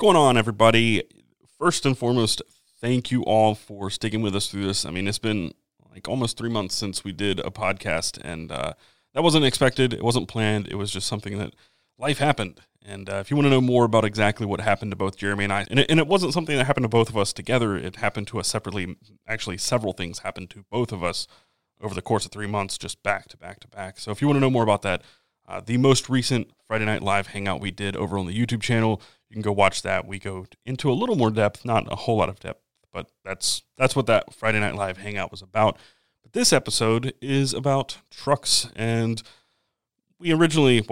going on, everybody? First and foremost, thank you all for sticking with us through this. I mean, it's been like almost 3 months since we did a podcast, and that wasn't expected. It wasn't planned. It was just something that life happened. And if you want to know more about exactly what happened to both Jeremy and I, and it wasn't something that happened to both of us together. It happened to us separately. Actually, several things happened to both of us over the course of 3 months, just back to back to back. So if you want to know more about that, the most recent Friday Night Live hangout we did over on the YouTube channel, you can go watch that. We go into a little more depth, not a whole lot of depth, but that's what that Friday Night Live hangout was about. But this episode is about trucks, and we originally,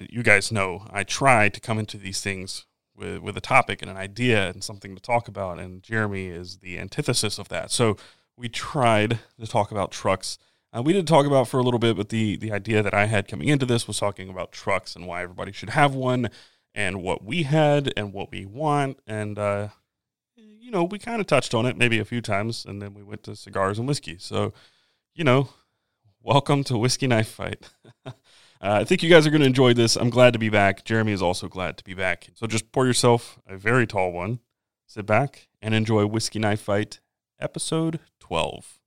you guys know, I try to come into these things with a topic and an idea and something to talk about, and Jeremy is the antithesis of that. So we tried to talk about trucks. We did talk about for a little bit, but the idea that I had coming into this was talking about trucks and why everybody should have one and what we had and what we want. And, you know, we kind of touched on it maybe a few times, and then we went to cigars and whiskey. So, you know, welcome to Whiskey Knife Fight. I think you guys are going to enjoy this. I'm glad to be back. Jeremy is also glad to be back. So just pour yourself a very tall one, sit back, and enjoy Whiskey Knife Fight episode 12.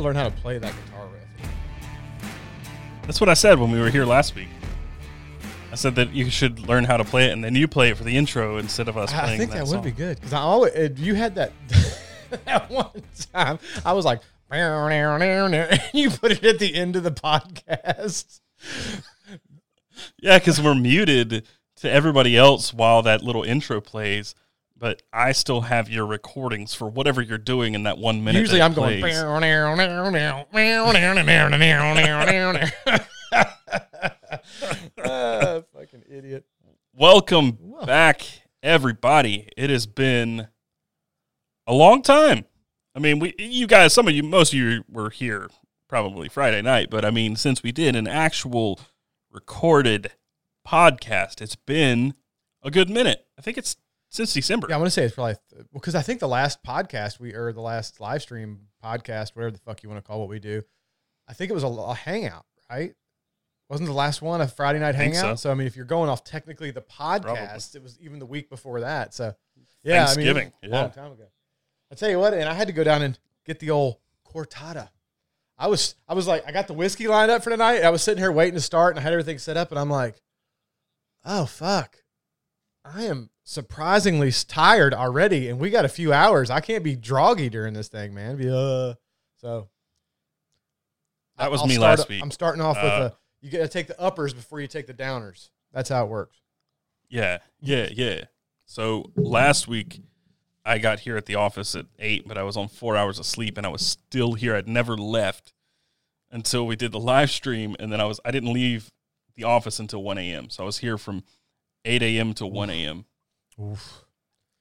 Learn how to play that guitar riff. That's what I said when we were here last week. I said that you should learn how to play it, and then you play it for the intro instead of us playing that song. I think that would be good, because I always, you had that that one time. I was like, and you put it at the end of the podcast. Yeah, because we're muted to everybody else while that little intro plays. But I still have your recordings for whatever you're doing in that 1 minute. Usually I'm going. Fucking idiot. Welcome back, everybody. It has been a long time. I mean, most of you were here probably Friday night. But I mean, since we did an actual recorded podcast, it's been a good minute. I think it's since December. Yeah, I'm going to say it's probably, because I think the last podcast the last live stream podcast, whatever the fuck you want to call what we do, I think it was a hangout, right? Wasn't the last one a Friday night hangout? So, I mean, if you're going off technically the podcast, It was even the week before that. So, yeah, Thanksgiving. I mean, a long time ago. I tell you what, and I had to go down and get the old cortada. I was like, I got the whiskey lined up for tonight, and I was sitting here waiting to start, and I had everything set up, and I'm like, oh, fuck. I am surprisingly tired already, and we got a few hours. I can't be droggy during this thing, man. So that was me last week. I'm starting off with you got to take the uppers before you take the downers. That's how it works. Yeah. So last week I got here at the office at 8, but I was on 4 hours of sleep, and I was still here. I'd never left until we did the live stream, and then I didn't leave the office until 1 a.m. So I was here from 8 a.m. to 1 a.m. It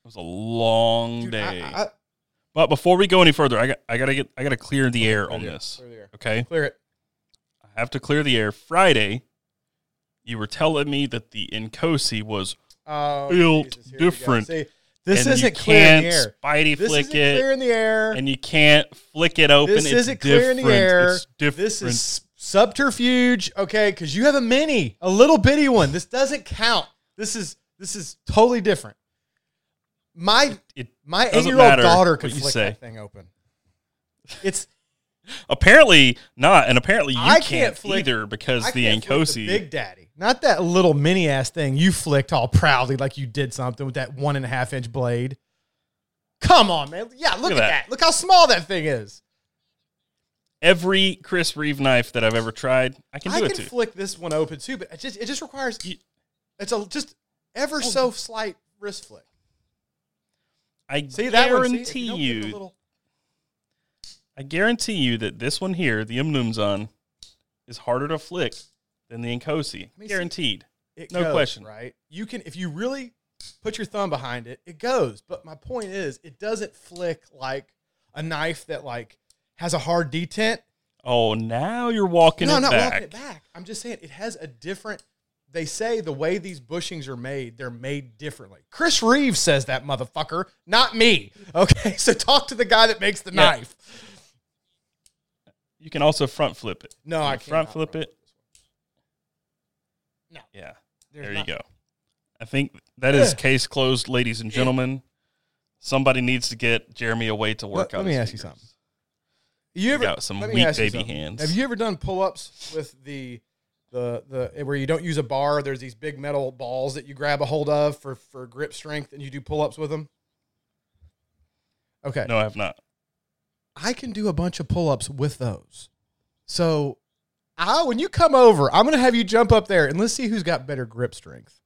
was a long day. But before we go any further, I gotta clear the air on this. Clear the air. Okay? Clear it. I have to clear the air. Friday, you were telling me that the Inkosi was built different. See, this isn't clear in the air. Spidey flick it. This isn't clear in the air. And you can't flick it open. This isn't clear in the air. It's different. This is subterfuge, okay? Because you have a little bitty one. This doesn't count. This is totally different. My 8-year-old daughter could flick that thing open. It's apparently not, and apparently you can't either, because the Inkosi, Big Daddy, not that little mini ass thing you flicked all proudly like you did something with that 1.5-inch blade. Come on, man! Yeah, look at that. Look how small that thing is. Every Chris Reeve knife that I've ever tried, I can flick this one open too, but it just requires ever so slight wrist flick. I guarantee you that this one here, the Umnumzaan, is harder to flick than the Inkosi. Guaranteed. No question. Right? You can, if you really put your thumb behind it, it goes. But my point is, it doesn't flick like a knife that like has a hard detent. Oh, now you're walking it back. No, I'm not walking it back. I'm just saying it has a different... They say the way these bushings are made, they're made differently. Chris Reeve says that, motherfucker, not me. Okay, so talk to the guy that makes the knife. You can also front flip it. No, I can't. Front flip it. No. Yeah, there you go. I think that is case closed, ladies and gentlemen. Somebody needs to get Jeremy away to work out. Let me ask you something. You ever got some weak baby hands? Have you ever done pull-ups with the where you don't use a bar? There's these big metal balls that you grab a hold of for grip strength, and you do pull-ups with them. Okay. No, I have not. I can do a bunch of pull-ups with those. So, when you come over, I'm going to have you jump up there, and let's see who's got better grip strength.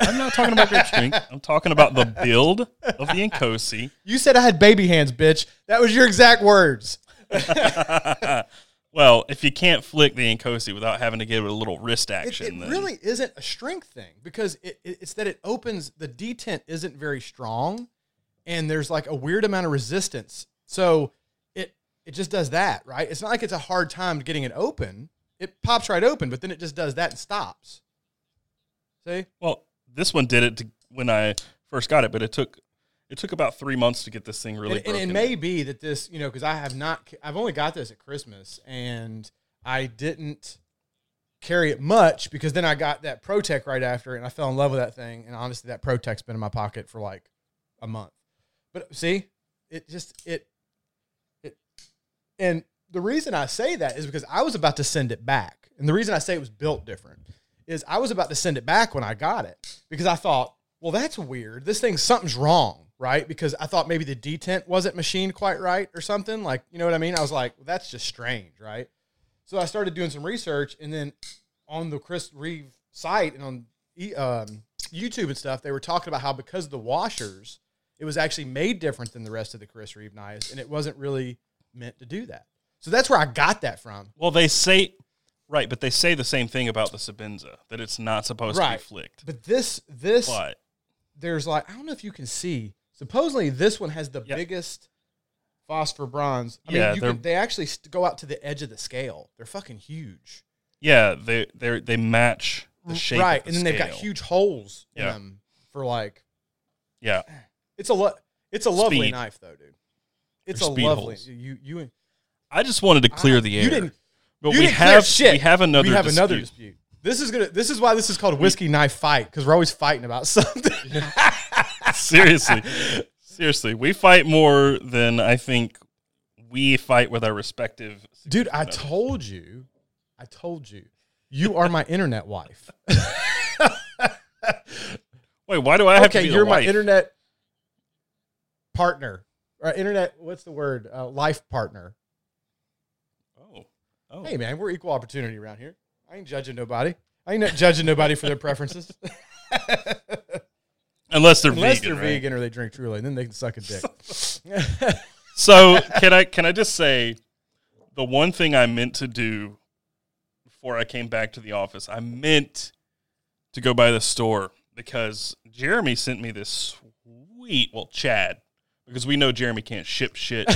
I'm not talking about grip strength. I'm talking about the build of the Inkosi. You said I had baby hands, bitch. That was your exact words. Well, if you can't flick the Inkosi without having to give it a little wrist action. It really isn't a strength thing because it's that it opens, the detent isn't very strong, and there's like a weird amount of resistance. So it just does that, right? It's not like it's a hard time getting it open. It pops right open, but then it just does that and stops. See? Well, this one did it when I first got it, but it took about 3 months to get this thing really broken. And it may be that this, you know, because I've only got this at Christmas, and I didn't carry it much because then I got that ProTech right after, and I fell in love with that thing. And honestly, that ProTech's been in my pocket for like a month. But see, and the reason I say that is because I was about to send it back, and the reason I say it was built different is I was about to send it back when I got it because I thought, well, that's weird. This thing, something's wrong, right? Because I thought maybe the detent wasn't machined quite right or something. Like, you know what I mean? I was like, well, that's just strange, right? So I started doing some research, and then on the Chris Reeve site and on YouTube and stuff, they were talking about how because of the washers, it was actually made different than the rest of the Chris Reeve knives, and it wasn't really meant to do that. So that's where I got that from. Well, they say... Right, but they say the same thing about the Sebenza, that it's not supposed to be flicked. But there's like, I don't know if you can see, supposedly this one has the biggest phosphor bronze. I mean, they actually go out to the edge of the scale. They're fucking huge. Yeah, they match the shape of the scale. Right, and then they've got huge holes in them for like... Yeah. It's a lovely knife, though, dude. It's a lovely... I just wanted to clear the air. You didn't... But we have another dispute. This is why this is called Whiskey Knife Fight, because we're always fighting about something. Seriously, we fight more than I think we fight with our respective. Dude, I told you, you are my internet wife. Wait, why do I have to be the wife? Okay, you're my internet partner or internet. What's the word? Life partner. Oh. Hey, man, we're equal opportunity around here. I ain't judging nobody. I ain't judging nobody for their preferences. Unless they're vegan or they drink Truly, and then they can suck a dick. So can I just say the one thing I meant to do before I came back to the office, I meant to go by the store because Jeremy sent me this sweet, well, Chad, because we know Jeremy can't ship shit.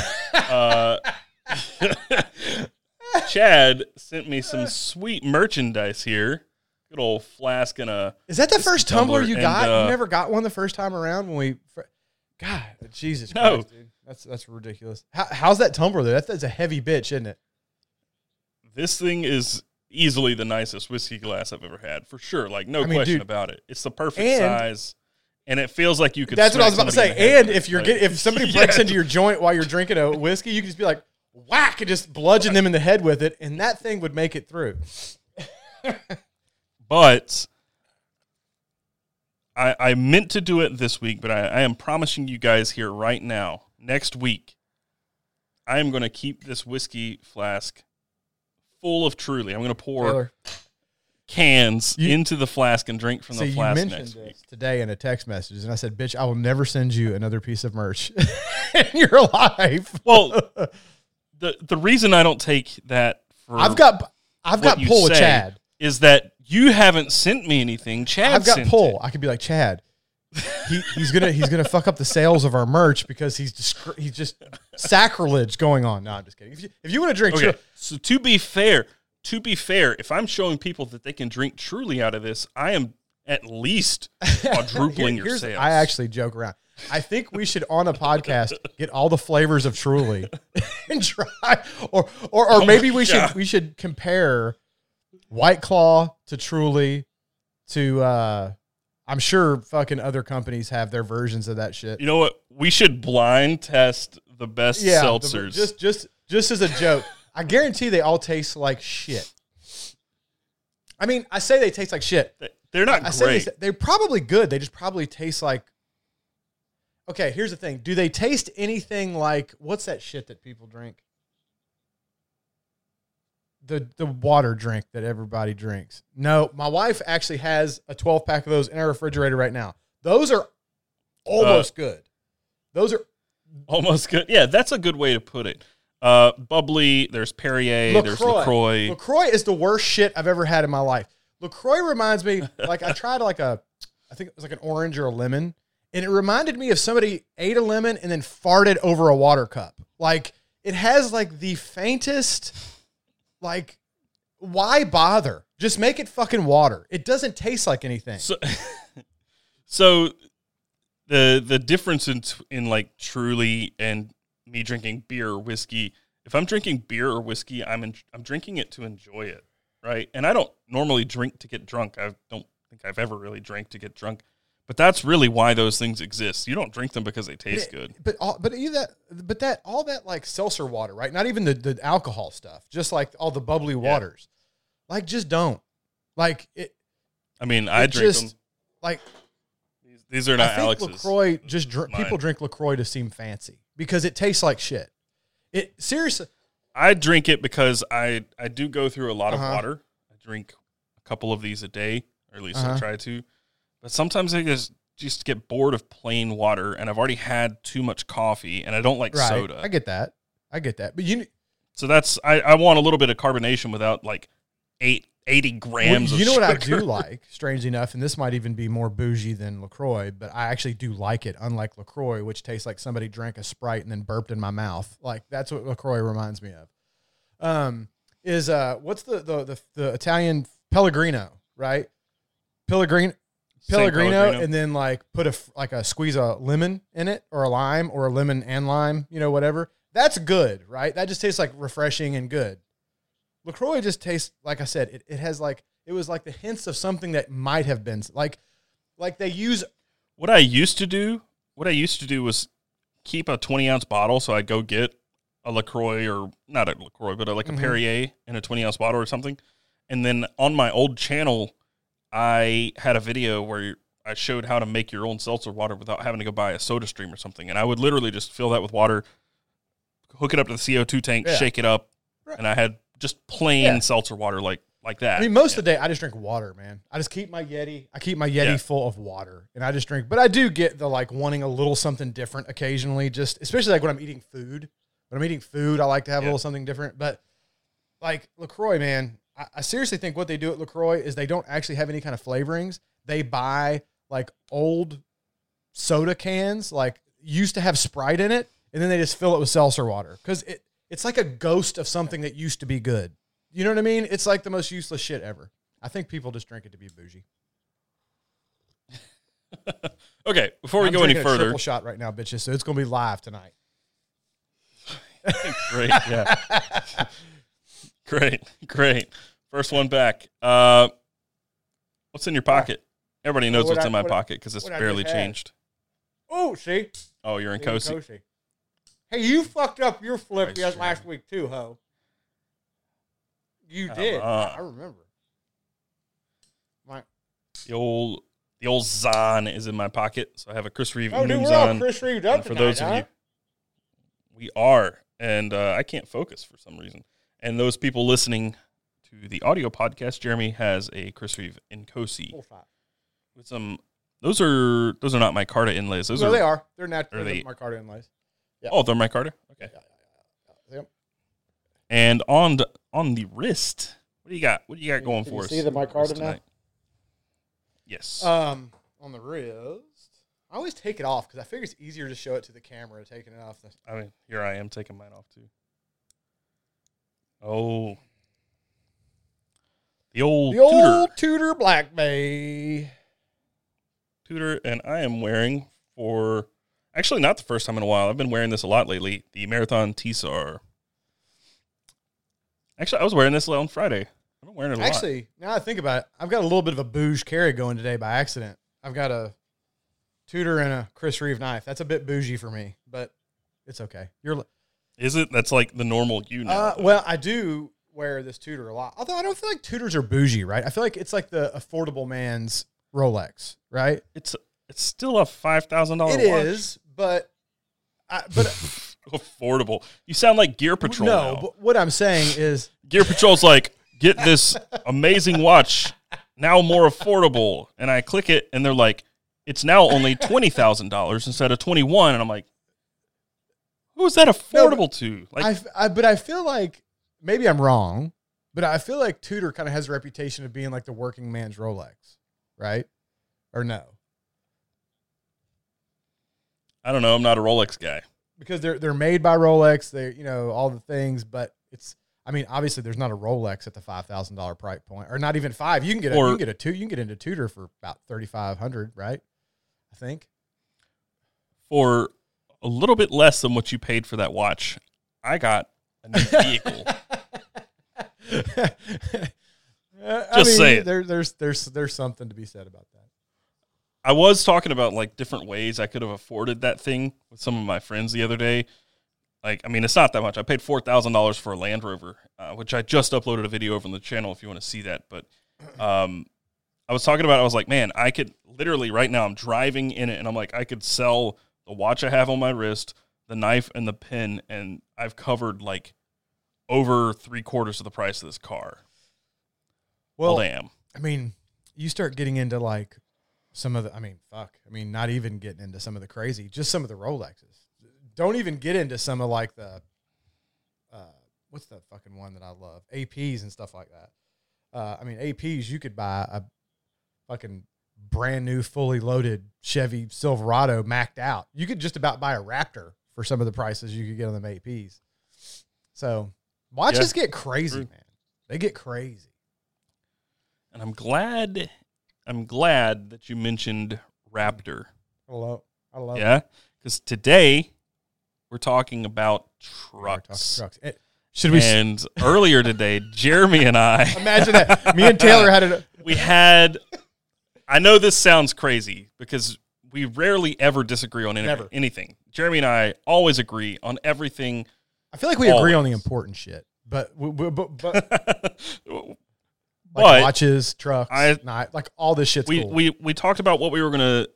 Chad sent me some sweet merchandise here. Good old flask and a... Is that the first tumbler you got? You never got one the first time around when we... God, Jesus Christ, dude. That's ridiculous. How's that tumbler, though? That's a heavy bitch, isn't it? This thing is easily the nicest whiskey glass I've ever had, for sure. Like, no question about it. It's the perfect size, and it feels like you could... That's what I was about to say. And if somebody breaks into your joint while you're drinking a whiskey, you can just be like... Whack, and just bludgeon them in the head with it, and that thing would make it through. But I meant to do it this week, but I am promising you guys here right now, next week, I am going to keep this whiskey flask full of Truly. I'm going to pour cans into the flask and drink from the flask next week. Today in a text message, and I said, bitch, I will never send you another piece of merch in your life. Well... The reason I don't take that for I've got pull with Chad is that You haven't sent me anything. Chad, I've got pull. It. I could be like, Chad, he's gonna fuck up the sales of our merch because he's just sacrilege going on. No, I'm just kidding. If you want to drink, okay. So to be fair, if I'm showing people that they can drink Truly out of this, I am at least quadrupling your sales. I actually joke around. I think we should, on a podcast, get all the flavors of Truly and try, or maybe we should compare White Claw to Truly to, I'm sure fucking other companies have their versions of that shit. You know what? We should blind test the best seltzers. Just as a joke. I guarantee they all taste like shit. I mean, I say they taste like shit. They're not great. They're probably good. They just probably taste like... Okay, here's the thing. Do they taste anything like... What's that shit that people drink? The water drink that everybody drinks. No, my wife actually has a 12-pack of those in our refrigerator right now. Those are almost good. Those are... Almost good. Yeah, that's a good way to put it. Bubbly, there's Perrier, LaCroix. There's LaCroix. LaCroix is the worst shit I've ever had in my life. LaCroix reminds me, like, I tried I think it was like an orange or a lemon, and it reminded me if somebody ate a lemon and then farted over a water cup. Like, it has like the faintest, like, why bother? Just make it fucking water. It doesn't taste like anything. So the difference in like Truly and me drinking beer or whiskey. If I'm drinking beer or whiskey, I'm drinking it to enjoy it, right? And I don't normally drink to get drunk. I don't think I've ever really drank to get drunk, but that's really why those things exist. You don't drink them because they taste good. But all that like seltzer water, right? Not even the alcohol stuff. Just like all the bubbly waters, like just don't like it. I mean, I drink just, them like these are not Alex's. LaCroix just people drink LaCroix to seem fancy. Because it tastes like shit. It seriously. I drink it because I do go through a lot of water. I drink a couple of these a day, or at least I try to. But sometimes I just get bored of plain water, and I've already had too much coffee, and I don't like soda. I get that. But so that's I want a little bit of carbonation without like 80 grams of sugar. You know what I do like, strangely enough, and this might even be more bougie than LaCroix, but I actually do like it, unlike LaCroix, which tastes like somebody drank a Sprite and then burped in my mouth. Like, that's what LaCroix reminds me of. What's the Italian Pellegrino, right? Pellegrino, and then like put a squeeze a lemon in it, or a lime, or a lemon and lime, you know, whatever. That's good, right? That just tastes like refreshing and good. LaCroix just tastes, like I said, it has like, it was like the hints of something that might have been like they use. What I used to do was keep a 20-ounce bottle. So I'd go get a LaCroix, or not a LaCroix, but a Perrier in a 20-ounce bottle or something. And then on my old channel, I had a video where I showed how to make your own seltzer water without having to go buy a soda stream or something. And I would literally just fill that with water, hook it up to the CO2 tank, shake it up. Right. And I had just plain seltzer water like that. I mean, most of the day, I just drink water, man. I just keep my Yeti. I keep my Yeti full of water, and I just drink. But I do get the, like, wanting a little something different occasionally, just especially, like, when I'm eating food. When I'm eating food, I like to have a little something different. But, like, LaCroix, man, I seriously think what they do at LaCroix is they don't actually have any kind of flavorings. They buy, like, old soda cans, like, used to have Sprite in it, and then they just fill it with seltzer water. Because it's like a ghost of something that used to be good. You know what I mean? It's like the most useless shit ever. I think people just drink it to be bougie. Okay, before we go any further, I'm triple shot right now, bitches. So it's gonna be live tonight. Great, yeah. Great. First one back. What's in your pocket? Everybody knows what's in my pocket because it's barely changed. Oh, see. Oh, you're Inkosi. Hey, you fucked up your flip last week too, ho. You did. I remember. The old Zahn is in my pocket, so I have a Chris Reeve Umnumzaan. Chris Reeve up for tonight, those of you, we are, and I can't focus for some reason. And those people listening to the audio podcast, Jeremy has a Chris Reeve Inkosi with some. Those are not micarta inlays. Those they are. They're natural micarta inlays. Yeah. Oh, they're micarta? Okay. Yeah. And on the wrist, What do you got? What do you got going for us? See the micarta now? Yes. On the wrist. I always take it off because I figure it's easier to show it to the camera taking it off. I mean, here I am taking mine off too. Oh. The old Tudor Black Bay. Tudor, and I am wearing for actually not the first time in a while. I've been wearing this a lot lately. The Marathon TSR. Actually, I was wearing this on Friday. I've been wearing it a lot. Actually, now I think about it, I've got a little bit of a bouge carry going today by accident. I've got a Tudor and a Chris Reeve knife. That's a bit bougie for me, but it's okay. Is it? That's like the normal you now. Well, I do wear this Tudor a lot, although I don't feel like Tudors are bougie, right? I feel like it's like the affordable man's Rolex, right? It's still a $5,000 watch. It is, but affordable. You sound like Gear Patrol. No, now. But what I'm saying is Gear Patrol's like, get this amazing watch now more affordable, and I click it, and they're like, it's now only $20,000 instead of $21,000, and I'm like, who is that affordable to? Like, but I feel like maybe I'm wrong, but I feel like Tudor kind of has a reputation of being like the working man's Rolex, right? Or no? I don't know. I'm not a Rolex guy. Because they're made by Rolex, all the things, but it's. I mean, obviously, there's not a Rolex at the $5,000 price point, or not even $5,000. You can get into Tudor for about $3,500, right? I think. For a little bit less than what you paid for that watch, I got a new vehicle. Just saying. There's something to be said about that. I was talking about like different ways I could have afforded that thing with some of my friends the other day. Like, I mean, it's not that much. I paid $4,000 for a Land Rover, which I just uploaded a video over on the channel if you want to see that. But I was talking about, I was like, man, I could literally right now I'm driving in it and I'm like, I could sell the watch I have on my wrist, the knife and the pen, and I've covered like over 3/4 of the price of this car. Well, damn. I mean, you start getting into like some of the, not even getting into some of the crazy, just some of the Rolexes. Don't even get into some of like the, what's that fucking one that I love? APs and stuff like that. APs, you could buy a fucking brand new, fully loaded Chevy Silverado maxed out. You could just about buy a Raptor for some of the prices you could get on them APs. So watches get crazy, man. They get crazy. And I'm glad that you mentioned Raptor. I love it. Because today we're talking about trucks. Earlier today, Jeremy and I imagine that me and Taylor had it. I know this sounds crazy because we rarely ever disagree on anything. Jeremy and I always agree on everything. I feel like we agree on the important shit, but Like watches, trucks, all this shit's cool. We talked about what we were going to,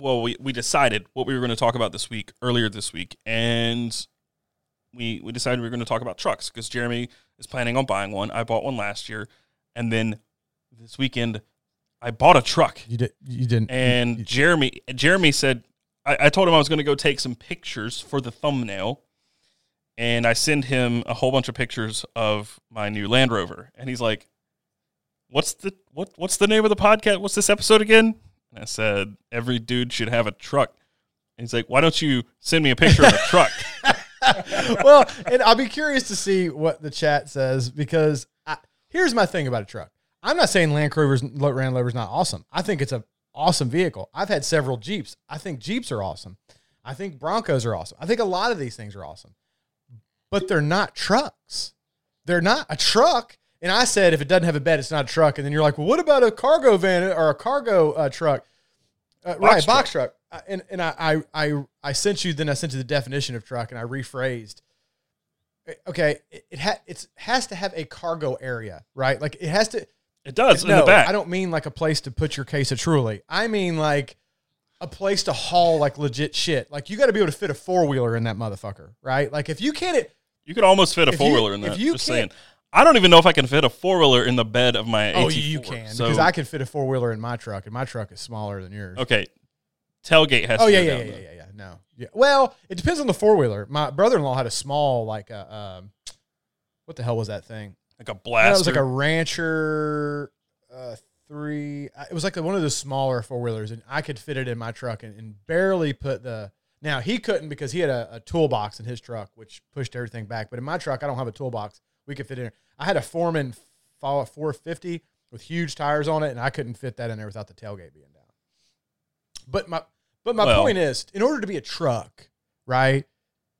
we decided what we were going to talk about this week, earlier this week, and we decided we were going to talk about trucks because Jeremy is planning on buying one. I bought one last year, and then this weekend I bought a truck. You didn't. And Jeremy said, I told him I was going to go take some pictures for the thumbnail. And I send him a whole bunch of pictures of my new Land Rover. And he's like, What's the name of the podcast? What's this episode again? And I said, every dude should have a truck. And he's like, why don't you send me a picture of a truck? Well, and I'll be curious to see what the chat says, because here's my thing about a truck. I'm not saying Land Rover's not awesome. I think it's an awesome vehicle. I've had several Jeeps. I think Jeeps are awesome. I think Broncos are awesome. I think a lot of these things are awesome. But they're not trucks. They're not a truck. And I said, if it doesn't have a bed, it's not a truck. And then you're like, well, what about a cargo van or a cargo truck? Box truck. And I sent you. Then I sent you the definition of truck, and I rephrased. Okay, it has to have a cargo area, right? Like it has to. It does in the back. I don't mean like a place to put your case of Truly. I mean like a place to haul like legit shit. Like you got to be able to fit a four-wheeler in that motherfucker, right? Like if you can't, you could almost fit a four-wheeler in that. If you just saying. I don't even know if I can fit a four-wheeler in the bed of my AT4. Oh, you can, because I can fit a four-wheeler in my truck, and my truck is smaller than yours. Okay. Tailgate has to go down. Yeah. No. Yeah. Well, it depends on the four-wheeler. My brother-in-law had a small, what the hell was that thing? Like a blaster. It was like a Rancher 3. It was like one of the smaller four-wheelers, and I could fit it in my truck and barely put the... Now, he couldn't because he had a toolbox in his truck, which pushed everything back. But in my truck, I don't have a toolbox. We could fit in there. I had a Foreman 450 with huge tires on it, and I couldn't fit that in there without the tailgate being down. But my point is, in order to be a truck, right,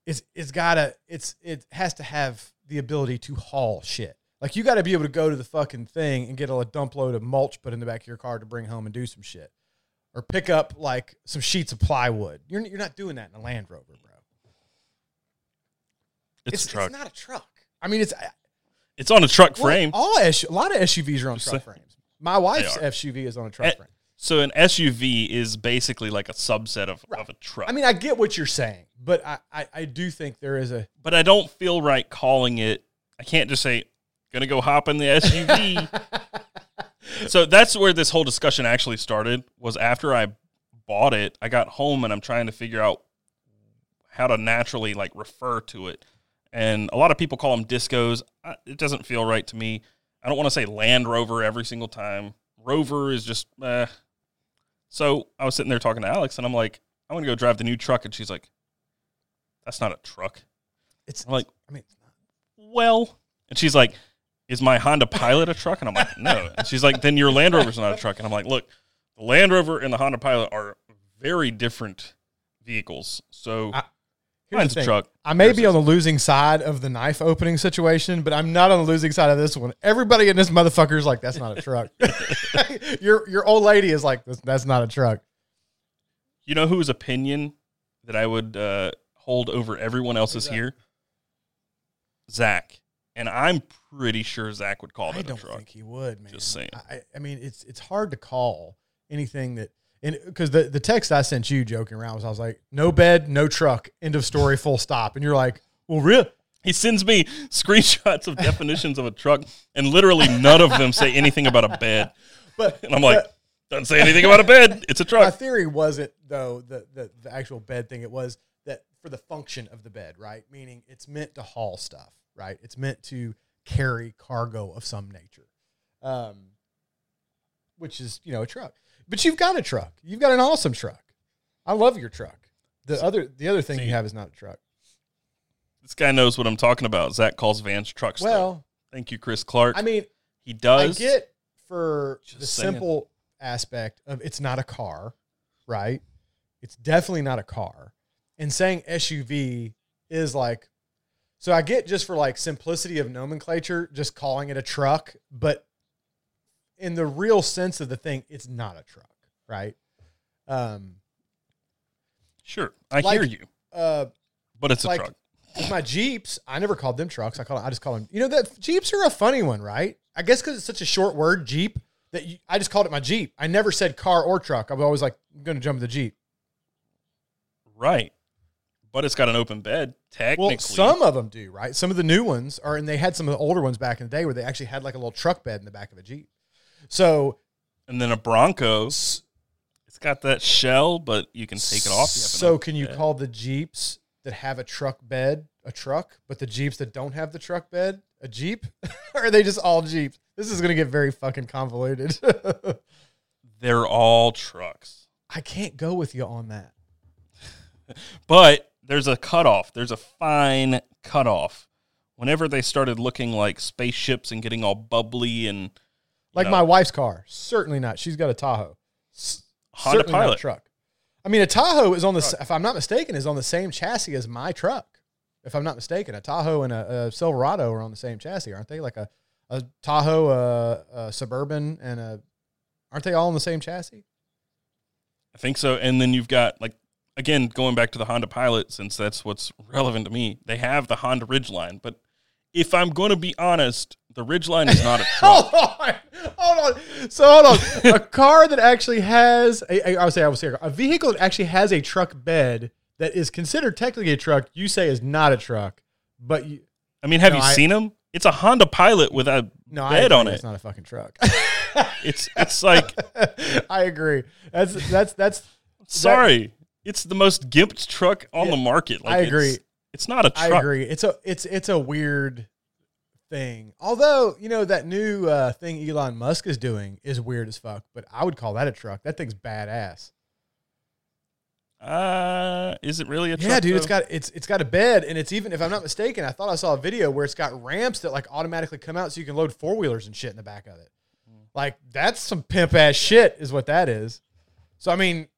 it has to have the ability to haul shit. Like, you got to be able to go to the fucking thing and get a dump load of mulch put in the back of your car to bring home and do some shit. Or pick up, like, some sheets of plywood. You're not doing that in a Land Rover, bro. It's a truck. It's not a truck. I mean, it's on a truck frame. A lot of SUVs are on truck frames. My wife's SUV is on a truck frame. So an SUV is basically like a subset of a truck. I mean, I get what you're saying, but I do think there is a... But I don't feel right calling it... I can't just say, gonna go hop in the SUV. So that's where this whole discussion actually started, was after I bought it, I got home and I'm trying to figure out how to naturally, like, refer to it. And a lot of people call them discos. It doesn't feel right to me. I don't want to say Land Rover every single time. Rover is just... So I was sitting there talking to Alex, and I'm like, I want to go drive the new truck. And she's like, that's not a truck. And she's like, is my Honda Pilot a truck? And I'm like, no. And she's like, then your Land Rover's not a truck. And I'm like, look, the Land Rover and the Honda Pilot are very different vehicles. So mine's a truck. I may be on the losing side of the knife opening situation, but I'm not on the losing side of this one. Everybody in this motherfucker is like, that's not a truck. Your old lady is like, that's not a truck. You know whose opinion that I would hold over everyone else's here? Zach. And I'm pretty sure Zach would call that a truck. I don't think he would, man. Just saying. I mean, it's hard to call anything that... Because the text I sent you joking around was, I was like, no bed, no truck, end of story, full stop. And you're like, well, really? He sends me screenshots of definitions of a truck, and literally none of them say anything about a bed. But doesn't say anything about a bed. It's a truck. My theory wasn't, though, the actual bed thing. It was that for the function of the bed, right? Meaning it's meant to haul stuff, right? It's meant to carry cargo of some nature, which is, a truck. But you've got a truck. You've got an awesome truck. I love your truck. The other thing you have is not a truck. This guy knows what I'm talking about. Zach calls vans trucks. Well, thank you, Chris Clark. I mean, he does. I get for the simple aspect of it's not a car, right? It's definitely not a car. And saying SUV is like, so I get just for like simplicity of nomenclature, just calling it a truck, but in the real sense of the thing, it's not a truck, right? Sure, I hear you, but it's a truck. My Jeeps, I never called them trucks. I just call them. That Jeeps are a funny one, right? I guess because it's such a short word, Jeep, that I just called it my Jeep. I never said car or truck. I was always like, I'm going to jump in the Jeep, right? But it's got an open bed, technically. Well, some of them do, right? Some of the new ones are, and they had some of the older ones back in the day where they actually had like a little truck bed in the back of a Jeep. So, and then a Bronco, it's got that shell, but you can take it off. So can you call the Jeeps that have a truck bed a truck, but the Jeeps that don't have the truck bed a Jeep? Or are they just all Jeeps? This is going to get very fucking convoluted. They're all trucks. I can't go with you on that. But there's a cutoff. There's a fine cutoff. Whenever they started looking like spaceships and getting all bubbly and... Like my wife's car. Certainly not. She's got a Tahoe. Honda Pilot. Not a truck. I mean, a Tahoe is on the, if I'm not mistaken, is on the same chassis as my truck. If I'm not mistaken, a Tahoe and a Silverado are on the same chassis, aren't they? Like a Tahoe, a Suburban, and aren't they all on the same chassis? I think so. And then you've got, like, again, going back to the Honda Pilot, since that's what's relevant to me, they have the Honda Ridgeline, but if I'm going to be honest, the Ridgeline is not a truck. Hold on. So hold on. A car that actually has a vehicle that actually has a truck bed that is considered technically a truck, you say is not a truck. But you, I mean, have you seen them? It's a Honda Pilot with a bed on it. It's not a fucking truck. It's like I agree. That's sorry. It's the most gimped truck on the market. Like, I agree. It's not a truck. I agree. It's a weird thing. Although, you know, that new thing Elon Musk is doing is weird as fuck, but I would call that a truck. That thing's badass. Is it really a truck? Yeah, dude, though? it's got a bed, and it's even, if I'm not mistaken, I thought I saw a video where it's got ramps that like automatically come out so you can load four-wheelers and shit in the back of it. Like, that's some pimp-ass shit is what that is. So, I mean,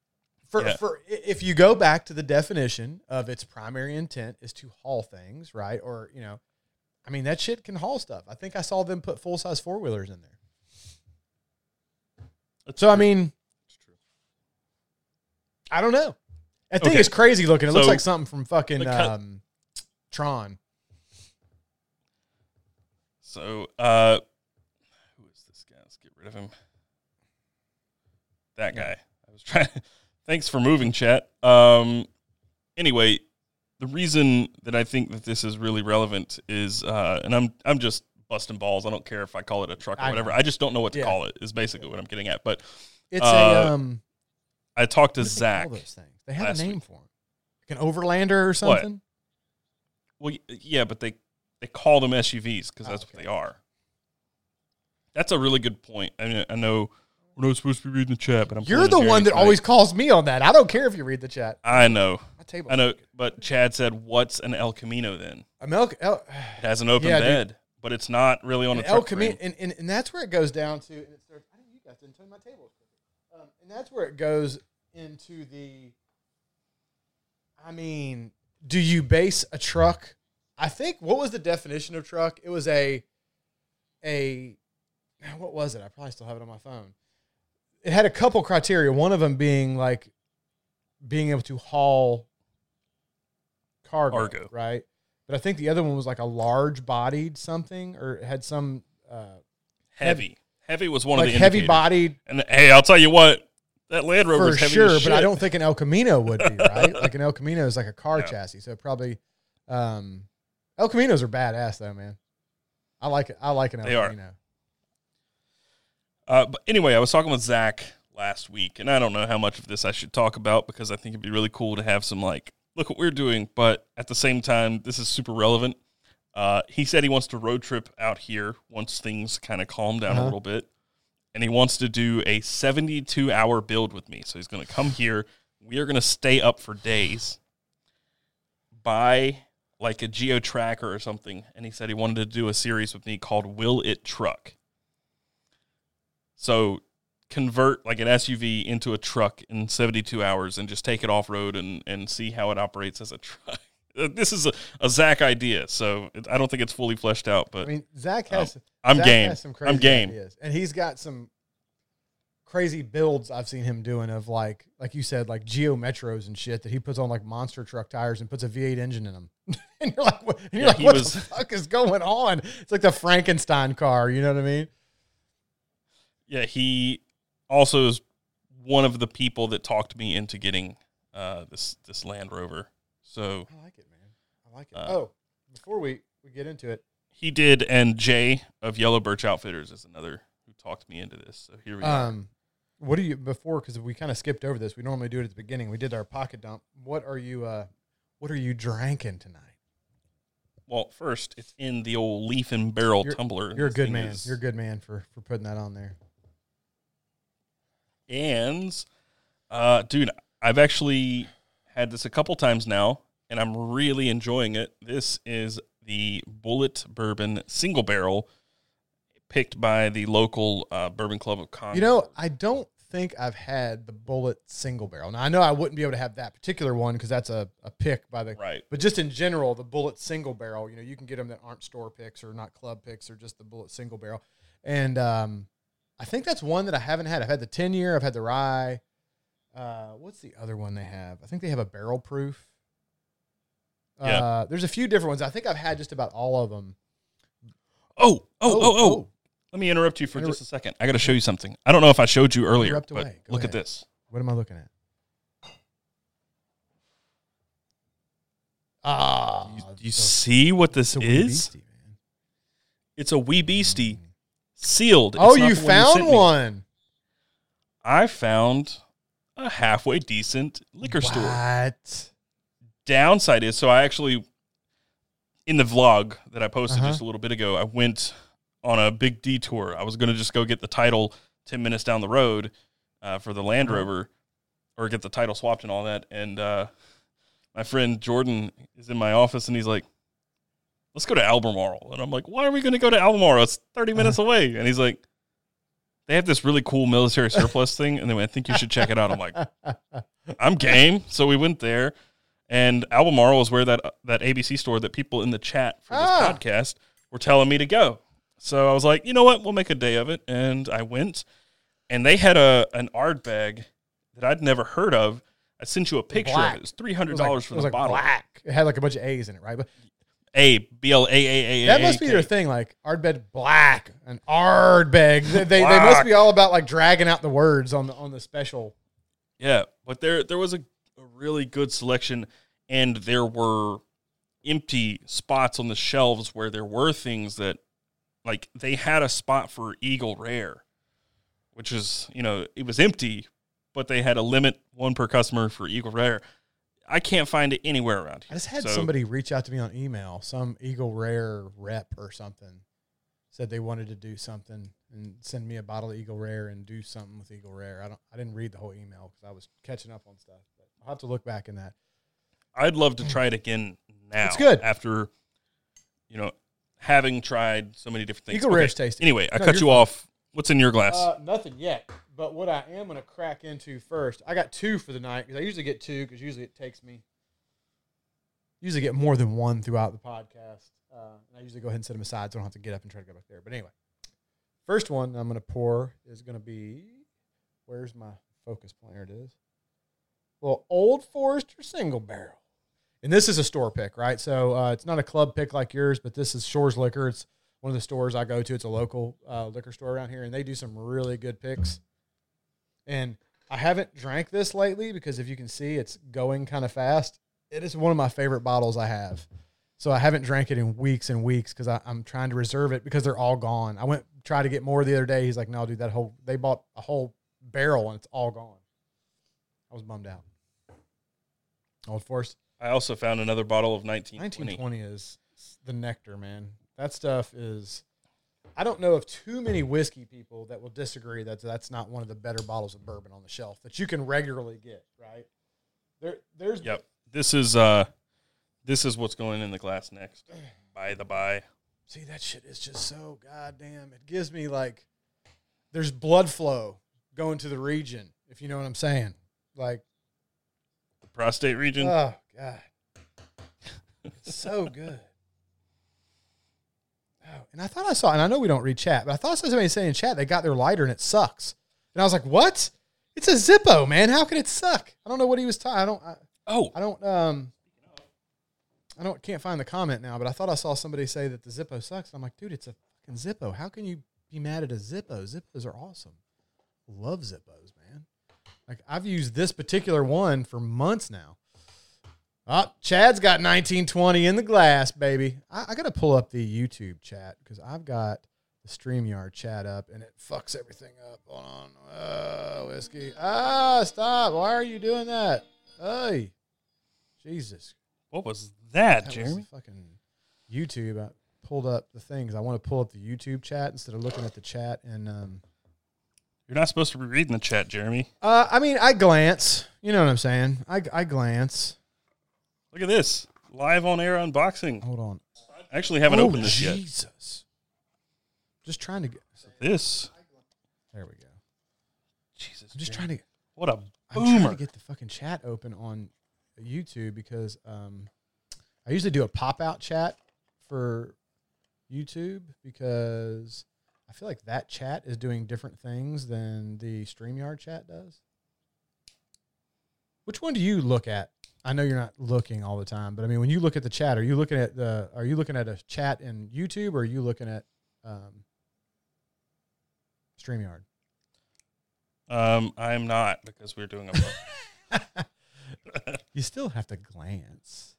for if you go back to the definition of its primary intent is to haul things, right? Or, you know, I mean, that shit can haul stuff. I think I saw them put full-size four-wheelers in there. That's true. I mean, it's true. I don't know. That thing is crazy looking. It looks like something from fucking Tron. So, who is this guy? Let's get rid of him. That guy. I was trying. Thanks for moving, chat. Anyway, the reason that I think that this is really relevant is, and I'm just busting balls. I don't care if I call it a truck or whatever. I just don't know what to call it. Is basically what I'm getting at. But it's I talked to Zach. They have a name for him. Like an overlander or something? What? Well, yeah, but they call them SUVs because that's what they are. That's a really good point. I mean, I know we're not supposed to be reading the chat, but you're the one that always calls me on that. I don't care if you read the chat. I know. I know, but Chad said, what's an El Camino then? It has an open bed, dude. But it's not really on a truck. El Camino, and that's where it goes down to, and it starts, I think you guys didn't turn my table. And that's where it goes into the, I mean, do you base a truck? I think, what was the definition of truck? It was what was it? I probably still have it on my phone. It had a couple criteria. One of them being like being able to haul cargo, right? But I think the other one was like a large bodied something, or had some heavy. Heavy was one of the indicators. Heavy bodied. And hey, I'll tell you what. That Land Rover is heavy as shit. But I don't think an El Camino would be, right? Like an El Camino is like a car chassis, so probably El Caminos are badass though, man. I like it. I like an El Camino. But anyway, I was talking with Zach last week, and I don't know how much of this I should talk about because I think it'd be really cool to have some like, look what we're doing, but at the same time, this is super relevant. He said he wants to road trip out here once things kind of calm down a little bit. And he wants to do a 72-hour build with me. So he's going to come here. We are going to stay up for days, buy like a Geo Tracker or something. And he said he wanted to do a series with me called Will It Truck. So convert like an SUV into a truck in 72 hours and just take it off-road and see how it operates as a truck. This is a Zach idea, so I don't think it's fully fleshed out. But I mean, Zach has some crazy ideas, and he's got some crazy builds I've seen him doing of like you said, like Geo Metros and shit that he puts on like monster truck tires and puts a V8 engine in them. And you're like, what, and you're like, the fuck is going on? It's like the Frankenstein car, you know what I mean? Yeah, he also is one of the people that talked me into getting this Land Rover. So I like it, man. I like it. Before we get into it. He did, and Jay of Yellow Birch Outfitters is another who talked me into this. So here we go. What do you, before, because we kind of skipped over this. We normally do it at the beginning. We did our pocket dump. What are you drinking tonight? Well, first, it's in the old leaf and barrel tumbler. You're a good man. You're a good man for putting that on there. And, dude, I've actually had this a couple times now, and I'm really enjoying it. This is the Bulleit Bourbon Single Barrel, picked by the local Bourbon Club of Congress. You know, I don't think I've had the Bulleit Single Barrel. Now, I know I wouldn't be able to have that particular one because that's a pick by the... Right. But just in general, the Bulleit Single Barrel, you know, you can get them that aren't store picks or not club picks or just the Bulleit Single Barrel. And I think that's one that I haven't had. I've had the 10-year, I've had the rye... what's the other one they have? I think they have a barrel proof. Yeah. There's a few different ones. I think I've had just about all of them. Oh. Let me interrupt you for just a second. I got to show you something. I don't know if I showed you earlier, but look at this. What am I looking at? Do you see what this is? Beastie, man. It's a wee beastie sealed. Oh, you found one. I found a halfway decent liquor store. What? Downside is, so I actually, in the vlog that I posted just a little bit ago, I went on a big detour. I was going to just go get the title 10 minutes down the road for the Land Rover, or get the title swapped and all that. And my friend Jordan is in my office, and he's like, let's go to Albemarle. And I'm like, why are we going to go to Albemarle? It's 30 minutes away. And he's like, they have this really cool military surplus thing, and they went, I think you should check it out. I'm like, I'm game. So we went there, and Albemarle is where that ABC store that people in the chat for this podcast were telling me to go. So I was like, you know what? We'll make a day of it. And I went, and they had an Ard bag that I'd never heard of. I sent you a picture of it. It was $300 for the bottle. Black. It had like a bunch of A's in it, right? But BLAAA. That must be their thing, like Ardbeg Black and Ardbeg. They must be all about like dragging out the words on the special. Yeah, but there was a really good selection, and there were empty spots on the shelves where there were things that, like, they had a spot for Eagle Rare, which is, you know, it was empty, but they had a limit, one per customer for Eagle Rare. I can't find it anywhere around here. I just had somebody reach out to me on email, some Eagle Rare rep or something, said they wanted to do something and send me a bottle of Eagle Rare and do something with Eagle Rare. I didn't read the whole email because I was catching up on stuff. But I'll have to look back in that. I'd love to try it again now. It's good. After, you know, having tried so many different things. Eagle Rare's tasty. Anyway, I cut you off. What's in your glass? Nothing yet. But what I am going to crack into first, I got two for the night because I usually get two because usually it takes me. Usually get more than one throughout the podcast. And I usually go ahead and set them aside so I don't have to get up and try to go back there. But anyway, first one I'm going to pour is going to be, where's my focus point? There it is. Well, Old Forester Single Barrel. And this is a store pick, right? So it's not a club pick like yours, but this is Shore's Liquor. It's one of the stores I go to. It's a local liquor store around here, and they do some really good picks. And I haven't drank this lately because if you can see, it's going kind of fast. It is one of my favorite bottles I have. So I haven't drank it in weeks and weeks because I'm trying to reserve it because they're all gone. I went try to get more the other day. He's like, no, dude, they bought a whole barrel and it's all gone. I was bummed out. Old Force. I also found another bottle of 1920. 1920 is the nectar, man. That stuff is... I don't know of too many whiskey people that will disagree that that's not one of the better bottles of bourbon on the shelf that you can regularly get, right? There's yep. This is what's going in the glass next. By the by. See, that shit is just so goddamn. It gives me like there's blood flow going to the region, if you know what I'm saying. Like the prostate region. Oh god. It's so good. Oh, and I thought I saw, and I know we don't read chat, but I thought I saw somebody saying in chat they got their lighter and it sucks. And I was like, what? It's a Zippo, man. How can it suck? I don't know what he was talking. I can't find the comment now, but I thought I saw somebody say that the Zippo sucks. I'm like, dude, it's a fucking Zippo. How can you be mad at a Zippo? Zippos are awesome. Love Zippos, man. Like I've used this particular one for months now. Oh, Chad's got 1920 in the glass, baby. I got to pull up the YouTube chat because I've got the StreamYard chat up, and it fucks everything up. Hold on. Whiskey. Stop. Why are you doing that? Hey. Jesus. What was that Jeremy? Was fucking YouTube. I pulled up the things. I want to pull up the YouTube chat instead of looking at the chat. And you're not supposed to be reading the chat, Jeremy. I mean, I glance. You know what I'm saying? I glance. Look at this. Live on air unboxing. Hold on. I actually haven't opened this yet. Jesus. Just trying to get this. There we go. Jesus. I'm just trying to get. What a boomer. I'm trying to get the fucking chat open on YouTube because I usually do a pop-out chat for YouTube because I feel like that chat is doing different things than the StreamYard chat does. Which one do you look at? I know you're not looking all the time, but I mean, when you look at the chat, are you looking at a chat in YouTube or are you looking at StreamYard? I'm not because we're doing a book. You still have to glance.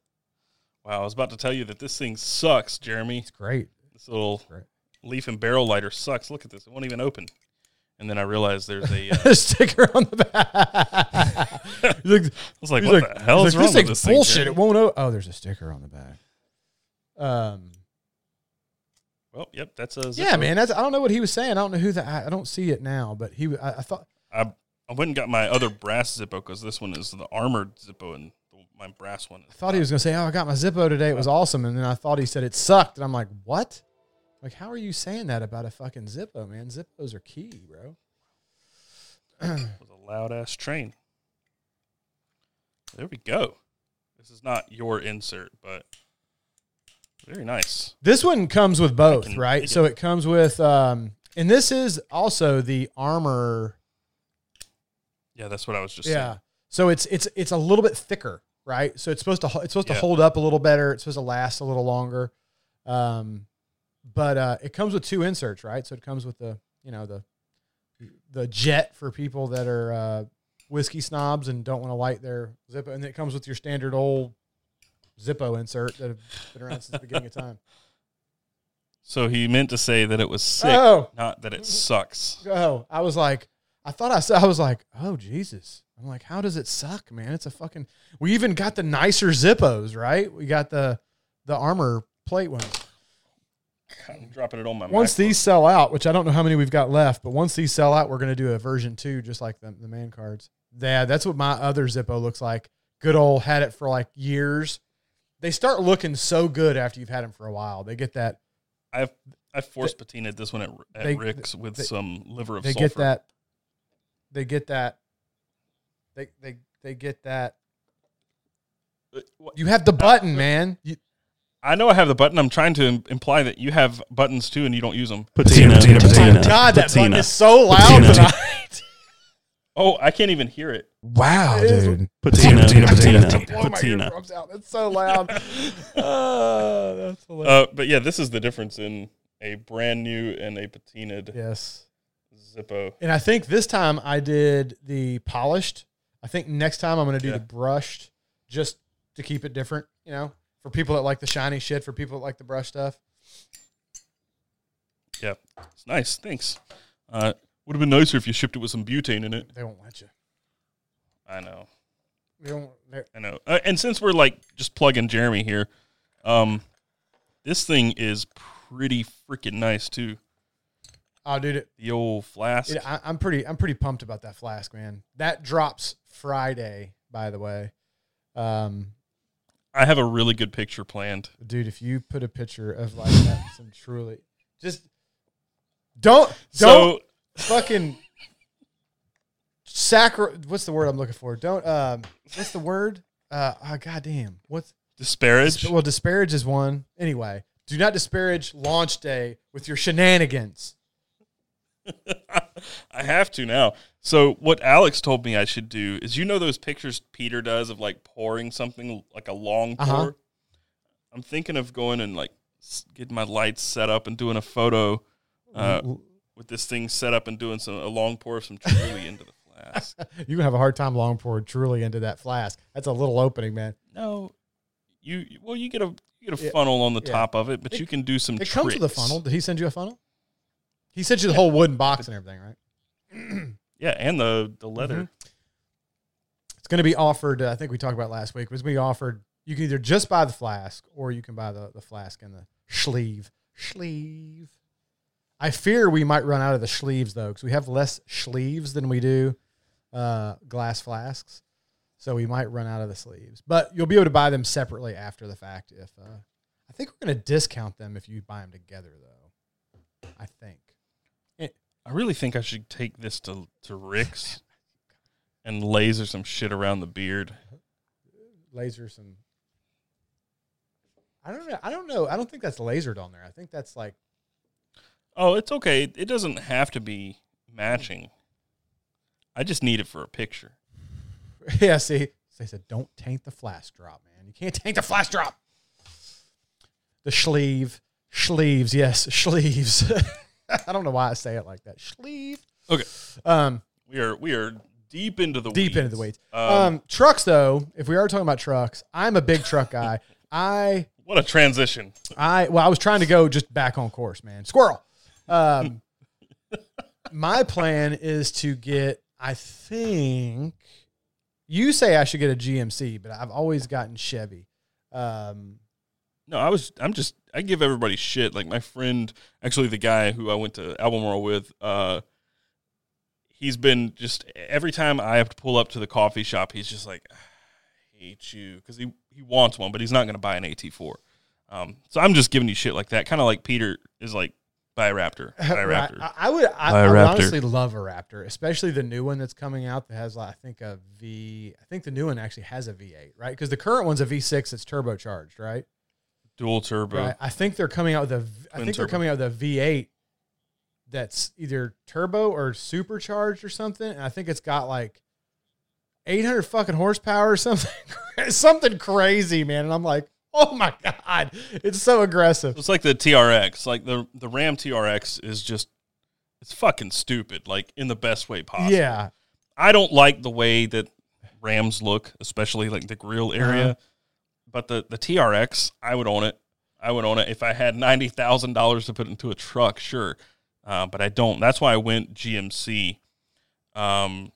Wow. I was about to tell you that this thing sucks, Jeremy. It's great. This little leaf and barrel lighter sucks. Look at this. It won't even open. And then I realized there's a sticker on the back. I was like, what the hell is wrong with this thing? Bullshit. It won't. Oh, there's a sticker on the back. Well, yep, that's a zip code. Man. That's, I don't know what he was saying. I don't know who that. I don't see it now, but he. I thought I went and got my other brass Zippo because this one is the armored Zippo and my brass one. I thought he was gonna say, "Oh, I got my Zippo today. It was awesome," and then I thought he said it sucked, and I'm like, "What? Like, how are you saying that about a fucking Zippo, man? Zippos are key, bro." It was a loud ass train. There we go. This is not your insert, but. Very nice. This one comes with both, right? So it comes with, and this is also the armor. Yeah, that's what I was just saying. Yeah. So it's a little bit thicker, right? So it's supposed to hold up a little better. It's supposed to last a little longer. But it comes with two inserts, right? So it comes with the jet for people that are whiskey snobs and don't want to light their Zippo, and it comes with your standard old Zippo insert that have been around since the beginning of time. So he meant to say that it was sick, not that it sucks. Oh, I was like, I was like, oh Jesus! I'm like, how does it suck, man? It's a fucking. We even got the nicer Zippos, right? We got the armor plate ones. I'm dropping it on my. Once these sell out, which I don't know how many we've got left, but once these sell out, we're going to do a version 2, just like the man cards. Yeah, that's what my other Zippo looks like. Good old, had it for like years. They start looking so good after you've had them for a while. They get that. I forced patinaed this one at Rick's with some liver of sulfur. They get that. You have the button, man. I know I have the button. I'm trying to imply that you have buttons too, and you don't use them. Patina. God, that button is so loud tonight. Oh, I can't even hear it. Wow, dude. Patina. That's so loud. That's hilarious. But yeah, this is the difference in a brand new and a patinaed Zippo. And I think this time I did the polished. I think next time I'm going to do the brushed just to keep it different, for people that like the shiny shit, for people that like the brush stuff. Yeah, it's nice. Thanks. Would have been nicer if you shipped it with some butane in it. They won't let you. I know. I know. And since we're like just plugging Jeremy here, this thing is pretty freaking nice too. Oh, dude! The old flask. I'm pretty pumped about that flask, man. That drops Friday, by the way. I have a really good picture planned, dude. If you put a picture of like that, some Truly, just don't. Fucking what's the word I'm looking for? Don't what's the word? Goddamn. What's disparage? Well, disparage is one. Anyway, do not disparage launch day with your shenanigans. I have to now. So what Alex told me I should do is those pictures Peter does of like pouring something like a long pour. I'm thinking of going and like getting my lights set up and doing a photo with this thing set up and doing a long pour of some Truly into the flask. You have a hard time long pouring Truly into that flask. That's a little opening, man. No, you get a funnel on the top of it, but you can do some tricks. It comes with a funnel. Did he send you a funnel? He sent you the whole wooden box and everything, right? Yeah, and the leather. Mm-hmm. It's going to be offered, I think we talked about last week, was going to be offered, you can either just buy the flask or you can buy the flask and the sleeve. I fear we might run out of the sleeves, though, because we have less sleeves than we do glass flasks. So we might run out of the sleeves. But you'll be able to buy them separately after the fact. If I think we're going to discount them if you buy them together, though, I think. I really think I should take this to Rick's and laser some shit around the beard. I don't know. I don't think that's lasered on there. I think that's like. Oh, it's okay. It doesn't have to be matching. I just need it for a picture. Yeah, see? They said, don't taint the flask drop, man. You can't taint the flask drop. The sleeve. Sleeves, yes. Sleeves. I don't know why I say it like that. Sleeve. Okay. We are deep into the weeds. Trucks, though, if we are talking about trucks, I'm a big truck guy. What a transition. I was trying to go just back on course, man. Squirrel. My plan is to get, I think, you say I should get a GMC, but I've always gotten Chevy. No, I give everybody shit. Like my friend, actually the guy who I went to Albemarle with, he's been just, every time I have to pull up to the coffee shop, he's just like, I hate you. Because he wants one, but he's not going to buy an AT4. So I'm just giving you shit like that. Kind of like Peter is like, buy a Raptor. Buy a Raptor. I would honestly love a Raptor, especially the new one that's coming out that has, like, I think the new one actually has a V8, right? Because the current one's a V6 that's turbocharged, right? Dual turbo. Right. I think they're coming out with a V8 that's either turbo or supercharged or something. And I think it's got like 800 fucking horsepower or something, something crazy, man. And I'm like, oh my God, it's so aggressive. It's like the TRX, like the Ram TRX is just, it's fucking stupid, like in the best way possible. Yeah. I don't like the way that Rams look, especially like the grill area, but the TRX, I would own it. I would own it if I had $90,000 to put into a truck, sure. But I don't. That's why I went GMC. I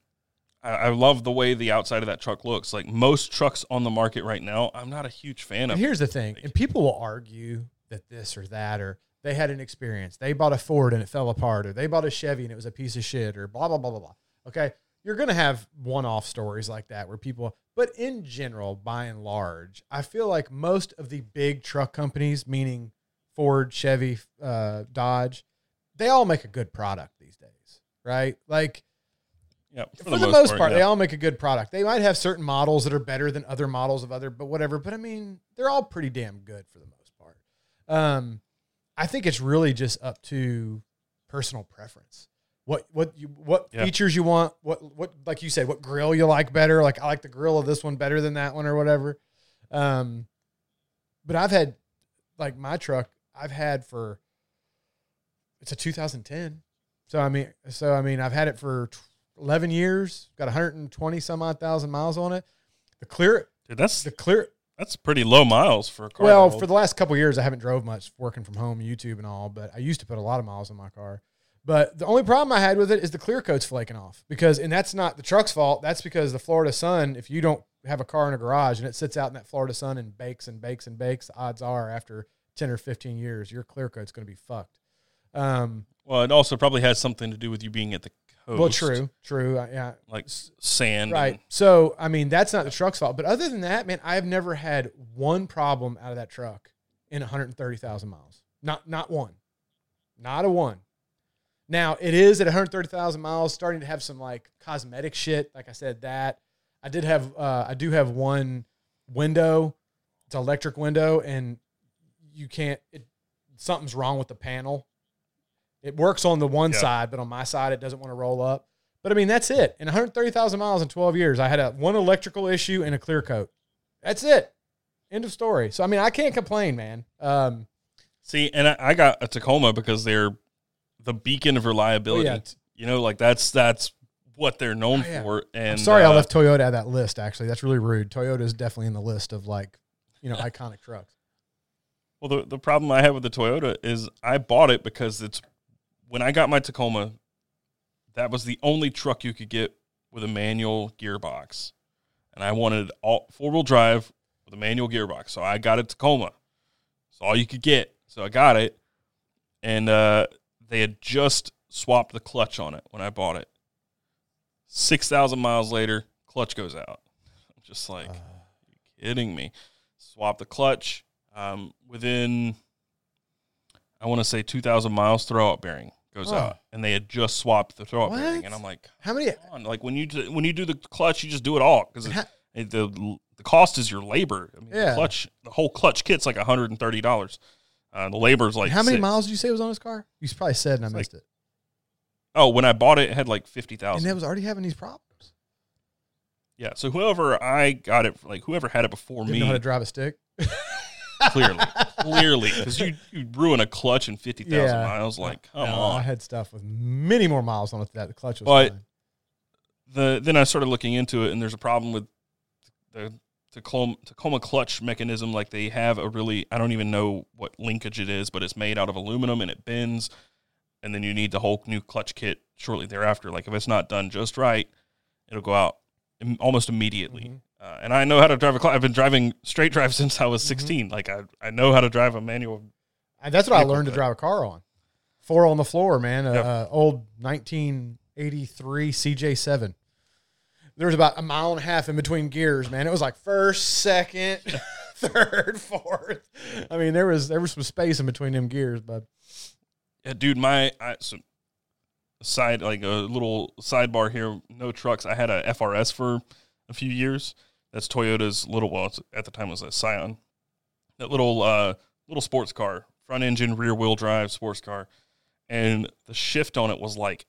love the way the outside of that truck looks. Like most trucks on the market right now, I'm not a huge fan of. Here's the thing. And people will argue that this or that, or they had an experience. They bought a Ford and it fell apart, or they bought a Chevy and it was a piece of shit, or blah, blah, blah, blah, blah. Okay. You're going to have one-off stories like that where people, but in general, by and large, I feel like most of the big truck companies, meaning Ford, Chevy, Dodge, they all make a good product these days, right? Like, yeah, for the most part, they all make a good product. They might have certain models that are better than other models of other, but whatever. But I mean, they're all pretty damn good for the most part. I think it's really just up to personal preference. What features you want? What like you said, what grill you like better? Like I like the grill of this one better than that one or whatever. But I've had like my truck I've had for. It's a 2010. So, I mean, I've had it for 11 years, got 120 some odd thousand miles on it. That's pretty low miles for a car. Well, for the last couple of years, I haven't drove much working from home, YouTube and all, but I used to put a lot of miles on my car. But the only problem I had with it is the clear coat's flaking off and that's not the truck's fault. That's because the Florida sun, if you don't have a car in a garage and it sits out in that Florida sun and bakes and bakes and bakes, the odds are after 10 or 15 years, your clear coat's going to be fucked. Well, it also probably has something to do with you being at the coast. Well, true. Yeah. Like sand. Right. So, I mean, that's not the truck's fault. But other than that, man, I've never had one problem out of that truck in 130,000 miles. Not one. Not a one. Now, it is at 130,000 miles starting to have some like cosmetic shit. Like I said, that I did have, I do have one window. It's an electric window and you can't, something's wrong with the panel. It works on the one side, but on my side, it doesn't want to roll up. But, I mean, that's it. In 130,000 miles in 12 years, I had one electrical issue and a clear coat. That's it. End of story. So, I mean, I can't complain, man. See, and I got a Tacoma because they're the beacon of reliability. Yeah. You know, like that's what they're known for. And I'm sorry I left Toyota out of that list, actually. That's really rude. Toyota is definitely in the list of, like, you know, iconic trucks. Well, the problem I have with the Toyota is I bought it because it's – when I got my Tacoma, that was the only truck you could get with a manual gearbox. And I wanted all four-wheel drive with a manual gearbox. So I got a Tacoma. It's all you could get. So I got it. And they had just swapped the clutch on it when I bought it. 6,000 miles later, clutch goes out. I'm just like, are you kidding me? Swap the clutch. Within... I want to say 2,000 miles throwout bearing goes out, and they had just swapped the throwout bearing, and I'm like, how many? Like when you do the clutch, you just do it all because the cost is your labor. I mean, the whole clutch kit's like $130. The labor's like how many miles did you say was on this car? You probably said, and I missed it. Oh, when I bought it, it had like 50,000, and it was already having these problems. Yeah, so whoever had it before me know how to drive a stick. Clearly, because you ruin a clutch in 50,000 miles. Like, come on. I had stuff with many more miles on it that the clutch was fine. Then I started looking into it, and there's a problem with the Tacoma clutch mechanism. Like, they have a really, I don't even know what linkage it is, but it's made out of aluminum, and it bends, and then you need the whole new clutch kit shortly thereafter. Like, if it's not done just right, it'll go out almost immediately. And I know how to drive a car. I've been driving straight drive since I was 16. Like, I know how to drive a manual. And that's what I learned to drive a car on. Four on the floor, man. Old 1983 CJ7. There was about a mile and a half in between gears, man. It was like first, second, third, fourth. I mean, there was some space in between them gears, bud. Yeah, dude, a little sidebar here. No trucks. I had a FRS for a few years. That's Toyota's little. Well, at the time it was a Scion. That little sports car, front engine, rear wheel drive sports car, and the shift on it was like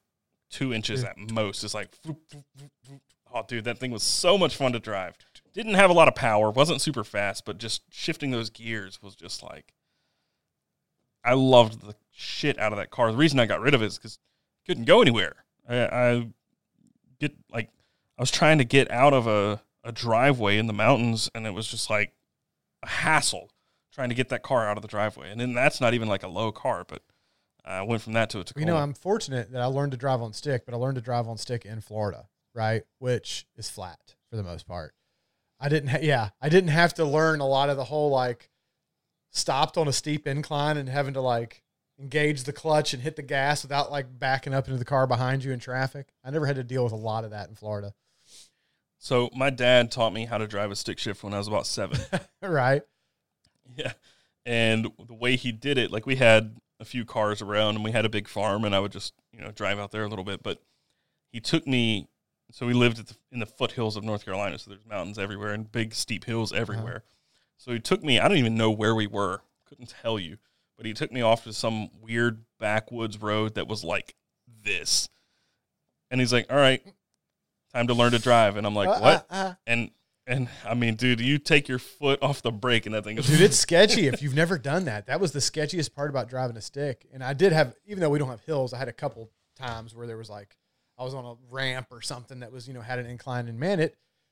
2 inches at most. It's like, oh, dude, that thing was so much fun to drive. Didn't have a lot of power, wasn't super fast, but just shifting those gears was just like, I loved the shit out of that car. The reason I got rid of it is because I couldn't go anywhere. I was trying to get out of a driveway in the mountains, and it was just like a hassle trying to get that car out of the driveway. And then that's not even like a low car, but I went from that to a Tacoma. You know, I'm fortunate that I learned to drive on stick, but I learned to drive on stick in Florida, right? Which is flat for the most part. I didn't have to learn a lot of the whole, like, stopped on a steep incline and having to, like, engage the clutch and hit the gas without, like, backing up into the car behind you in traffic. I never had to deal with a lot of that in Florida. So my dad taught me how to drive a stick shift when I was about 7. Right. Yeah. And the way he did it, like, we had a few cars around and we had a big farm, and I would just, you know, drive out there a little bit. But he took me, so we lived in the foothills of North Carolina, so there's mountains everywhere and big steep hills everywhere. Uh-huh. So he took me, I don't even know where we were, couldn't tell you. But he took me off to some weird backwoods road that was like this. And he's like, all right, time to learn to drive. And I'm like, what? And I mean, dude, you take your foot off the brake and that thing goes. Dude, it's sketchy if you've never done that. That was the sketchiest part about driving a stick. And I did have, even though we don't have hills, I had a couple times where there was like, I was on a ramp or something that was, you know, had an incline. And man,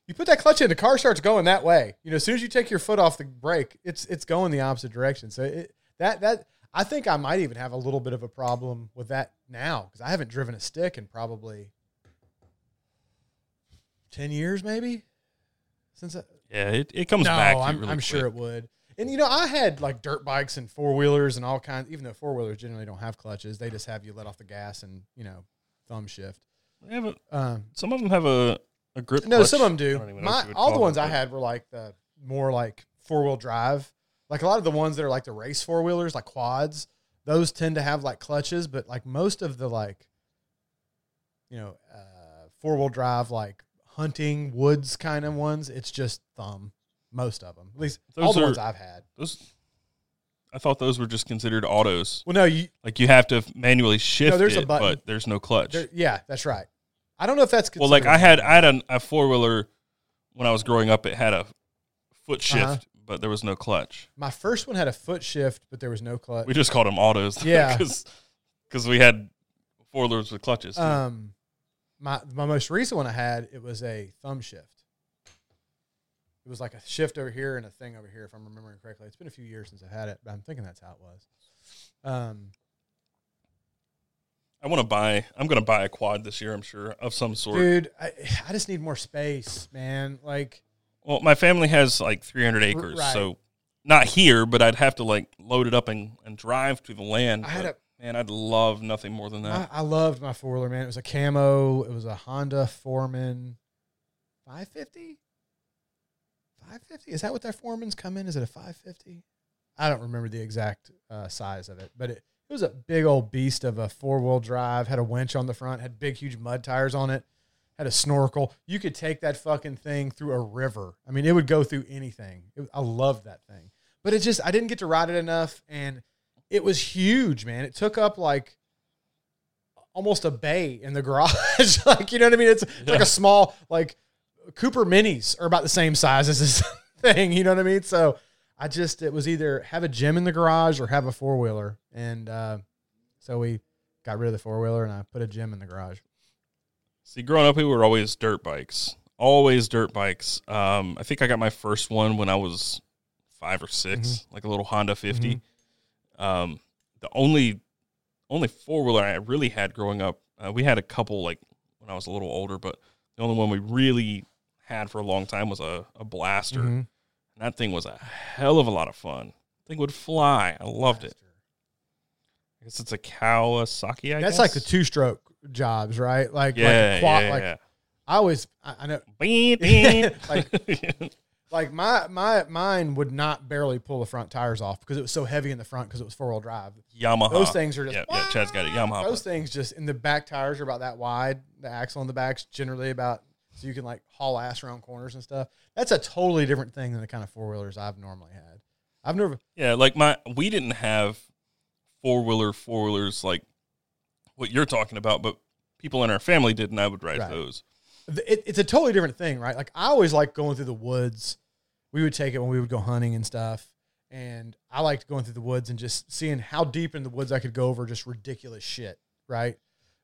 you put that clutch in, the car starts going that way. You know, as soon as you take your foot off the brake, it's going the opposite direction. So I think I might even have a little bit of a problem with that now, because I haven't driven a stick in probably 10 years maybe. It comes back. I'm sure it would. And, you know, I had like dirt bikes and four-wheelers and all kinds, even though four-wheelers generally don't have clutches. They just have you let off the gas and, you know, thumb shift. They have some of them have a grip. No, clutch. Some of them do. All the ones I had were like the more like four-wheel drive. Like a lot of the ones that are like the race four-wheelers, like quads, those tend to have like clutches, but like most of the like, you know, four-wheel drive, like hunting woods kind of ones, it's just thumb, most of them. At least all the ones I've had. I thought those were just considered autos. Well, no, you have to manually shift but there's no clutch. Yeah, that's right. I don't know if that's considered. Well, like I had a four-wheeler when I was growing up. It had a foot shift. Uh-huh. But there was no clutch. My first one had a foot shift, but there was no clutch. We just called them autos. Yeah. Because we had four-wheelers with clutches. My most recent one I had, it was a thumb shift. It was like a shift over here and a thing over here, if I'm remembering correctly. It's been a few years since I've had it, but I'm thinking that's how it was. I'm going to buy a quad this year, I'm sure, of some sort. Dude, I just need more space, man. Like... Well, my family has like 300 acres, right. So not here, but I'd have to like load it up and drive to the land. I'd love nothing more than that. I loved my four-wheeler, man. It was a camo. It was a Honda Foreman 550? 550? Is that what their Foremans come in? Is it a 550? I don't remember the exact size of it, but it was a big old beast of a four-wheel drive, had a winch on the front, had big, huge mud tires on it. Had a snorkel. You could take that fucking thing through a river. I mean, it would go through anything. I loved that thing. But it just, I didn't get to ride it enough, and it was huge, man. It took up, like, almost a bay in the garage. Like, you know what I mean? It's like a small, like, Cooper Minis are about the same size as this thing. You know what I mean? So it was either have a gym in the garage or have a four-wheeler. And so we got rid of the four-wheeler, and I put a gym in the garage. See, growing up, we were always dirt bikes. Always dirt bikes. I think I got my first one when I was 5 or 6, like a little Honda 50. Mm-hmm. The only four-wheeler I really had growing up, we had a couple like when I was a little older, but the only one we really had for a long time was a blaster. Mm-hmm. And that thing was a hell of a lot of fun. Thing would fly. I loved it. I guess it's a Kawasaki, That's like the two-stroke jobs, right? Like, like I always, I know. Like mine would not barely pull the front tires off because it was so heavy in the front because it was four-wheel drive. Yamaha. Those things are just. Yeah, Chad's got it. Yamaha. Those things just, and the back tires are about that wide. The axle on the back's generally about, so you can, like, haul ass around corners and stuff. That's a totally different thing than the kind of four-wheelers I've normally had. I've never. Yeah, like, we didn't have four-wheelers like what you're talking about, but people in our family did, and I would ride those. It's a totally different thing, right? Like, I always liked going through the woods. We would take it when we would go hunting and stuff, and I liked going through the woods and just seeing how deep in the woods I could go over just ridiculous shit, right?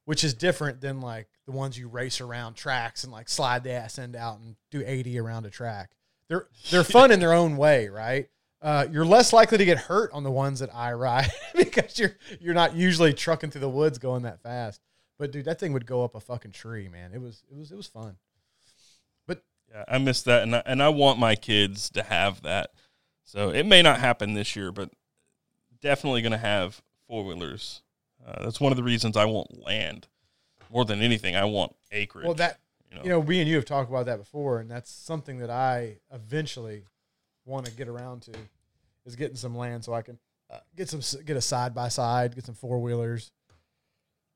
Which is different than, like, the ones you race around tracks and, like, slide the ass end out and do 80 around a track. They're fun in their own way, right? You're less likely to get hurt on the ones that I ride because you're not usually trucking through the woods going that fast. But dude, that thing would go up a fucking tree, man. It was fun. But yeah, I miss that, and I want my kids to have that. So it may not happen this year, but definitely going to have four wheelers. That's one of the reasons I want land more than anything. I want acreage. Well, that you know, we and you have talked about that before, and that's something that I eventually want to get around to is getting some land so I can get a side-by-side, get some four-wheelers,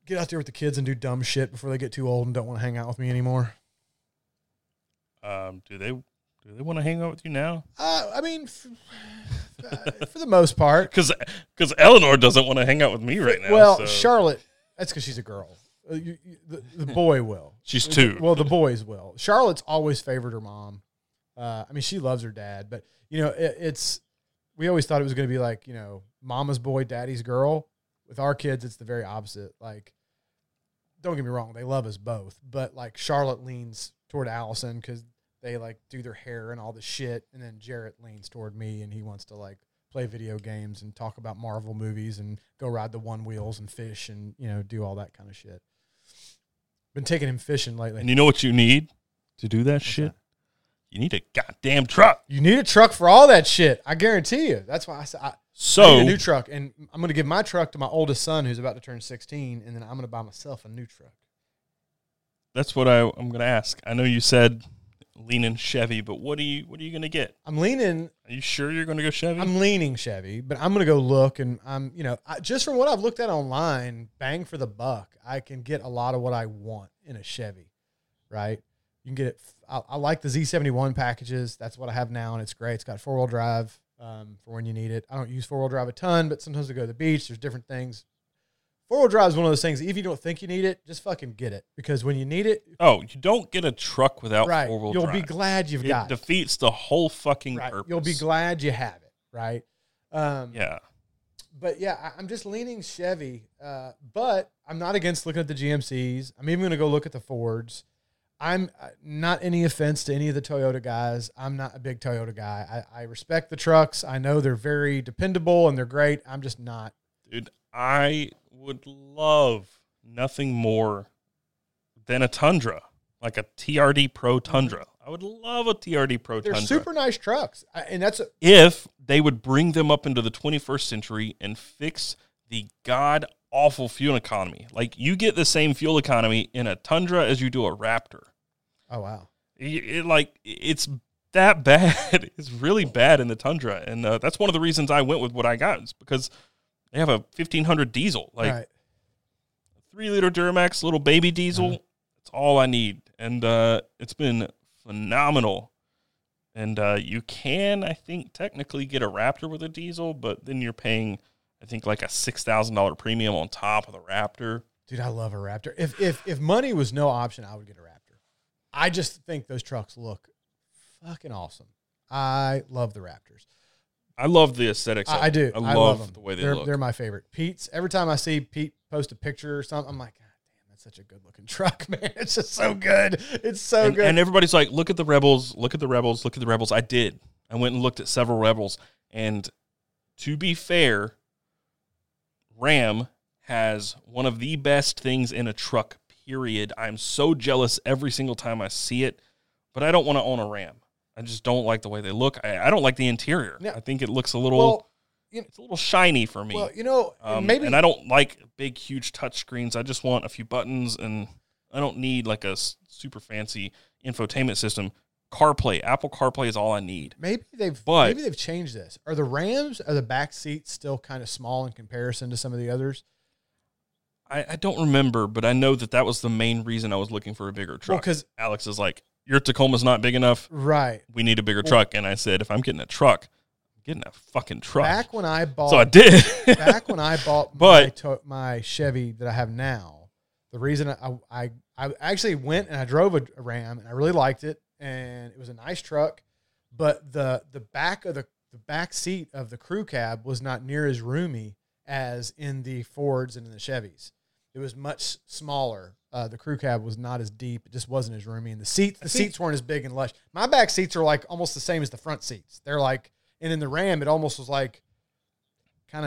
get out there with the kids and do dumb shit before they get too old and don't want to hang out with me anymore. Do they want to hang out with you now? I mean, for the most part. Because Eleanor doesn't want to hang out with me right now. Well, so. Charlotte, that's because she's a girl. The boy will. She's two. Well, the boys will. Charlotte's always favored her mom. I mean, she loves her dad, but we always thought it was going to be like, mama's boy, daddy's girl. With our kids, it's the very opposite. Like, don't get me wrong. They love us both, but like Charlotte leans toward Allison cause they like do their hair and all the shit. And then Jarrett leans toward me and he wants to like play video games and talk about Marvel movies and go ride the one wheels and fish and, do all that kind of shit. Been taking him fishing lately. And you know what you need to do that shit? That? You need a goddamn truck. You need a truck for all that shit. I guarantee you. That's why I said I need a new truck. And I'm going to give my truck to my oldest son who's about to turn 16, and then I'm going to buy myself a new truck. That's what I'm going to ask. I know you said leaning Chevy, but what are you going to get? I'm leaning. Are you sure you're going to go Chevy? I'm leaning Chevy, but I'm going to go look, and I'm just from what I've looked at online, bang for the buck, I can get a lot of what I want in a Chevy, right? You can get it. I like the Z71 packages. That's what I have now, and it's great. It's got four-wheel drive for when you need it. I don't use four-wheel drive a ton, but sometimes I go to the beach. There's different things. Four-wheel drive is one of those things, if you don't think you need it, just fucking get it. Because when you need it. Oh, you don't get a truck without four-wheel drive. You'll be glad you've got it. It defeats the whole fucking purpose. You'll be glad you have it, right? Yeah. But, yeah, I'm just leaning Chevy. But I'm not against looking at the GMCs. I'm even going to go look at the Fords. I'm not any offense to any of the Toyota guys. I'm not a big Toyota guy. I respect the trucks. I know they're very dependable and they're great. I'm just not. Dude, I would love nothing more than a Tundra, like a TRD Pro Tundra. I would love a TRD Pro Tundra. They're super nice trucks. If they would bring them up into the 21st century and fix the god-awful fuel economy. Like, you get the same fuel economy in a Tundra as you do a Raptor. Oh, wow. It's that bad. It's really bad in the Tundra. And that's one of the reasons I went with what I got is because they have a 1500 diesel. Like, 3-liter Duramax, little baby diesel. Right. That's all I need. And it's been phenomenal. And you can, I think, technically get a Raptor with a diesel, but then you're paying, I think, like a $6,000 premium on top of the Raptor. Dude, I love a Raptor. If money was no option, I would get a Raptor. I just think those trucks look fucking awesome. I love the Raptors. I love the aesthetics. I do. I love them. The way they look. They're my favorite. Pete's, every time I see Pete post a picture or something, I'm like, God damn, that's such a good looking truck, man. It's just so good. It's so good. And everybody's like, look at the Rebels. Look at the Rebels. Look at the Rebels. I did. I went and looked at several Rebels. And to be fair, Ram has one of the best things in a truck, period. I'm so jealous every single time I see it. But I don't want to own a Ram. I just don't like the way they look. I don't like the interior. Yeah. I think it looks a little it's a little shiny for me. Well, you know, maybe. And I don't like big, huge touch screens. I just want a few buttons, and I don't need like a super fancy infotainment system. CarPlay, Apple CarPlay is all I need. Maybe they've changed this. Are the Rams, are the back seats still kind of small in comparison to some of the others? I don't remember, but I know that was the main reason I was looking for a bigger truck. Because Alex is like, your Tacoma's not big enough. Right. We need a bigger truck. And I said, if I'm getting a truck, I'm getting a fucking truck. Back when I bought. So I did. Back when I bought my Chevy that I have now, the reason I actually went and I drove a Ram, and I really liked it. And it was a nice truck, but the back seat of the crew cab was not near as roomy as in the Fords and in the Chevys. It was much smaller. The crew cab was not as deep. It just wasn't as roomy, and the seats weren't as big and lush. My back seats are like almost the same as the front seats. They're like, and in the Ram, it almost was like kind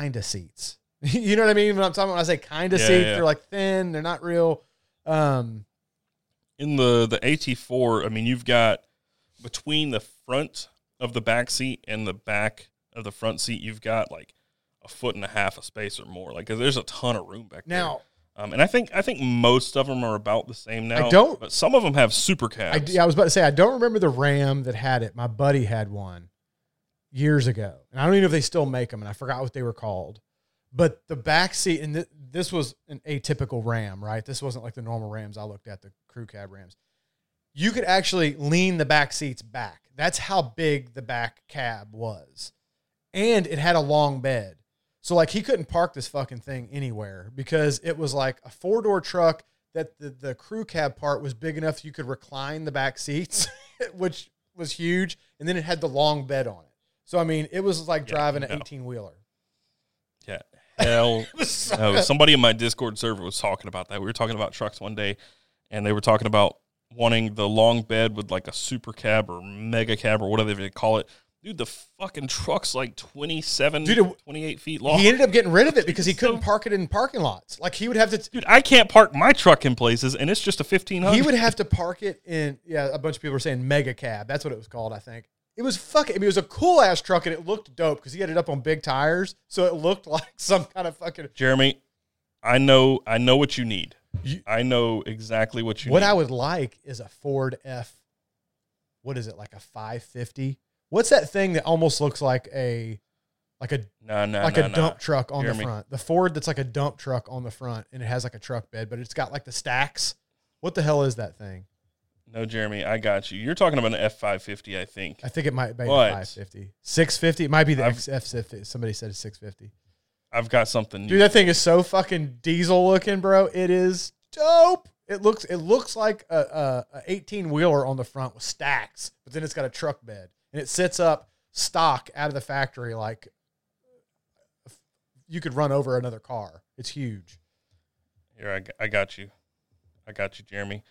of seats. You know what I mean? When I'm talking, when I say kind of seats, they're like thin. They're not real. In the AT4, I mean, you've got between the front of the back seat and the back of the front seat, you've got like a foot and a half of space or more. Like, there's a ton of room back there. And I think most of them are about the same now. But some of them have super cabs. I was about to say, I don't remember the Ram that had it. My buddy had one years ago, and I don't even know if they still make them, and I forgot what they were called. But the back seat, and this was an atypical Ram, right? This wasn't like the normal Rams I looked at, the crew cab Rams. You could actually lean the back seats back. That's how big the back cab was. And it had a long bed. So, like, he couldn't park this fucking thing anywhere because it was like a four-door truck that the crew cab part was big enough you could recline the back seats, which was huge. And then it had the long bed on it. So, I mean, it was like driving an 18-wheeler. Yeah. Hell, no. Somebody in my Discord server was talking about that. We were talking about trucks one day, and they were talking about wanting the long bed with like a super cab or mega cab or whatever they call it. Dude, the fucking truck's like 28 feet long. He ended up getting rid of it because he couldn't park it in parking lots. Like, he would have to. Dude, I can't park my truck in places, and it's just a 1500. He would have to park it in. Yeah, a bunch of people were saying mega cab. That's what it was called, I think. It was fucking. I mean, it was a cool ass truck, and it looked dope because he had it up on big tires, so it looked like some kind of fucking. Jeremy, I know what you need. I know exactly what you need. What I would like is a Ford F. What is it, like a 550? What's that thing that almost looks like a dump truck on the front? The Ford that's like a dump truck on the front, and it has like a truck bed, but it's got like the stacks. What the hell is that thing? No, Jeremy, I got you. You're talking about an F550, I think. I think it might be a 550. 650? It might be the F50. Somebody said 650. I've got something new. Dude, that thing is so fucking diesel looking, bro. It is dope. It looks like a 18-wheeler on the front with stacks, but then it's got a truck bed. And it sits up stock out of the factory like you could run over another car. It's huge. Here, I got you. I got you, Jeremy.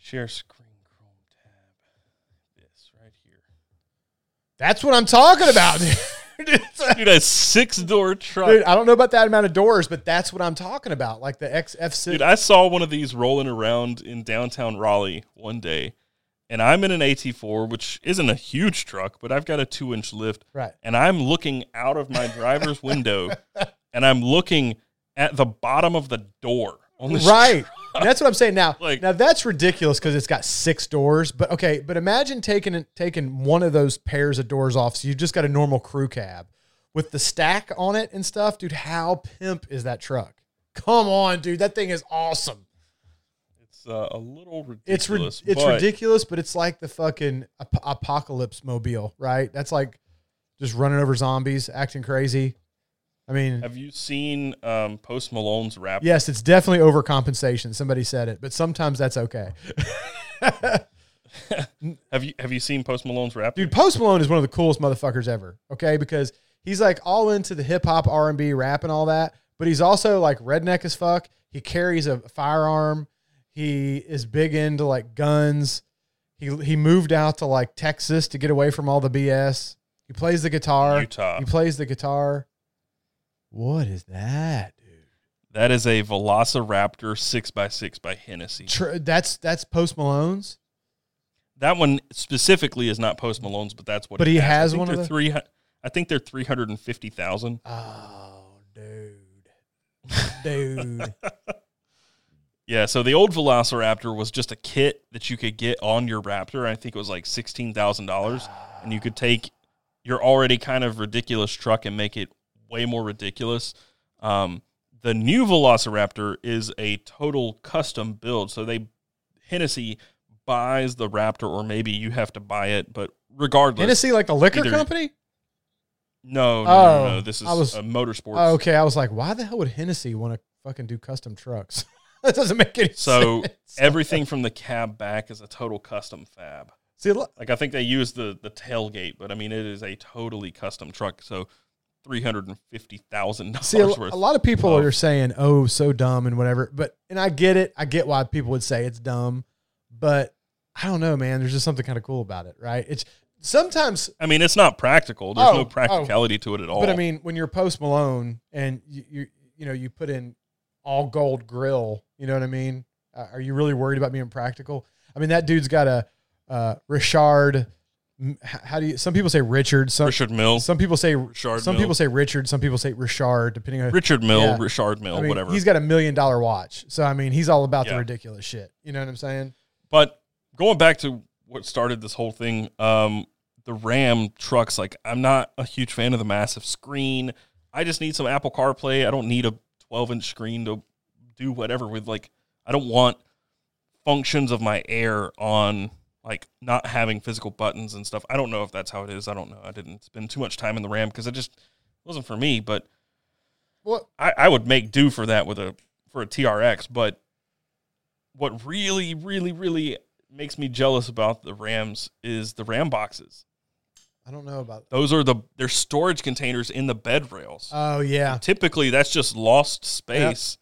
Share screen, Chrome tab. This right here. That's what I'm talking about, dude. Dude, a 6-door truck. Dude, I don't know about that amount of doors, but that's what I'm talking about. Like the XF6. Dude, I saw one of these rolling around in downtown Raleigh one day, and I'm in an AT4, which isn't a huge truck, but I've got a 2-inch lift. Right. And I'm looking out of my driver's window, and I'm looking at the bottom of the door on this truck. That's what I'm saying now. Like, now that's ridiculous because it's got 6 doors. But okay, but imagine taking one of those pairs of doors off. So you've just got a normal crew cab with the stack on it and stuff, dude. How pimp is that truck? Come on, dude. That thing is awesome. It's a little ridiculous. It's ridiculous, but it's like the fucking apocalypse mobile, right? That's like just running over zombies, acting crazy. I mean, have you seen Post Malone's Raptor? Yes, it's definitely overcompensation. Somebody said it, but sometimes that's okay. Have you seen Post Malone's Raptor? Dude, Post Malone is one of the coolest motherfuckers ever. Okay, because he's like all into the hip hop, R&B, rap, and all that, but he's also like redneck as fuck. He carries a firearm. He is big into like guns. He moved out to like Texas to get away from all the BS. He plays the guitar. Utah. He plays the guitar. What is that, dude? That is a Velociraptor 6x6 by Hennessy. That's Post Malone's? that one specifically is not Post Malone's, but that's what. But he has one of the. I think they're 350,000. Oh, dude. Yeah, so the old Velociraptor was just a kit that you could get on your Raptor. I think it was like $16,000, and you could take your already kind of ridiculous truck and make it way more ridiculous. The new Velociraptor is a total custom build. So they Hennessy buys the Raptor, or maybe you have to buy it, but regardless. Hennessy, like the liquor company? No. This is a motorsports. Oh, okay, I was like, why the hell would Hennessy want to fucking do custom trucks? That doesn't make any sense. So everything from the cab back is a total custom fab. See, like I think they use the tailgate, but I mean it is a totally custom truck. So $350,000 worth. A lot of people are saying, "Oh, so dumb" and whatever. But and I get it. I get why people would say it's dumb. But I don't know, man. There's just something kind of cool about it, right? It's sometimes. I mean, it's not practical. There's no practicality to it at all. But I mean, when you're Post Malone and you put in all gold grill, you know what I mean? Are you really worried about being practical? I mean, that dude's got a Richard. Some people say Richard. Richard Mille. Some people say Richard. Some people say Richard. Some people say Richard, depending on Richard Mille, yeah. Richard Mille, I mean, whatever. He's got a $1 million watch, so I mean, he's all about the ridiculous shit. You know what I'm saying? But going back to what started this whole thing, the Ram trucks. Like, I'm not a huge fan of the massive screen. I just need some Apple CarPlay. I don't need a 12-inch screen to do whatever with. Like, I don't want functions of my Air on. Like, not having physical buttons and stuff. I don't know if that's how it is. I don't know. I didn't spend too much time in the Ram because it wasn't for me. But I would make do for that for a TRX. But what really, really, really makes me jealous about the Rams is the Ram boxes. I don't know about those. They're storage containers in the bed rails. Oh, yeah. And typically, that's just lost space.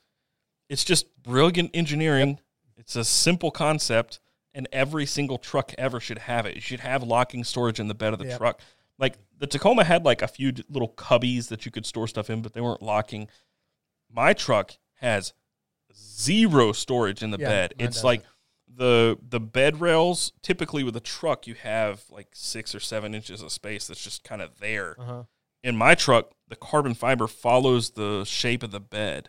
Yep. It's just brilliant engineering. Yep. It's a simple concept. And every single truck ever should have it. You should have locking storage in the bed of the truck. Like, the Tacoma had, like, a few little cubbies that you could store stuff in, but they weren't locking. My truck has zero storage in the bed. It's like the bed rails, typically with a truck, you have, like, 6 or 7 inches of space that's just kind of there. Uh-huh. In my truck, the carbon fiber follows the shape of the bed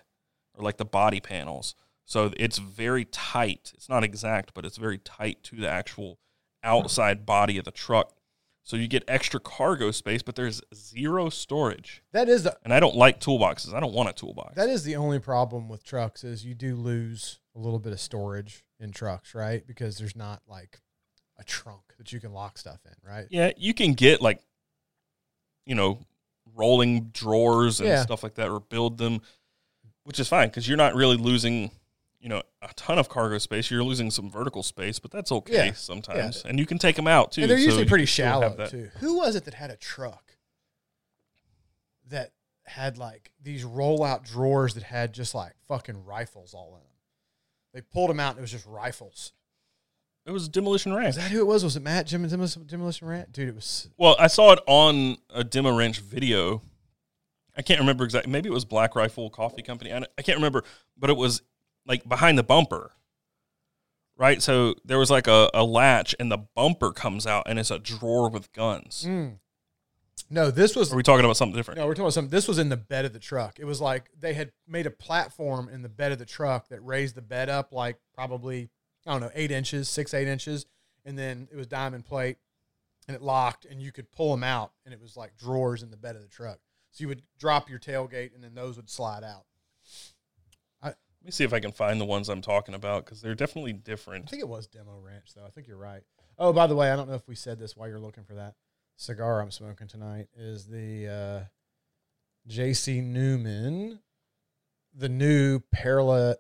or, like, the body panels. So it's very tight. It's not exact, but it's very tight to the actual outside body of the truck. So you get extra cargo space, but there's zero storage. That is, and I don't like toolboxes. I don't want a toolbox. That is the only problem with trucks is you do lose a little bit of storage in trucks, right? Because there's not like a trunk that you can lock stuff in, right? Yeah, you can get like, rolling drawers and stuff like that, or build them, which is fine because you're not really losing. A ton of cargo space. You're losing some vertical space, but that's okay sometimes. Yeah. And you can take them out, too. And they're usually pretty shallow, too. Who was it that had a truck that had, like, these roll-out drawers that had just, like, fucking rifles all in them? They pulled them out, and it was just rifles. It was Demolition Ranch. Is that who it was? Was it Matt Jim and Demolition Ranch? Dude, it was... Well, I saw it on a Demo Ranch video. I can't remember exactly. Maybe it was Black Rifle Coffee Company. I can't remember, but it was... like behind the bumper, right? So there was like a latch and the bumper comes out and it's a drawer with guns. Mm. No, this was... Are we talking about something different? No, we're talking about something... This was in the bed of the truck. It was like they had made a platform in the bed of the truck that raised the bed up like probably, 8 inches, 6, 8 inches. And then it was diamond plate and it locked and you could pull them out and it was like drawers in the bed of the truck. So you would drop your tailgate and then those would slide out. Let me see if I can find the ones I'm talking about because they're definitely different. I think it was Demo Ranch, though. I think you're right. Oh, by the way, I don't know if we said this while you're looking for that. Cigar I'm smoking tonight is the J.C. Newman, the new Perla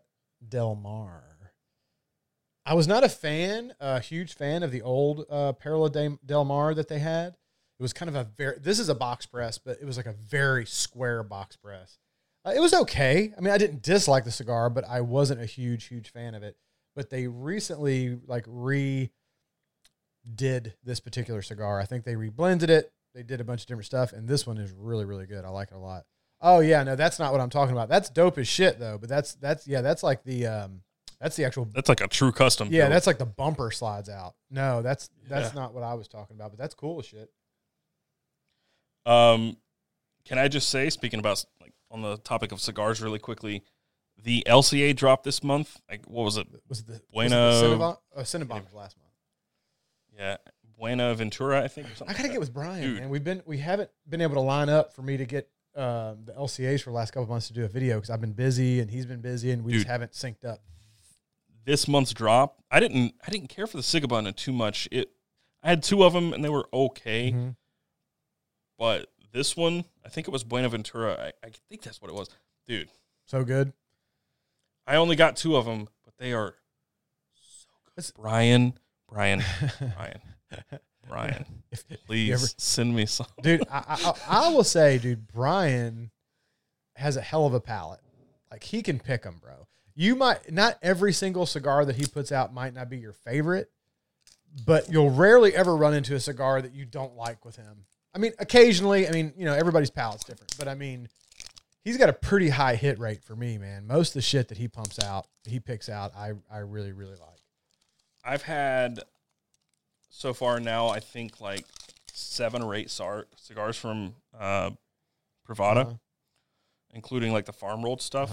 Del Mar. I was not a huge fan of the old Perla Del Mar that they had. It was kind of this is a box press, but it was like a very square box press. It was okay. I mean, I didn't dislike the cigar, but I wasn't a huge, huge fan of it. But they recently, like, redid this particular cigar. I think they reblended it. They did a bunch of different stuff, and this one is really, really good. I like it a lot. Oh, yeah, no, that's not what I'm talking about. That's dope as shit, though. But that's like the That's the actual. That's like a true custom. Yeah, build. That's like the bumper slides out. No, that's not what I was talking about, but that's cool as shit. Can I just say, speaking about like on the topic of cigars, really quickly, the LCA dropped this month. Like, what was it? Was it the Bueno? Cinnabon was last month. Yeah, Buena Ventura, I think. Or something. I gotta get with Brian, dude. Man. We haven't been able to line up for me to get the LCAs for the last couple of months to do a video because I've been busy and he's been busy and we just haven't synced up. This month's drop, I didn't care for the Cinnabon too much. I had two of them and they were okay, mm-hmm. But this one, I think it was Buena Ventura. I think that's what it was, dude. So good. I only got two of them, but they are so good. Brian, please send me some. Dude, I will say, dude, Brian has a hell of a palate. Like, he can pick them, bro. You might, not every single cigar that he puts out might not be your favorite, but you'll rarely ever run into a cigar that you don't like with him. I mean, occasionally, you know, everybody's palate's different, but he's got a pretty high hit rate for me, man. Most of the shit that he pumps out, he picks out, I really, really like. I've had... So far now, I think like 7 or 8 cigars from Privada, uh-huh. including like the farm rolled stuff.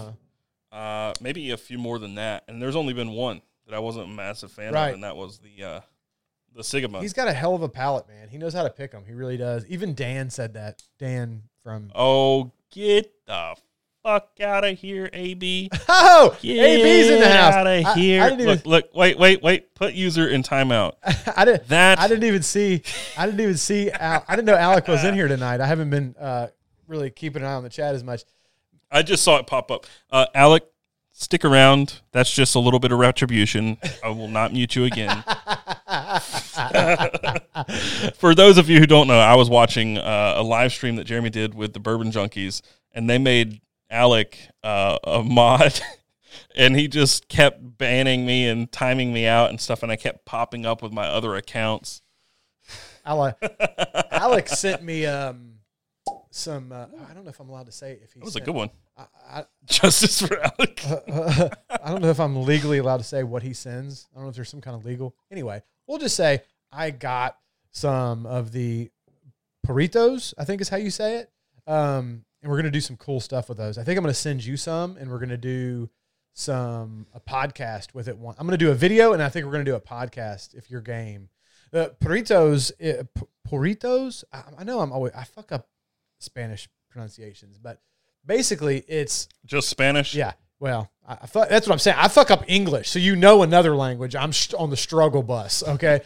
Uh-huh. Maybe a few more than that. And there's only been one that I wasn't a massive fan of, and that was the Sigma. He's got a hell of a palate, man. He knows how to pick them. He really does. Even Dan said that. Dan from... Oh, get the fuck out of here, AB. Oh, AB's in the house. Out of here. Look, wait. Put user in timeout. I didn't even see. I didn't know Alec was in here tonight. I haven't been really keeping an eye on the chat as much. I just saw it pop up. Alec, stick around. That's just a little bit of retribution. I will not mute you again. For those of you who don't know, I was watching a live stream that Jeremy did with the Bourbon Junkies, and they made Alec a mod, and he just kept banning me and timing me out and stuff, and I kept popping up with my other accounts. Alec sent me some I don't know if I'm allowed to say if he that was sent, a good one. Justice for Alec. I don't know if I'm legally allowed to say what he sends. I don't know if there's some kind of legal. Anyway, we'll just say I got some of the Puritos, I think is how you say it. And we're going to do some cool stuff with those. I think I'm going to send you some, and we're going to do a podcast with it. I'm going to do a video, and I think we're going to do a podcast if you're game. The Puritos, I know I fuck up Spanish pronunciations, but basically it's... Just Spanish? Yeah. Well, that's what I'm saying. I fuck up English, so you know another language. I'm on the struggle bus, okay?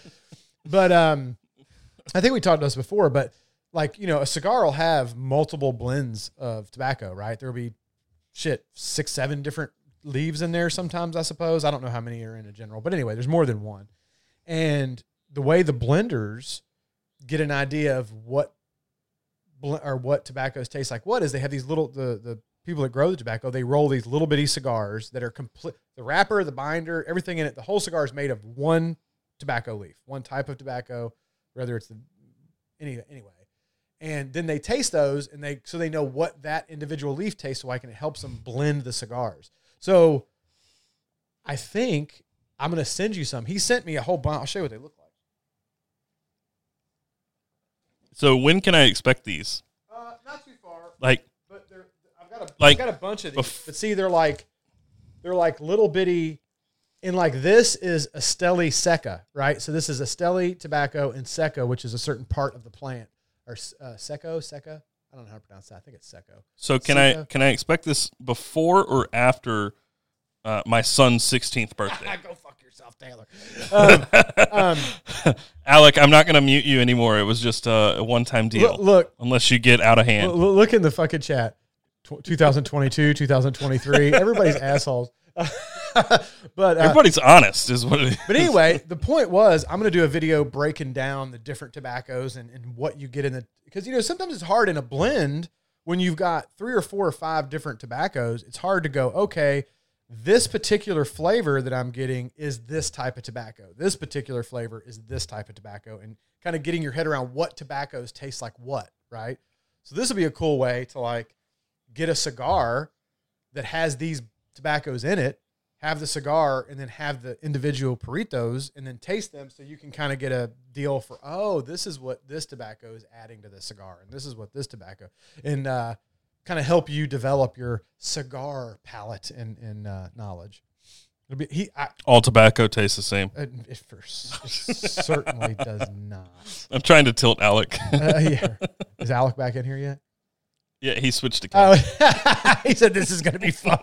But I think we talked about this before, but... Like, you know, a cigar will have multiple blends of tobacco, right? There'll be 6, 7 different leaves in there sometimes, I suppose. I don't know how many are in a general, but anyway, there's more than one. And the way the blenders get an idea of what tobaccos taste like, what is they have these little, the people that grow the tobacco, they roll these little bitty cigars that are complete. The wrapper, the binder, everything in it, the whole cigar is made of one tobacco leaf, one type of tobacco, whether it's anyway. And then they taste those, and so they know what that individual leaf tastes like, and it helps them blend the cigars. So I think I'm going to send you some. He sent me a whole bunch. I'll show you what they look like. So when can I expect these? Not too far. Like, but I've got a bunch of these. But see, they're like little bitty, and like this is Esteli Seca, right? So this is Esteli tobacco and Seca, which is a certain part of the plant. Or Seca? I don't know how to pronounce that. I think it's Seco. So can I expect this before or after my son's 16th birthday? Go fuck yourself, Taylor. Alec, I'm not going to mute you anymore. It was just a one-time deal. Look, unless you get out of hand. Look in the fucking chat. 2022, 2023. Everybody's assholes. But everybody's honest is what it is. But anyway, the point was I'm going to do a video breaking down the different tobaccos and what you get in the, because you know sometimes it's hard in a blend when you've got 3 or 4 or 5 different tobaccos. It's hard to go, okay, this particular flavor that I'm getting is this type of tobacco. This particular flavor is this type of tobacco, and kind of getting your head around what tobaccos taste like what, right? So this would be a cool way to like get a cigar that has these tobaccos in it have the cigar and then have the individual puritos and then taste them so you can kind of get a deal for, oh, this is what this tobacco is adding to the cigar, and this is what this tobacco, and kind of help you develop your cigar palate and knowledge. It'll be, all tobacco tastes the same. It certainly does not. I'm trying to tilt Alec. Yeah. Is Alec back in here yet? Yeah, he switched again. Oh, he said this is going to be fun.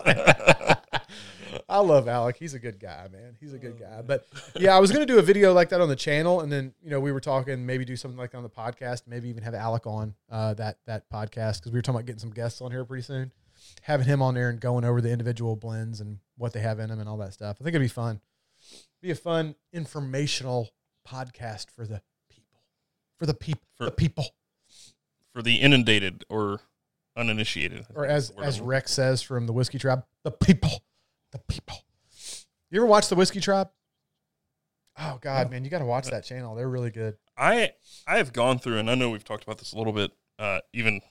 I love Alec. He's a good guy, man. He's a good guy. But, yeah, I was going to do a video like that on the channel, and then, you know, we were talking maybe do something like that on the podcast, maybe even have Alec on that podcast, because we were talking about getting some guests on here pretty soon, having him on there and going over the individual blends and what they have in them and all that stuff. I think it'd be fun. Be a fun, informational podcast for the people. For the inundated or uninitiated. Or as Rex says from the Whiskey Tribe, the people. You ever watch the Whiskey Tribe? Oh God, man, you got to watch that channel. They're really good. I have gone through, and I know we've talked about this a little bit, even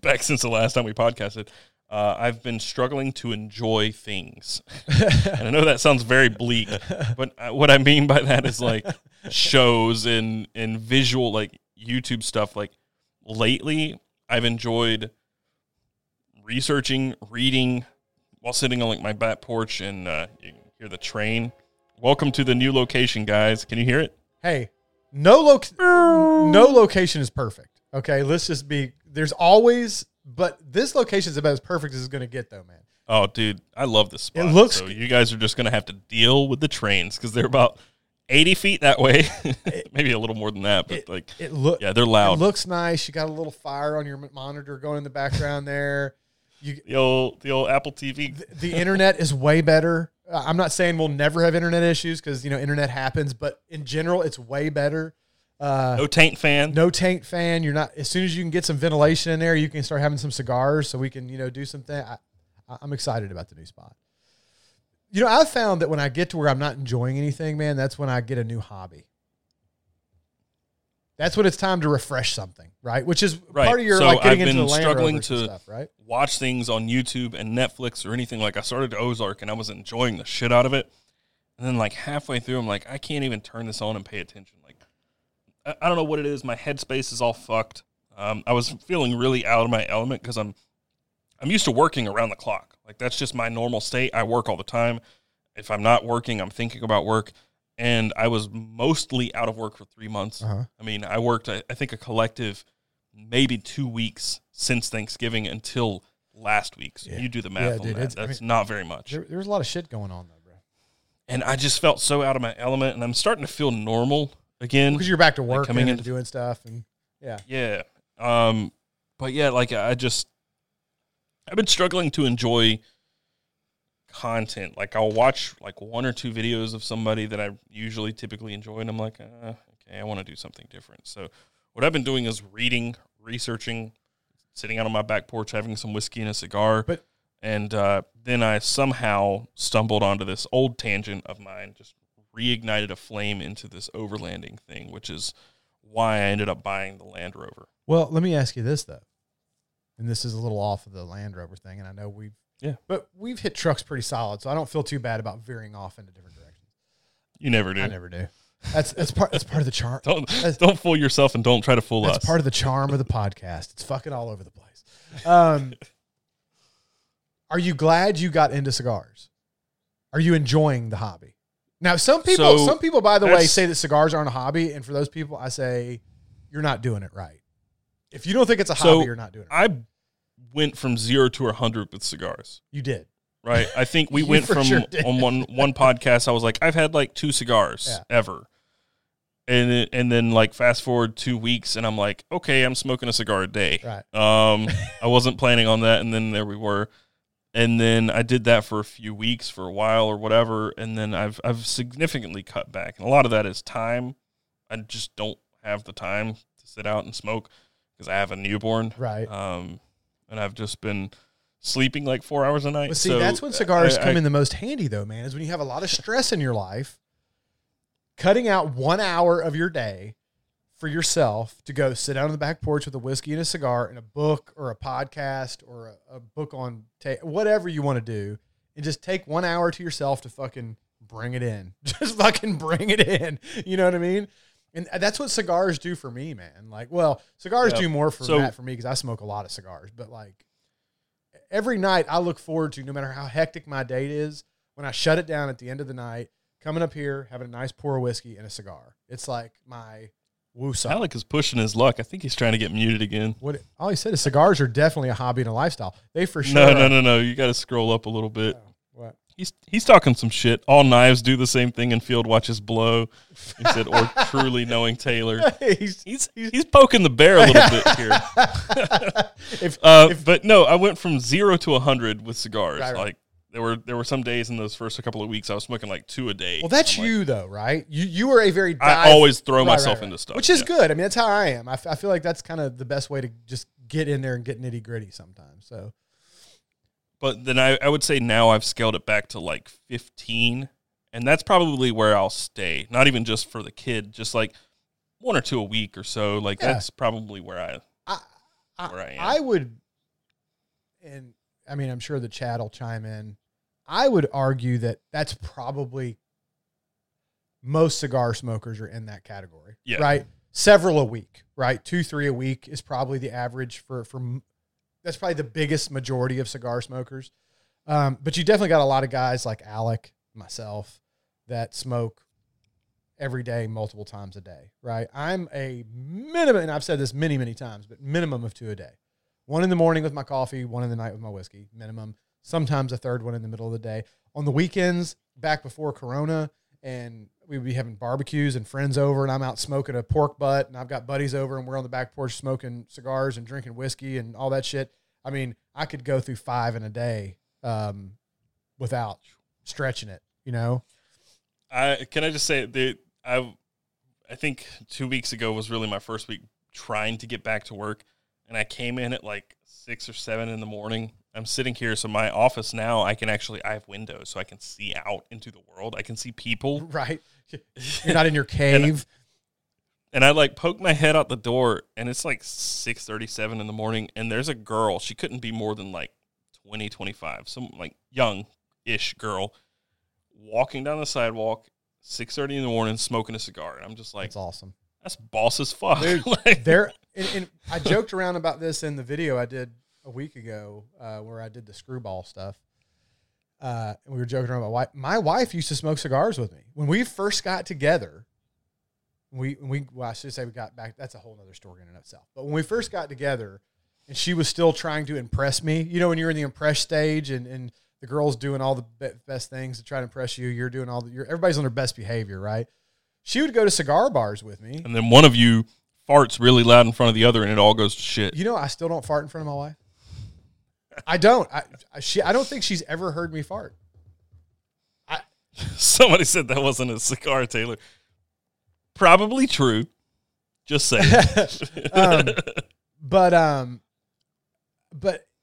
back since the last time we podcasted. I've been struggling to enjoy things, and I know that sounds very bleak, but what I mean by that is like shows and visual, like YouTube stuff. Like lately, I've enjoyed researching, reading. While sitting on like my back porch and you can hear the train. Welcome to the new location, guys. Can you hear it? Hey, no location is perfect. Okay, let's just be. There's always, but this location is about as perfect as it's going to get, though, man. Oh, dude, I love this spot. It looks. So you guys are just going to have to deal with the trains because they're about 80 feet that way, maybe a little more than that. But they're loud. It looks nice. You got a little fire on your monitor going in the background there. The old Apple TV. The internet is way better. I'm not saying we'll never have internet issues because, you know, internet happens, but in general, it's way better. No taint fan. You're not, as soon as you can get some ventilation in there, you can start having some cigars so we can, you know, do something. I'm excited about the new spot. You know, I've found that when I get to where I'm not enjoying anything, man, that's when I get a new hobby. That's when it's time to refresh something, right? Which is part of your getting into the Land Rover stuff, right? So I've been struggling to watch things on YouTube and Netflix or anything. Like I started Ozark and I was enjoying the shit out of it, and then like halfway through, I'm like, I can't even turn this on and pay attention. Like, I don't know what it is. My headspace is all fucked. I was feeling really out of my element because I'm used to working around the clock. Like that's just my normal state. I work all the time. If I'm not working, I'm thinking about work. And I was mostly out of work for 3 months. Uh-huh. I mean, I worked, I think, a collective maybe 2 weeks since Thanksgiving until last week. So you do the math on that. That's not very much. There was a lot of shit going on, though, bro. And I just felt so out of my element, and I'm starting to feel normal again. Because you're back to work and doing stuff. Yeah. But, yeah, like, I've been struggling to enjoy content. Like I'll watch like one or two videos of somebody that I typically enjoy, and I'm like, okay, I want to do something different. So what I've been doing is reading, researching, sitting out on my back porch, having some whiskey and a cigar. And then I somehow stumbled onto this old tangent of mine, just reignited a flame into this overlanding thing, which is why I ended up buying the Land Rover. Well, let me ask you this though, and this is a little off of the Land Rover thing, and I know but we've hit trucks pretty solid, so I don't feel too bad about veering off into different directions. You never do. I never do. That's part of the charm. Don't fool yourself and don't try to fool us. That's part of the charm of the podcast. It's fucking all over the place. Are you glad you got into cigars? Are you enjoying the hobby? Now, some people, by the way, say that cigars aren't a hobby, and for those people, I say you're not doing it right. If you don't think it's a hobby, you're not doing it right. Went from 0 to 100 with cigars. You did. Right. I think we went from on one podcast. I was like, I've had like 2 cigars ever. And then like fast forward 2 weeks and I'm like, okay, I'm smoking a cigar a day. Right. I wasn't planning on that. And then there we were. And then I did that for a few weeks for a while or whatever. And then I've significantly cut back. And a lot of that is time. I just don't have the time to sit out and smoke because I have a newborn. Right. And I've just been sleeping like 4 hours a night. But see, so that's when cigars come in the most handy, though, man, is when you have a lot of stress in your life, cutting out 1 hour of your day for yourself to go sit down on the back porch with a whiskey and a cigar and a book or a podcast or a book on whatever you want to do and just take 1 hour to yourself to fucking bring it in. Just fucking bring it in. You know what I mean? And that's what cigars do for me, man. Like, well, cigars do more for that for me because I smoke a lot of cigars. But, like, every night I look forward to, no matter how hectic my day is, when I shut it down at the end of the night, coming up here, having a nice pour of whiskey and a cigar. It's like my woosah. Alec is pushing his luck. I think he's trying to get muted again. What? All he said is cigars are definitely a hobby and a lifestyle. They for sure No. You got to scroll up a little bit. Oh, what? He's talking some shit. All knives do the same thing, and Field watches blow. He said, or truly knowing Taylor. He's poking the bear a little bit here. But no, I went from 0 to 100 with cigars. Right. Like there were some days in those first couple of weeks I was smoking like 2 a day. Well, that's like, you though, right? You are a very I always throw myself into stuff, which is good. I mean, that's how I am. I feel like that's kind of the best way to just get in there and get nitty gritty sometimes. So. But then I would say now I've scaled it back to like 15, and that's probably where I'll stay. Not even just for the kid, just like 1 or 2 a week or so. Like that's probably where I am. I would, and I mean, I'm sure the chat will chime in. I would argue that that's probably most cigar smokers are in that category, right? Several a week, right? 2, 3 a week is probably the average for that's probably the biggest majority of cigar smokers. But you definitely got a lot of guys like Alec, myself, that smoke every day, multiple times a day, right? I'm a minimum, and I've said this many, many times, but minimum of 2 a day. 1 in the morning with my coffee, 1 in the night with my whiskey, minimum. Sometimes a third one in the middle of the day. On the weekends, back before Corona, and we would be having barbecues and friends over, and I'm out smoking a pork butt, and I've got buddies over, and we're on the back porch smoking cigars and drinking whiskey and all that shit. I mean, I could go through 5 in a day without stretching it, you know? Can I just say, I think 2 weeks ago was really my first week trying to get back to work, and I came in at like 6 or 7 in the morning. I'm sitting here, so my office now, I have windows, so I can see out into the world. I can see people. Right. You're not in your cave. And I like poke my head out the door, and it's like 6:37 in the morning, and there's a girl. She couldn't be more than like 20, 25, some like young-ish girl, walking down the sidewalk, 6:30 in the morning, smoking a cigar. And I'm just like, that's awesome. That's boss as fuck. Dude, and I joked around about this in the video I did a week ago, where I did the screwball stuff. And we were joking around about why my wife used to smoke cigars with me. When we first got together, I should say we got back. That's a whole other story in and of itself. But when we first got together and she was still trying to impress me, you know, when you're in the impress stage and the girl's doing all the best things to try to impress you, you're doing all everybody's on their best behavior, right? She would go to cigar bars with me. And then one of you farts really loud in front of the other and it all goes to shit. You know, I still don't fart in front of my wife. I don't. I don't think she's ever heard me fart. Somebody said that wasn't a cigar, Taylor. Probably true. Just saying. But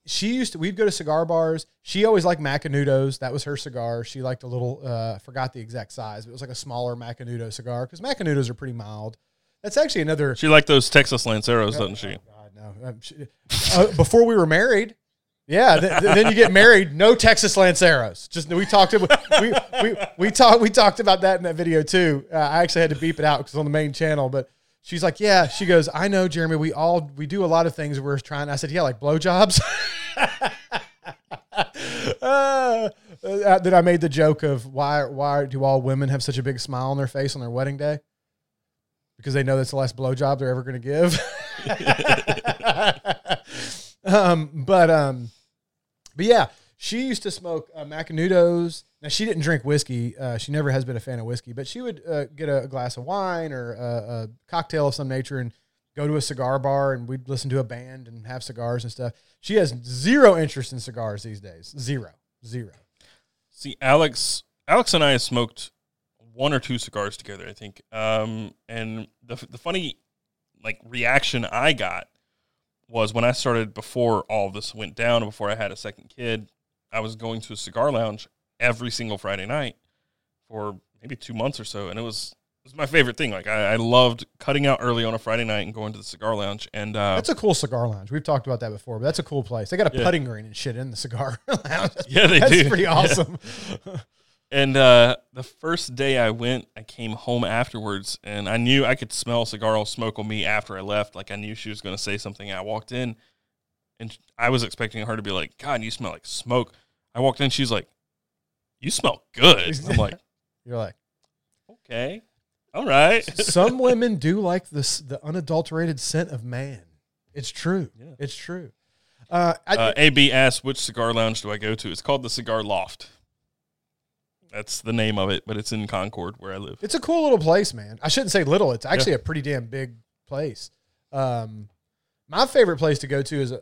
she used to. We'd go to cigar bars. She always liked Macanudos. That was her cigar. She liked a little. Forgot the exact size, but it was like a smaller Macanudo cigar because Macanudos are pretty mild. That's actually another. She liked those Texas Lanceros, doesn't she? Oh, God, no. Before we were married. Yeah, then you get married. No Texas Lanceros. Just we talked about that in that video too. I actually had to beep it out because it's on the main channel. But she's like, yeah. She goes, I know, Jeremy. We do a lot of things. We're trying. I said, yeah, like blowjobs. Then I made the joke of why do all women have such a big smile on their face on their wedding day? Because they know that's the last blowjob they're ever going to give. But yeah, she used to smoke Macanudos. Now she didn't drink whiskey. She never has been a fan of whiskey, but she would get a glass of wine or a cocktail of some nature and go to a cigar bar and we'd listen to a band and have cigars and stuff. She has zero interest in cigars these days. Zero. See, Alex and I have smoked 1 or 2 cigars together, I think. And the funny like reaction I got was when I started, before all this went down, before I had a second kid, I was going to a cigar lounge every single Friday night for maybe 2 months or so, and it was was my favorite thing. Like I loved cutting out early on a Friday night and going to the cigar lounge. And that's a cool cigar lounge. We've talked about that before, but that's a cool place. They got a putting green and shit in the cigar lounge. Yeah, that's pretty awesome. Yeah. And the first day I went, I came home afterwards, and I knew I could smell cigar smoke on me after I left. Like I knew she was going to say something. I walked in, and I was expecting her to be like, "God, you smell like smoke." I walked in, she's like, "You smell good." I'm like, "You're like, okay." All right. Some women do like this, the unadulterated scent of man. It's true. Yeah. It's true. AB asks, which cigar lounge do I go to? It's called the Cigar Loft. That's the name of it, but it's in Concord where I live. It's a cool little place, man. I shouldn't say little. It's actually a pretty damn big place. My favorite place to go to is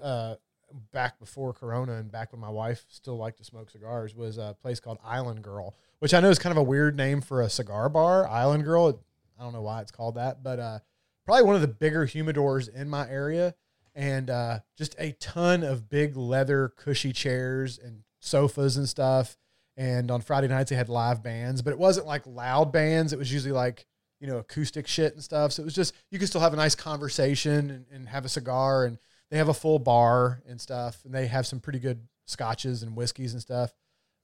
back before Corona and back when my wife still liked to smoke cigars was a place called Island Girl, which I know is kind of a weird name for a cigar bar, Island Girl. I don't know why it's called that, but probably one of the bigger humidors in my area, and just a ton of big leather cushy chairs and sofas and stuff. And on Friday nights, they had live bands, but it wasn't like loud bands. It was usually like, you know, acoustic shit and stuff. So it was just, you could still have a nice conversation and have a cigar, and they have a full bar and stuff, and they have some pretty good scotches and whiskeys and stuff.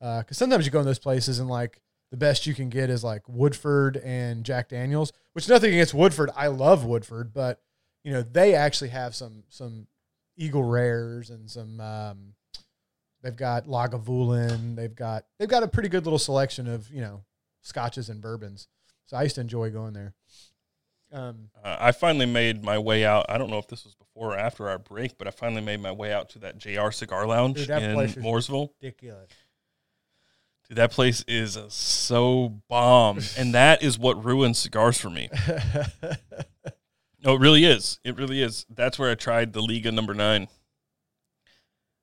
Because sometimes you go in those places and, like, the best you can get is, like, Woodford and Jack Daniels, which nothing against Woodford. I love Woodford, but, you know, they actually have some Eagle Rares and some they've got Lagavulin. They've got a pretty good little selection of, you know, scotches and bourbons. So I used to enjoy going there. I finally made my way out. I don't know if this was before or after our break, but I finally made my way out to that JR Cigar Lounge in Mooresville. Ridiculous. Dude, that place is so bomb, and that is what ruined cigars for me. No, it really is. It really is. That's where I tried the Liga No. 9.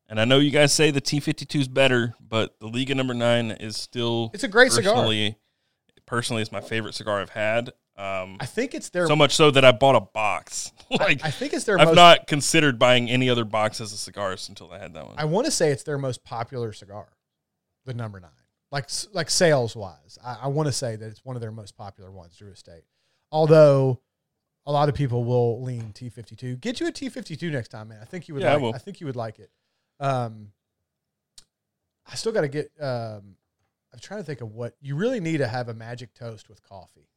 And I know you guys say the T52 is better, but the Liga No. 9 is still... It's a great cigar. Personally, it's my favorite cigar I've had. I think it's their... So much so that I bought a box. Like, I think it's their I've not considered buying any other boxes of cigars until I had that one. I want to say it's their most popular cigar, the No. 9. Like sales-wise, I want to say that it's one of their most popular ones, Drew Estate. Although, a lot of people will lean T52. Get you a T52 next time, man. I think you would I think you would like it. I still got to get... I'm trying to think of what... You really need to have a Magic Toast with coffee.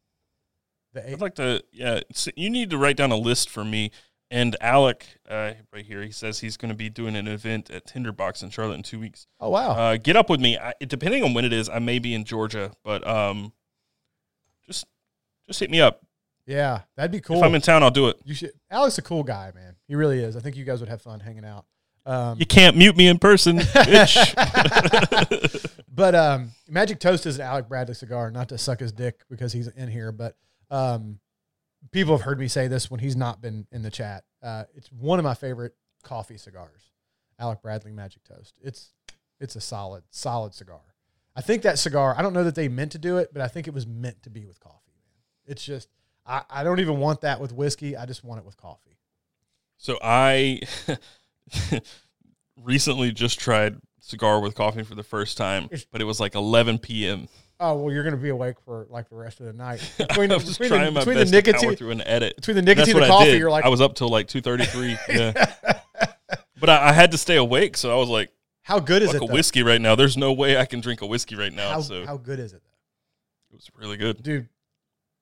I'd like to... Yeah, so you need to write down a list for me. And Alec, right here, he says he's going to be doing an event at Tinderbox in Charlotte in 2 weeks. Oh, wow. Get up with me. Depending on when it is, I may be in Georgia, but just hit me up. Yeah, that'd be cool. If I'm in town, I'll do it. You should. Alec's a cool guy, man. He really is. I think you guys would have fun hanging out. You can't mute me in person, bitch. But Magic Toast is an Alec Bradley cigar, not to suck his dick because he's in here, but... people have heard me say this when he's not been in the chat. It's one of my favorite coffee cigars, Alec Bradley Magic Toast. It's a solid cigar. I think that cigar, I don't know that they meant to do it, but I think it was meant to be with coffee. It's just, I don't even want that with whiskey. I just want it with coffee. So I recently just tried cigar with coffee for the first time, but it was like 11 p.m., Oh, well, you're going to be awake for, like, the rest of the night. Between the nicotine, power through an edit. Between the nicotine and coffee, you're like... I was up till, like, 2:33. Yeah. But I had to stay awake, so I was like... How good is it, though? A whiskey right now. There's no way I can drink a whiskey right now. How good is it, though? It was really good. Dude,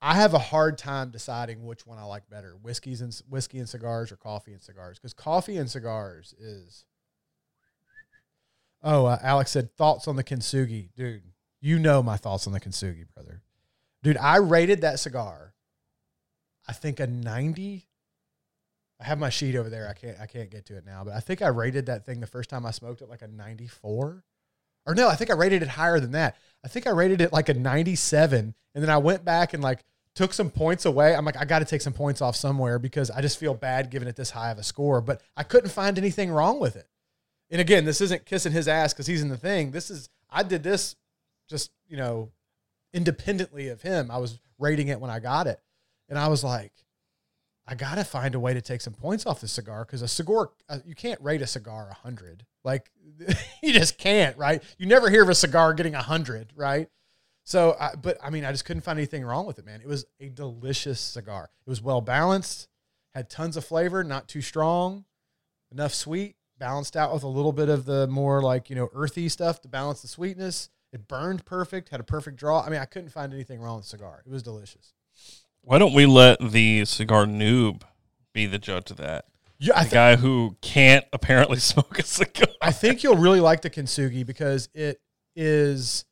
I have a hard time deciding which one I like better, whiskey and cigars or coffee and cigars, because coffee and cigars is... Oh, Alex said, thoughts on the Kintsugi. Dude. You know my thoughts on the Kintsugi, brother. Dude, I rated that cigar, I think, a 90. I have my sheet over there. I can't get to it now, but I think I rated that thing the first time I smoked it like a 94. Or no, I think I rated it higher than that. I think I rated it like a 97, and then I went back and, like, took some points away. I'm like, I got to take some points off somewhere because I just feel bad giving it this high of a score, but I couldn't find anything wrong with it. And again, this isn't kissing his ass because he's in the thing. I did this just, you know, independently of him. I was rating it when I got it. And I was like, I got to find a way to take some points off this cigar because you can't rate a cigar 100. Like, you just can't, right? You never hear of a cigar getting 100, right? So, I just couldn't find anything wrong with it, man. It was a delicious cigar. It was well-balanced, had tons of flavor, not too strong, enough sweet, balanced out with a little bit of the more like, you know, earthy stuff to balance the sweetness. It burned perfect, had a perfect draw. I mean, I couldn't find anything wrong with the cigar. It was delicious. Why don't we let the cigar noob be the judge of that? Yeah, the guy who can't apparently smoke a cigar. I think you'll really like the Kintsugi because it is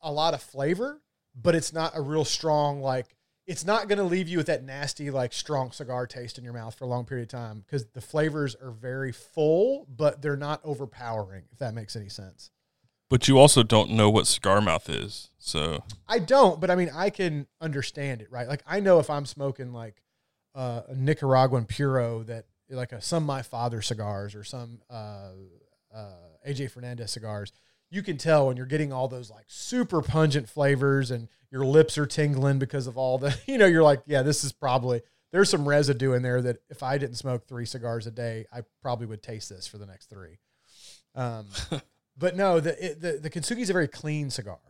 a lot of flavor, but it's not a real strong, like, it's not going to leave you with that nasty, like, strong cigar taste in your mouth for a long period of time because the flavors are very full, but they're not overpowering, if that makes any sense. But you also don't know what cigar mouth is, so. I don't, but, I mean, I can understand it, right? Like, I know if I'm smoking, like, a Nicaraguan Puro that, like, some My Father cigars or some A.J. Fernandez cigars, you can tell when you're getting all those like super pungent flavors and your lips are tingling because of all the, you know, you're like, yeah, this is probably, there's some residue in there that if I didn't smoke 3 cigars a day, I probably would taste this for the next 3. But no, the Kintsugi is a very clean cigar,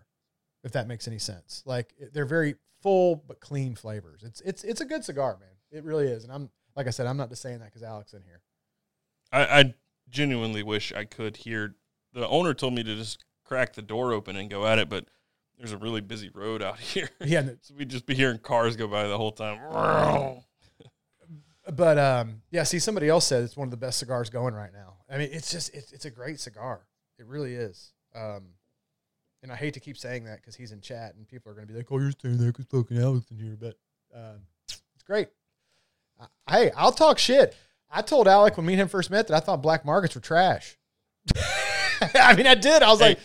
if that makes any sense. Like they're very full, but clean flavors. It's a good cigar, man. It really is. And I'm, like I said, I'm not just saying that because Alec's in here. I genuinely wish I could hear. The owner told me to just crack the door open and go at it, but there's a really busy road out here. Yeah. So we'd just be hearing cars go by the whole time. But, yeah, see, somebody else said it's one of the best cigars going right now. I mean, it's just, it's a great cigar. It really is. And I hate to keep saying that because he's in chat and people are going to be like, oh, you're saying that because fucking Alex in here, but it's great. Hey, I'll talk shit. I told Alec when me and him first met that I thought black markets were trash. I mean, I did. I was like,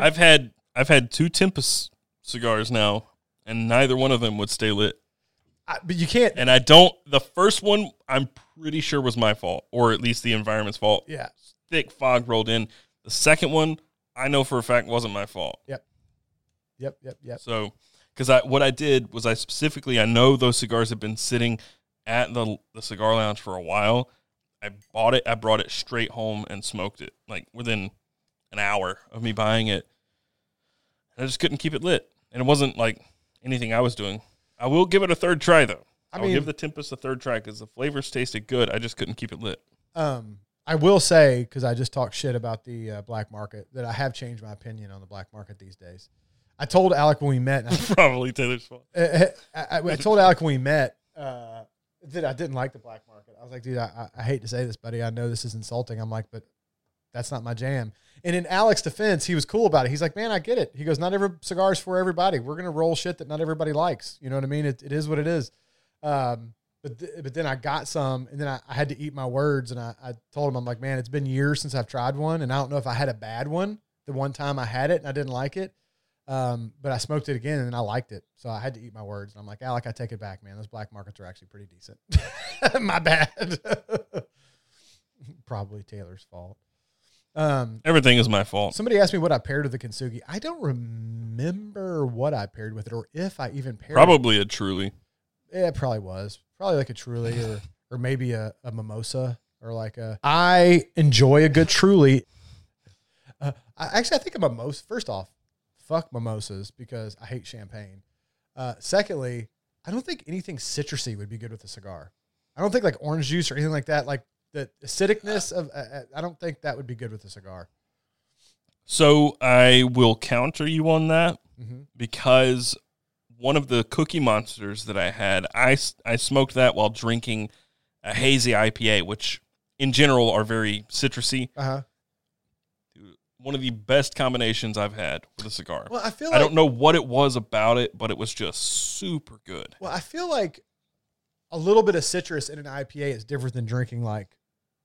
I've had 2 Tempest cigars now, and neither one of them would stay lit. But you can't. And I don't. The first one, I'm pretty sure was my fault, or at least the environment's fault. Yeah. Thick fog rolled in. The second one, I know for a fact wasn't my fault. Yep. So, because what I did was I know those cigars had been sitting at the cigar lounge for a while. I bought it. I brought it straight home and smoked it, like within an hour of me buying it. And I just couldn't keep it lit, and it wasn't like anything I was doing. I will give it a third try, though. I'll give the Tempest a third try because the flavors tasted good. I just couldn't keep it lit. I will say, because I just talked shit about the black market, that I have changed my opinion on the black market these days. I told Alec when we met. And probably Taylor's fault. I told Alec when we met. That I didn't like the black market. I was like, dude, I hate to say this, buddy. I know this is insulting. I'm like, but that's not my jam. And in Alec's defense, he was cool about it. He's like, man, I get it. He goes, not every cigar's for everybody. We're going to roll shit that not everybody likes. You know what I mean? It is what it is. But then I got some, and then I had to eat my words, and I told him, I'm like, man, it's been years since I've tried one, and I don't know if I had a bad one the one time I had it and I didn't like it. But I smoked it again and I liked it. So I had to eat my words. And I'm like, Alec, I take it back, man. Those black markets are actually pretty decent. My bad. Probably Taylor's fault. Everything is my fault. Somebody asked me what I paired with the Kintsugi. I don't remember what I paired with it or if I even paired probably it. Probably a Truly. Yeah, it probably was. Probably like a Truly or maybe a mimosa or like a... I enjoy a good Truly. I think a mimosa, first off, fuck mimosas because I hate champagne. Secondly, I don't think anything citrusy would be good with a cigar. I don't think like orange juice or anything like that. Like the acidicness of, I don't think that would be good with a cigar. So I will counter you on that because one of the Cookie Monsters that I had, I smoked that while drinking a hazy IPA, which in general are very citrusy. Uh-huh. One of the best combinations I've had with a cigar. Well, I feel like, I don't know what it was about it, but it was just super good. Well, I feel like a little bit of citrus in an IPA is different than drinking like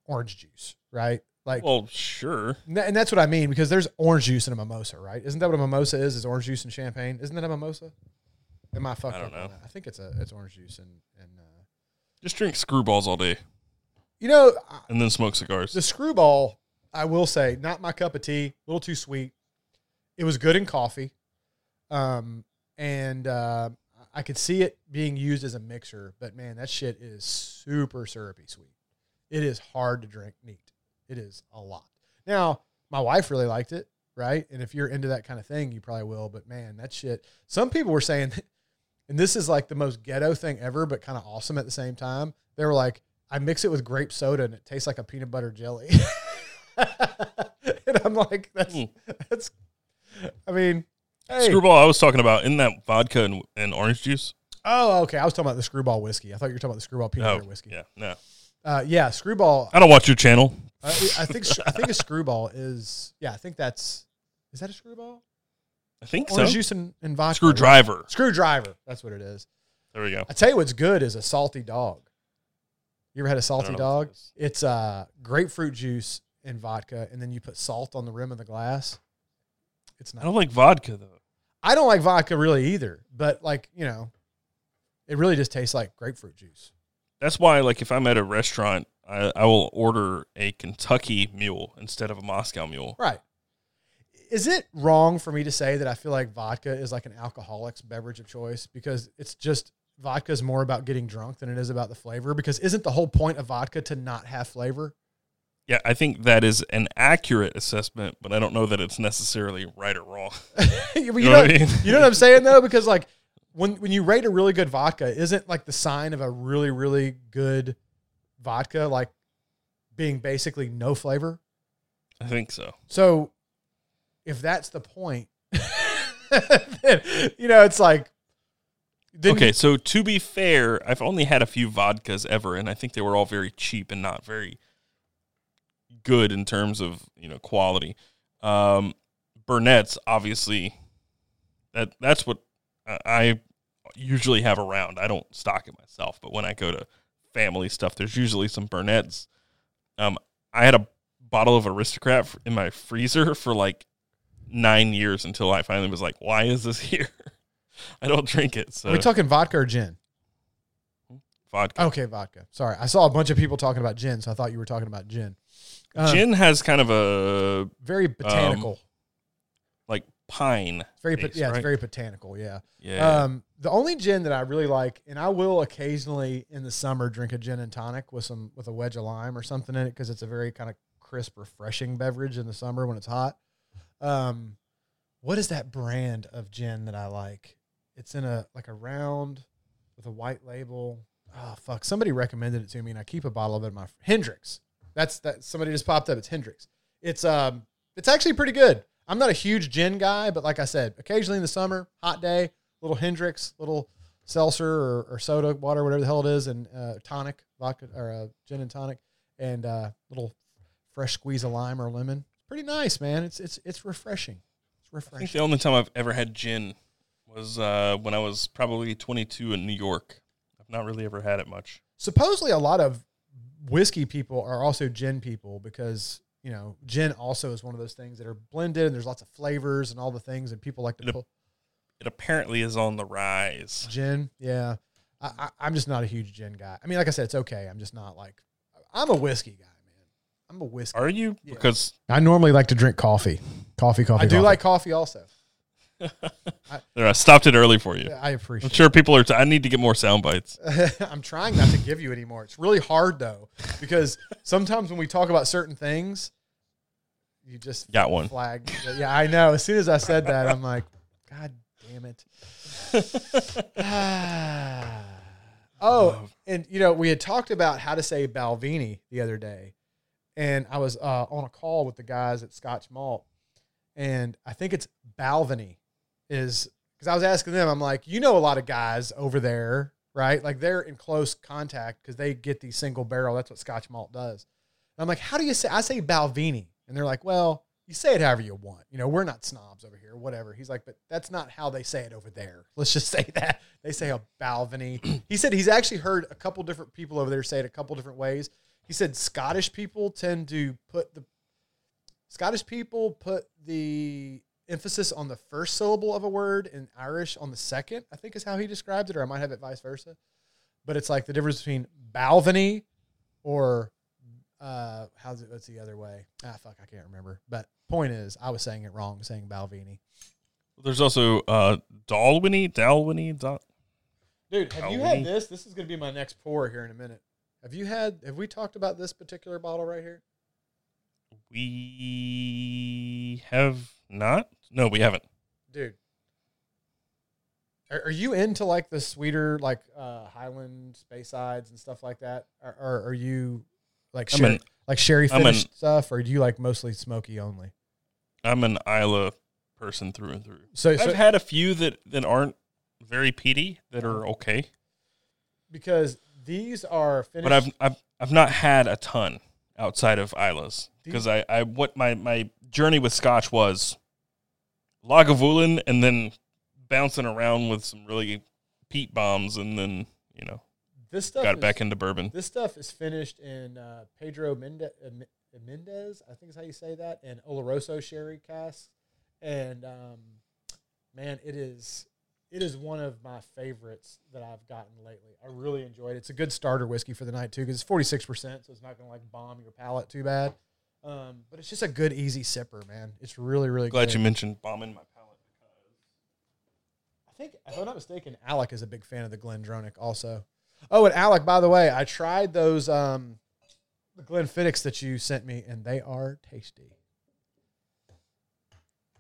orange juice, right? Like, well, sure. And that's what I mean because there's orange juice in a mimosa, right? Isn't that what a mimosa is? Is orange juice and champagne? Isn't that a mimosa? Am I fucking? I don't know. I think it's orange juice and just drink Screwballs all day. You know, and then smoke cigars. The Screwball. I will say, not my cup of tea, a little too sweet. It was good in coffee. And I could see it being used as a mixer, but man, that shit is super syrupy sweet. It is hard to drink neat. It is a lot. Now, my wife really liked it. right? And if you're into that kind of thing, you probably will. But man, that shit. Some people were saying, and this is like the most ghetto thing ever, but kind of awesome at the same time. They were like, I mix it with grape soda and it tastes like a peanut butter jelly. And I'm like, that's, I mean, hey. Screwball, I was talking about, isn't that vodka and orange juice? Oh, okay. I was talking about the Screwball whiskey. I thought you were talking about the Screwball peanut butter whiskey. Yeah, no. Yeah, Screwball. I don't watch your channel. I think a Screwball is, yeah, I think that's, is that a Screwball? I think orange so. Orange juice and vodka. Screwdriver. Right? Screwdriver. That's what it is. There we go. I tell you what's good is a salty dog. You ever had a salty dog? It's grapefruit juice and vodka, and then you put salt on the rim of the glass. It's not. I don't like vodka, though. I don't like vodka really either, but like, you know, it really just tastes like grapefruit juice. That's why, like, if I'm at a restaurant, I will order a Kentucky mule instead of a Moscow mule. Right. Is it wrong for me to say that I feel like vodka is like an alcoholic's beverage of choice? Because it's just, vodka is more about getting drunk than it is about the flavor. Because isn't the whole point of vodka to not have flavor? Yeah, I think that is an accurate assessment, but I don't know that it's necessarily right or wrong. you know what I mean? You know what I'm saying, though? Because, like, when you rate a really good vodka, isn't, like, the sign of a really, really good vodka, like, being basically no flavor? I think so. So, if that's the point, then, you know, it's like... Okay, so to be fair, I've only had a few vodkas ever, and I think they were all very cheap and not very good in terms of, you know, quality. Burnett's, obviously, that's what I usually have around. I don't stock it myself, but when I go to family stuff, there's usually some Burnett's. I had a bottle of Aristocrat in my freezer for like 9 years until I finally was like, why is this here? I don't drink it. So. Are we talking vodka or gin? Vodka. Okay, vodka. Sorry. I saw a bunch of people talking about gin, so I thought you were talking about gin. Gin has kind of a... Very botanical. Like pine. Very taste, yeah, right? It's very botanical, yeah. Yeah. The only gin that I really like, and I will occasionally in the summer drink a gin and tonic with a wedge of lime or something in it because it's a very kind of crisp, refreshing beverage in the summer when it's hot. What is that brand of gin that I like? It's in a round with a white label. Oh, fuck. Somebody recommended it to me, and I keep a bottle of it in my... Hendrix. That somebody just popped up. It's Hendrix. It's actually pretty good. I'm not a huge gin guy, but like I said, occasionally in the summer, hot day, little Hendrix, little seltzer or soda water, whatever the hell it is, and tonic, vodka, or gin and tonic, and little fresh squeeze of lime or lemon. Pretty nice, man. It's refreshing. It's refreshing. I think the only time I've ever had gin was when I was probably 22 in New York. I've not really ever had it much. Supposedly a lot of whiskey people are also gin people because, you know, gin also is one of those things that are blended and there's lots of flavors and all the things and people like to pull. It apparently is on the rise. Gin, yeah. I'm just not a huge gin guy. I mean, like I said, it's okay. I'm just not like, I'm a whiskey guy, man. I'm a whiskey. Are you? Yeah. Because I normally like to drink coffee. Coffee. I do like coffee also. I stopped it early for you. I appreciate it. I'm sure people are... I need to get more sound bites. I'm trying not to give you any more. It's really hard, though, because sometimes when we talk about certain things, you just... Got one. Flag. Yeah, I know. As soon as I said that, I'm like, God damn it. Oh, and, you know, we had talked about how to say Balvenie the other day, and I was on a call with the guys at Scotch Malt, and I think it's Balvenie. Is because I was asking them, I'm like, you know, a lot of guys over there, right? Like they're in close contact because they get these single barrel. That's what Scotch Malt does. And I'm like, how do you say? I say Balvenie, and they're like, well, you say it however you want. You know, we're not snobs over here, whatever. He's like, but that's not how they say it over there. Let's just say that they say a Balvenie. He said he's actually heard a couple different people over there say it a couple different ways. He said Scottish people tend to put the emphasis on the first syllable of a word and Irish on the second, I think is how he described it, or I might have it vice versa. But it's like the difference between Balvenie or what's the other way? Fuck, I can't remember. But point is, I was saying it wrong, saying Balvenie. There's also Dalwhinnie. Dude, have Dalwhinnie? You had this? This is going to be my next pour here in a minute. Have we talked about this particular bottle right here? We have not? No, we haven't. Dude. Are you into, like, the sweeter, like, Highland Baysides and stuff like that? Or are you, like, sherry finished stuff? Or do you, like, mostly smoky only? I'm an Isla person through and through. So I've had a few that aren't very peaty that are okay. Because these are finished. But I've not had a ton outside of Islas. Because my journey with Scotch was Lagavulin and then bouncing around with some really peat bombs and then, you know, this stuff got back into bourbon. This stuff is finished in Pedro Mendez, I think is how you say that, and Oloroso sherry casks. And, man, it is one of my favorites that I've gotten lately. I really enjoyed it. It's a good starter whiskey for the night, too, because it's 46%, so it's not going to, like, bomb your palate too bad. But it's just a good, easy sipper, man. It's really, really good. Glad you mentioned bombing my palate. I think, if I'm not mistaken, Alec is a big fan of the Glendronach also. Oh, and Alec, by the way, I tried those the Glenfiddic's that you sent me, and they are tasty.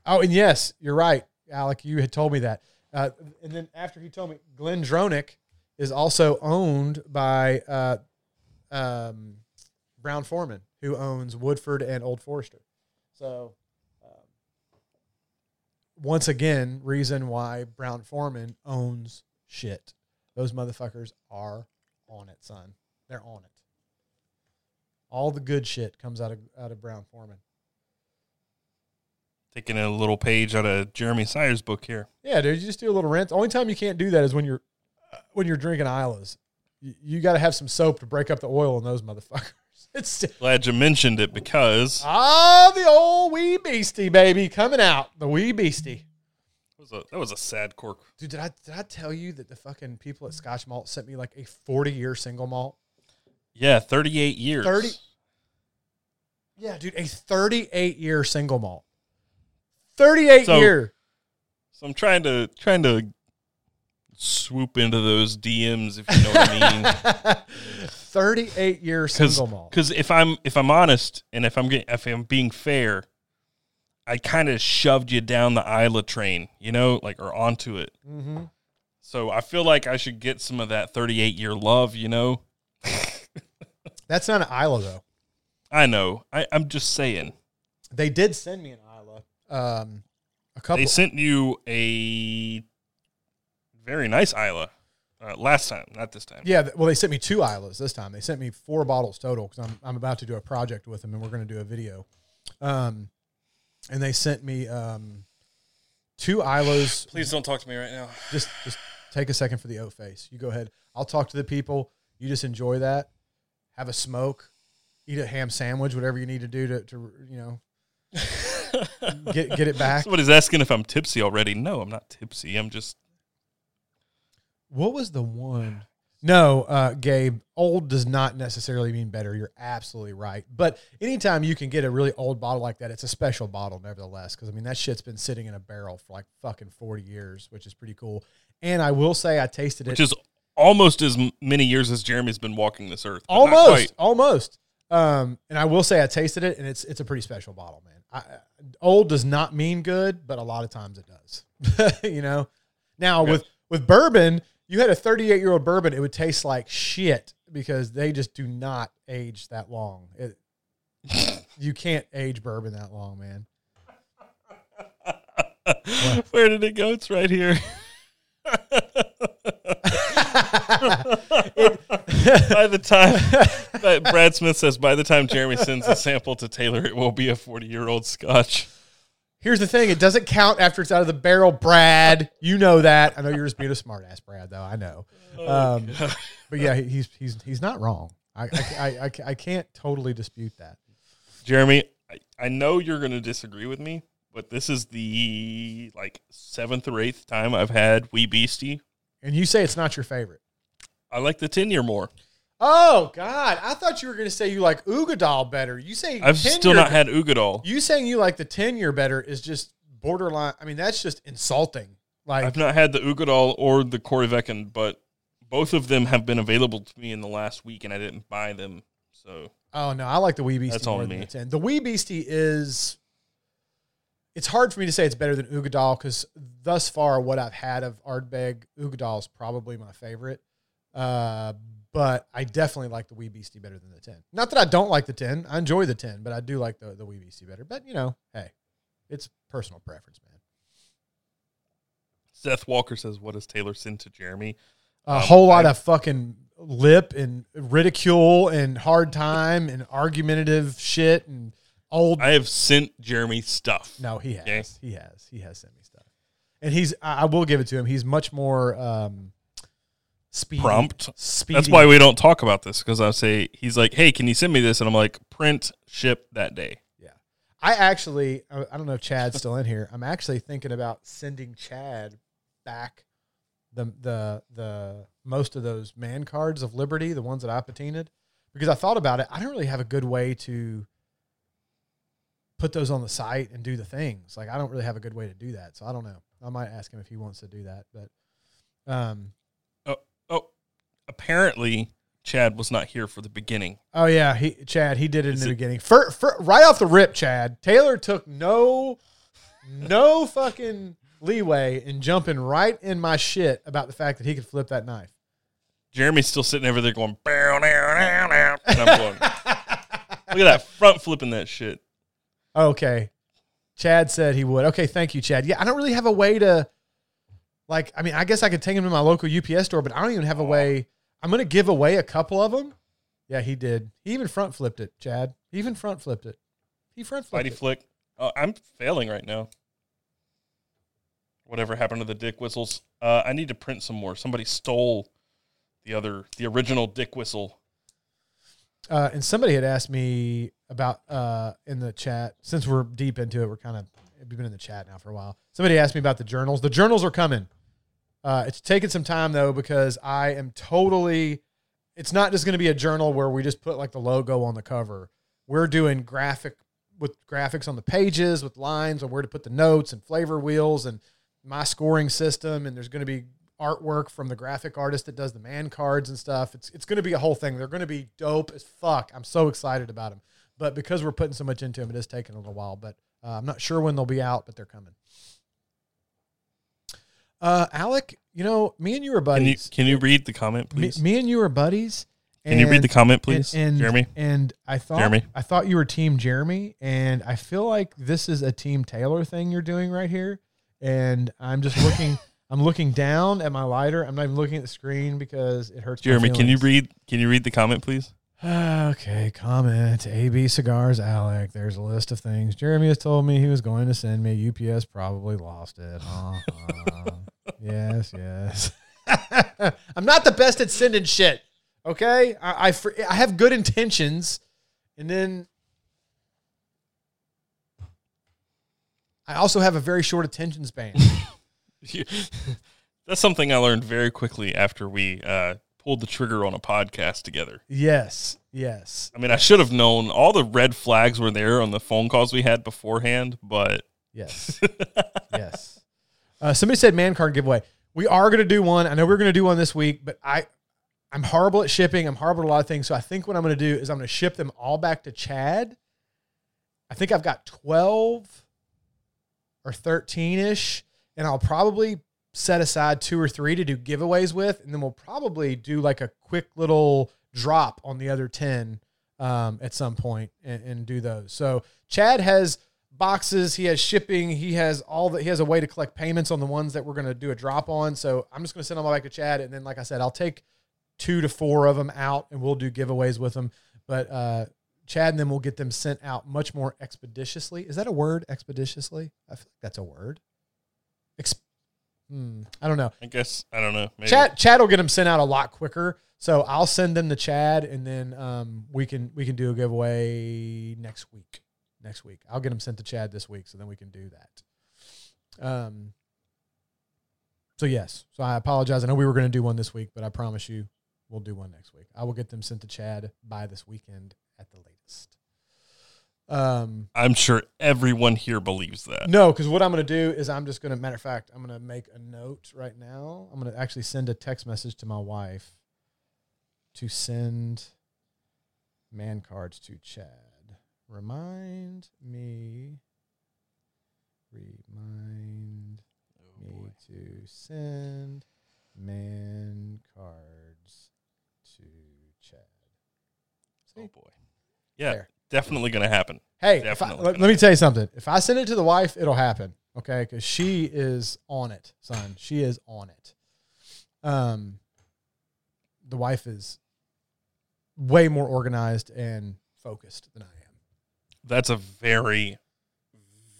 Oh, and yes, you're right, Alec. You had told me that. And then after he told me, Glendronach is also owned by Brown Forman, who owns Woodford and Old Forester. So, once again, reason why Brown Forman owns shit. Those motherfuckers are on it, son. They're on it. All the good shit comes out of Brown Forman. Taking a little page out of Jeremy Sire's book here. Yeah, dude, you just do a little rant. The only time you can't do that is when you're drinking Islas. You got to have some soap to break up the oil in those motherfuckers. Glad you mentioned it because the old wee beastie baby coming out. The wee beastie. That was a sad cork. Dude, did I tell you that the fucking people at Scotch Malt sent me like a 40-year single malt? Yeah, 38 years. 30. Yeah, dude, a 38-year single malt. 38 year. So I'm trying to swoop into those DMs, if you know what I mean. 38-year single malt. Because if I'm honest and if I'm being fair, I kind of shoved you down the Isla train, you know, like or onto it. Mm-hmm. So I feel like I should get some of that 38-year love, you know. That's not an Isla though. I know. I'm just saying. They did send me an Isla. A couple. They sent you a very nice Isla last time, not this time. Yeah, well, they sent me two Islas this time. They sent me 4 bottles total because I'm about to do a project with them, and we're going to do a video. And they sent me 2 Islas. Please don't talk to me right now. Just take a second for the oat face. You go ahead. I'll talk to the people. You just enjoy that. Have a smoke. Eat a ham sandwich, whatever you need to do to you know. Get it back. Somebody's asking if I'm tipsy already. No, I'm not tipsy. I'm just. What was the one? No, Gabe, old does not necessarily mean better. You're absolutely right. But anytime you can get a really old bottle like that, it's a special bottle, nevertheless. Because, I mean, that shit's been sitting in a barrel for like fucking 40 years, which is pretty cool. And I will say I tasted it. Which is almost as many years as Jeremy's been walking this earth. Almost. And I will say I tasted it, and it's a pretty special bottle, man. Old does not mean good, but a lot of times it does. You know? Now, okay. With bourbon, you had a 38-year-old bourbon, it would taste like shit because they just do not age that long. You can't age bourbon that long, man. Where did it go? It's right here. Brad Smith says, by the time Jeremy sends a sample to Taylor, it will be a 40-year-old Scotch. Here's the thing. It doesn't count after it's out of the barrel, Brad. You know that. I know you're just being a smart-ass, Brad, though. I know. But, yeah, he's not wrong. I can't totally dispute that. Jeremy, I know you're going to disagree with me, but this is the, like, 7th or 8th time I've had Wee Beastie. And you say it's not your favorite. I like the 10-year more. Oh, God. I thought you were going to say you like Ugadal better. You say I've still not had Ugadal. You saying you like the 10-year better is just borderline. I mean, that's just insulting. Like I've not had the Ugadal or the Korvekken, but both of them have been available to me in the last week, and I didn't buy them. So. Oh, no. I like the Wee Beastie more than the 10. The Wee Beastie is It's hard for me to say it's better than Ugadal because thus far what I've had of Ardbeg, Ugadal is probably my favorite. But I definitely like the Wee Beastie better than the 10. Not that I don't like the 10. I enjoy the 10, but I do like the Wee Beastie better. But, you know, hey, it's personal preference, man. Seth Walker says, what does Taylor send to Jeremy? A whole lot of fucking lip and ridicule and hard time and argumentative shit and old. I have sent Jeremy stuff. No, he has. Okay. He has sent me stuff. And he's, I will give it to him. He's much more... Speedy. That's why we don't talk about this, because I say, he's like, hey, can you send me this? And I'm like, print, ship that day. Yeah. I actually, I don't know if Chad's still in here. I'm actually thinking about sending Chad back the most of those man cards of Liberty, the ones that I patinaed, because I thought about it. I don't really have a good way to put those on the site and do the things. Like, I don't really have a good way to do that. So I don't know. I might ask him if he wants to do that, but, apparently, Chad was not here for the beginning. Oh, yeah. Chad did it in the beginning. Right off the rip, Chad, Taylor took no fucking leeway in jumping right in my shit about the fact that he could flip that knife. Jeremy's still sitting over there going, bow, down, down, and I'm going, look at that front flipping that shit. Okay. Chad said he would. Okay, thank you, Chad. Yeah, I don't really have a way to, like, I mean, I guess I could take him to my local UPS store, but I don't even have a way... I'm going to give away a couple of them. Yeah, he did. He even front flipped it, Chad. He even front flipped it. He front flipped it. Spidey flick. Oh, I'm failing right now. Whatever happened to the dick whistles? I need to print some more. Somebody stole the original dick whistle. And somebody had asked me about in the chat, since we're deep into it, we've been in the chat now for a while. Somebody asked me about the journals. The journals are coming. It's taken some time, though, because I am totally... It's not just going to be a journal where we just put, like, the logo on the cover. We're doing graphics on the pages with lines on where to put the notes and flavor wheels and my scoring system, and there's going to be artwork from the graphic artist that does the man cards and stuff. It's going to be a whole thing. They're going to be dope as fuck. I'm so excited about them. But because we're putting so much into them, it is taking a little while. But I'm not sure when they'll be out, but they're coming. Alec, you know, me and you are buddies. Can you read the comment, please? Me and you are buddies. And, can you read the comment, please, Jeremy? And I thought you were Team Jeremy, and I feel like this is a Team Taylor thing you're doing right here. And I'm just looking. I'm looking down at my lighter. I'm not even looking at the screen because it hurts. Jeremy, my feelings. Can you read the comment, please? Okay, comment. AB Cigars, Alec. There's a list of things Jeremy has told me he was going to send me. UPS probably lost it. Yes. I'm not the best at sending shit, okay? I have good intentions, and then I also have a very short attention span. That's something I learned very quickly after we... pulled the trigger on a podcast together. Yes. I mean, I should have known all the red flags were there on the phone calls we had beforehand, but... Yes. Somebody said man card giveaway. We are going to do one. I know we're going to do one this week, but I'm horrible at shipping. I'm horrible at a lot of things. So I think what I'm going to do is I'm going to ship them all back to Chad. I think I've got 12 or 13-ish, and I'll probably... set aside 2 or 3 to do giveaways with, and then we'll probably do like a quick little drop on the other 10 at some point and do those. So Chad has boxes, he has shipping, he has all that, he has a way to collect payments on the ones that we're going to do a drop on. So I'm just going to send them all back to Chad, and then like I said, I'll take 2 to 4 of them out and we'll do giveaways with them. But Chad and then we'll get them sent out much more expeditiously. Is that a word? Expeditiously? I feel like that's a word. I don't know. I guess, I don't know. Maybe. Chad will get them sent out a lot quicker. So I'll send them to Chad, and then we can do a giveaway next week. I'll get them sent to Chad this week, so then we can do that. So, yes. So I apologize. I know we were going to do one this week, but I promise you we'll do one next week. I will get them sent to Chad by this weekend at the latest. I'm sure everyone here believes that. No, because what I'm going to do is I'm going to make a note right now. I'm going to actually send a text message to my wife to send man cards to Chad. Remind me Remind me to send man cards to Chad. See? Oh, boy. Yeah, there. Definitely going to happen. Hey, let me tell you something. If I send it to the wife, it'll happen, okay? Because she is on it, son. She is on it. The wife is way more organized and focused than I am. That's a very,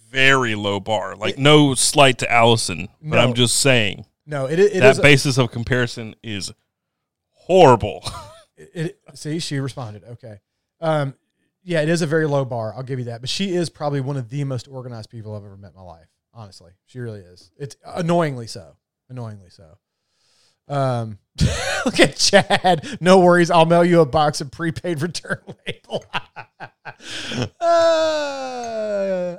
very low bar. Like, no slight to Allison, but I'm just saying. No, that basis of comparison is horrible. See, she responded. Okay. Yeah, it is a very low bar. I'll give you that. But she is probably one of the most organized people I've ever met in my life. Honestly, she really is. It's annoyingly so. Annoyingly so. Look at Chad. No worries. I'll mail you a box of prepaid return label. I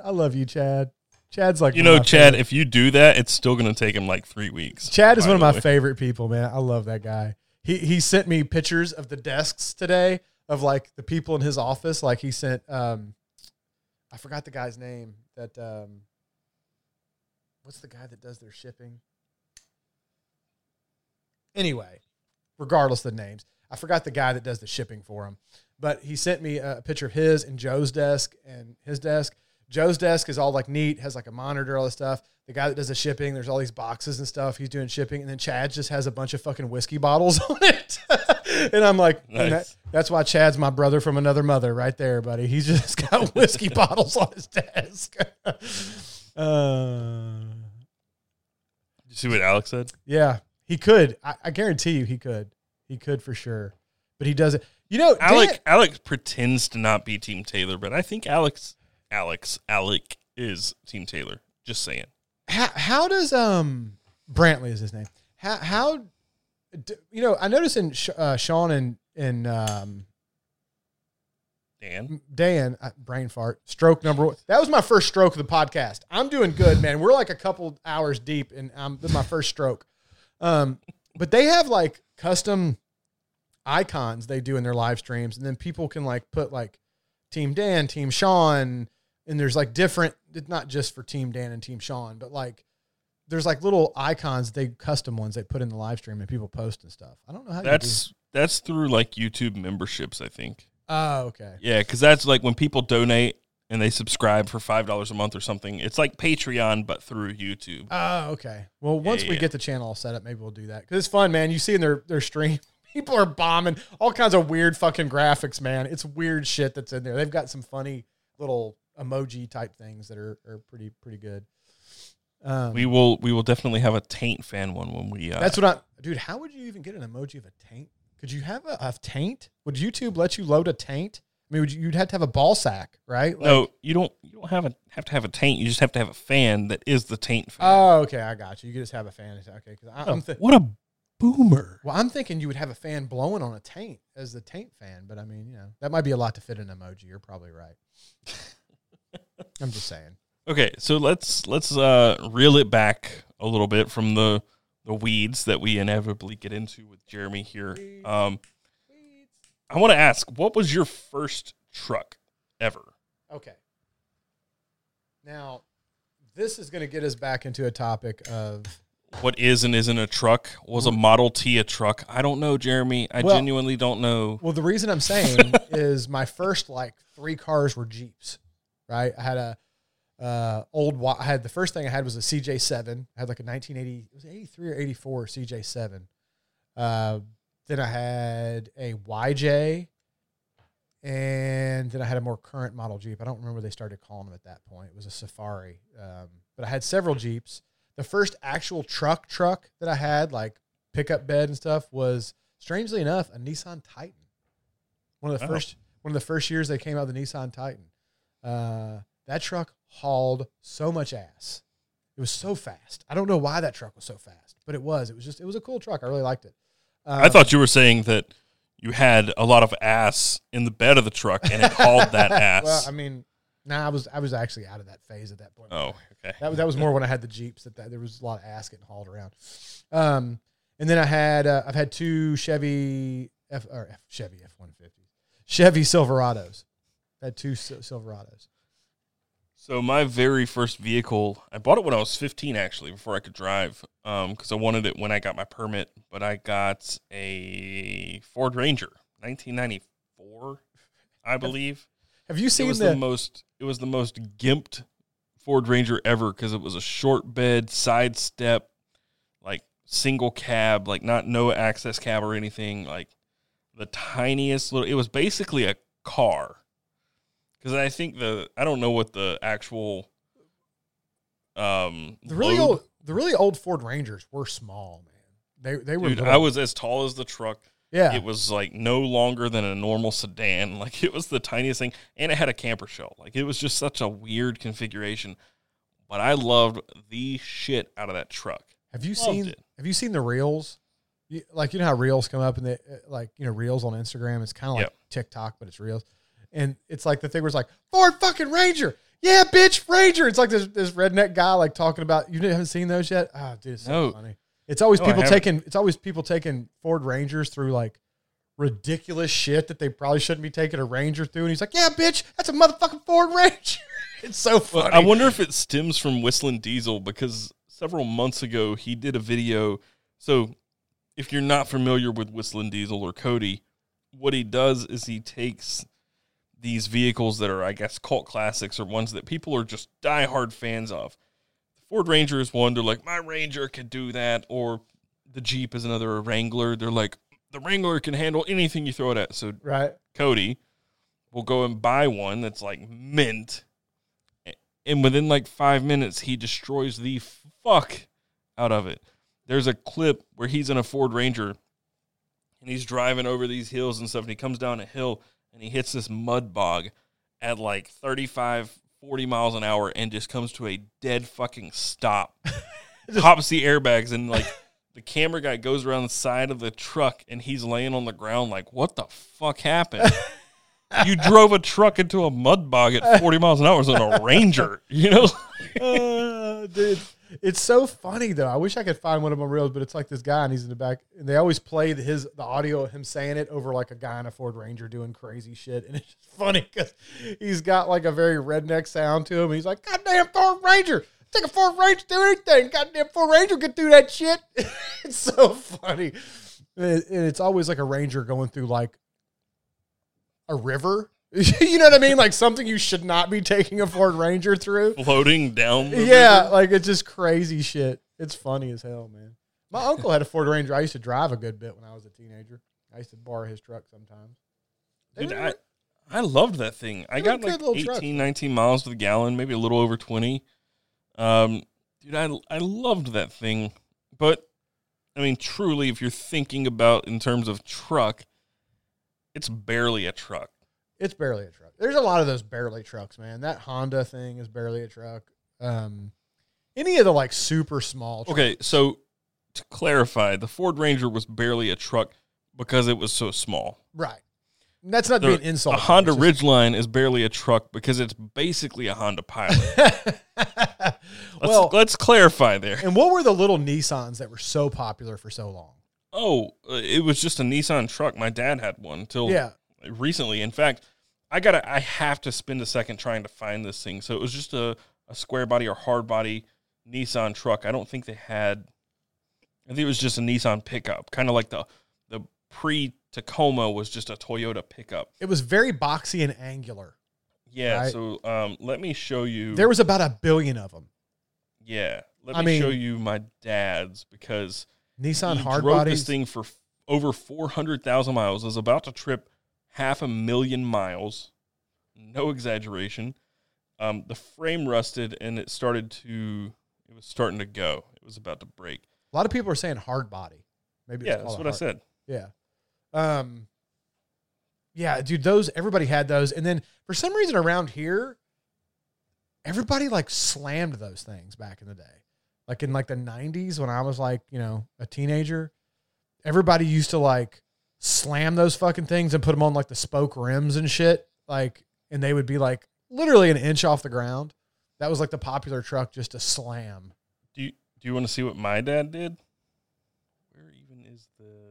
love you, Chad. Chad's like, Chad, if you do that, it's still going to take him like 3 weeks. Chad is one of my favorite people, man. I love that guy. He sent me pictures of the desks today of like the people in his office. Like he sent, I forgot the guy's name that, what's the guy that does their shipping? Anyway, regardless of the names, I forgot the guy that does the shipping for him, but he sent me a picture of his and Joe's desk and his desk. Joe's desk is all like neat, has like a monitor, all this stuff. The guy that does the shipping, there's all these boxes and stuff. He's doing shipping. And then Chad just has a bunch of fucking whiskey bottles on it. And I'm like, nice. That's why Chad's my brother from another mother right there, buddy. He's just got whiskey bottles on his desk. Did you see what Alex said? Yeah. He could. I guarantee you he could. He could for sure. But he doesn't. You know, Alex pretends to not be Team Taylor, but I think Alec is Team Taylor. Just saying. How does Brantley is his name. I noticed in Sean and Dan, brain fart, stroke number one. That was my first stroke of the podcast. I'm doing good, man. We're like a couple hours deep, and this is my first stroke. But they have like custom icons they do in their live streams. And then people can like put like Team Dan, Team Sean. And there's like different, it's not just for Team Dan and Team Sean, but like there's like little icons, custom ones they put in the live stream and people post and stuff. I don't know how that's through like YouTube memberships, I think. Oh, okay. Yeah. Cause that's like when people donate and they subscribe for $5 a month or something. It's like Patreon, but through YouTube. Oh, okay. Well, once we get the channel all set up, maybe we'll do that. Because it's fun, man. You see in their stream, people are bombing all kinds of weird fucking graphics, man. It's weird shit that's in there. They've got some funny little emoji-type things that are pretty good. We will definitely have a taint fan one when we... That's what Dude, how would you even get an emoji of a taint? Could you have a taint? Would YouTube let you load a taint? I mean, you'd have to have a ball sack, right? Like, no, you don't have to have a taint. You just have to have a fan that is the taint fan. Oh, okay, I got you. You can just have a fan. Okay, what a boomer. Well, I'm thinking you would have a fan blowing on a taint as the taint fan, but I mean, that might be a lot to fit an emoji. You're probably right. I'm just saying. Okay, so let's reel it back a little bit from the weeds that we inevitably get into with Jeremy here. I want to ask, what was your first truck ever? Okay. Now, this is going to get us back into a topic of... What is and isn't a truck? Was a Model T a truck? I don't know, Jeremy. I genuinely don't know. Well, the reason I'm saying is my first, like, 3 cars were Jeeps, right? I had the first thing I had was a CJ7. I had, like, a 1983 or 84 CJ7. Then I had a YJ, and then I had a more current model Jeep. I don't remember they started calling them at that point. It was a Safari, but I had several Jeeps. The first actual truck that I had, like pickup bed and stuff, was strangely enough a Nissan Titan. One of the first years they came out with the Nissan Titan. That truck hauled so much ass. It was so fast. I don't know why that truck was so fast, but it was. It was a cool truck. I really liked it. I thought you were saying that you had a lot of ass in the bed of the truck and it hauled that ass. Well, I mean, I was actually out of that phase at that point. Oh, okay. That was more when I had the Jeeps that there was a lot of ass getting hauled around. And then I had I've had 2 Chevy F-150s, Chevy Silverados. I had 2 Silverados. So my very first vehicle, I bought it when I was 15, actually, before I could drive, because I wanted it when I got my permit. But I got a Ford Ranger, 1994, I believe. Have you seen It was the most gimped Ford Ranger ever, because it was a short bed, side step, like single cab, like no access cab or anything. Like the tiniest little. It was basically a car. Because I think I don't know what the actual the really old Ford Rangers were small, man. They were. Dude, I was as tall as the truck. Yeah, it was like no longer than a normal sedan. Like it was the tiniest thing, and it had a camper shell. Like it was just such a weird configuration. But I loved the shit out of that truck. Have you seen the reels? Like you know how reels come up, and they like you know reels on Instagram. It's kind of like TikTok, but it's reels. And it's like the thing where it's like, Ford fucking Ranger. Yeah, bitch, Ranger. It's like this redneck guy like talking about, you haven't seen those yet? Ah, oh, dude, it's so funny. It's always people taking Ford Rangers through like ridiculous shit that they probably shouldn't be taking a Ranger through. And he's like, yeah, bitch, that's a motherfucking Ford Ranger. It's so funny. Well, I wonder if it stems from Whistlin' Diesel, because several months ago he did a video. So if you're not familiar with Whistlin' Diesel or Cody, what he does is he takes these vehicles that are, I guess, cult classics or ones that people are just diehard fans of. The Ford Ranger is one. They're like, my Ranger can do that. Or the Jeep is another, a Wrangler. They're like, the Wrangler can handle anything you throw it at. So Cody will go and buy one that's like mint. And within like 5 minutes, he destroys the fuck out of it. There's a clip where he's in a Ford Ranger and he's driving over these hills and stuff. And he comes down a hill and he hits this mud bog at like 35, 40 miles an hour and just comes to a dead fucking stop. Pops the airbags, and like the camera guy goes around the side of the truck and he's laying on the ground like, what the fuck happened? You drove a truck into a mud bog at 40 miles an hour on a Ranger, you know? Dude, it's so funny though. I wish I could find one of my reels, but it's like this guy and he's in the back, and they always play the audio of him saying it over like a guy in a Ford Ranger doing crazy shit, and it's just funny because he's got like a very redneck sound to him. And he's like, "Goddamn Ford Ranger, take a Ford Ranger, do anything. Goddamn Ford Ranger can do that shit." It's so funny, and it's always like a Ranger going through like a river. You know what I mean? Like something you should not be taking a Ford Ranger through. Floating down the river. Like it's just crazy shit. It's funny as hell, man. My uncle had a Ford Ranger. I used to drive a good bit when I was a teenager. I used to borrow his truck sometimes. Dude, I loved that thing. I got like 18, truck. 19 miles to the gallon, maybe a little over 20. Dude, I loved that thing. But, I mean, truly, if you're thinking about in terms of truck, it's barely a truck. It's barely a truck. There's a lot of those barely trucks, man. That Honda thing is barely a truck. Any of the, like, super small trucks. Okay, so to clarify, the Ford Ranger was barely a truck because it was so small. Right. And that's not being an insult. A Honda Ridgeline is barely a truck because it's basically a Honda Pilot. Let's clarify there. And what were the little Nissans that were so popular for so long? Oh, it was just a Nissan truck. My dad had one until recently. In fact, I have to spend a second trying to find this thing. So it was just a square body or hard body Nissan truck. I think it was just a Nissan pickup, kind of like the pre-Tacoma was just a Toyota pickup. It was very boxy and angular. Yeah, right? So let me show you. There was about 1 billion of them. Yeah, let me show you my dad's, because Nissan hard body drove this thing for over 400,000 miles. It was about to trip 500,000 miles, no exaggeration. The frame rusted and it was starting to go. It was about to break. A lot of people are saying hard body. Maybe that's what I said. Yeah. Yeah, dude, everybody had those. And then for some reason around here, everybody like slammed those things back in the day. Like in like the 90s when I was like, you know, a teenager, everybody used to like slam those fucking things and put them on like the spoke rims and shit. Like, and they would be like literally an inch off the ground. That was like the popular truck, just a slam. Do you want to see what my dad did? Where even is the...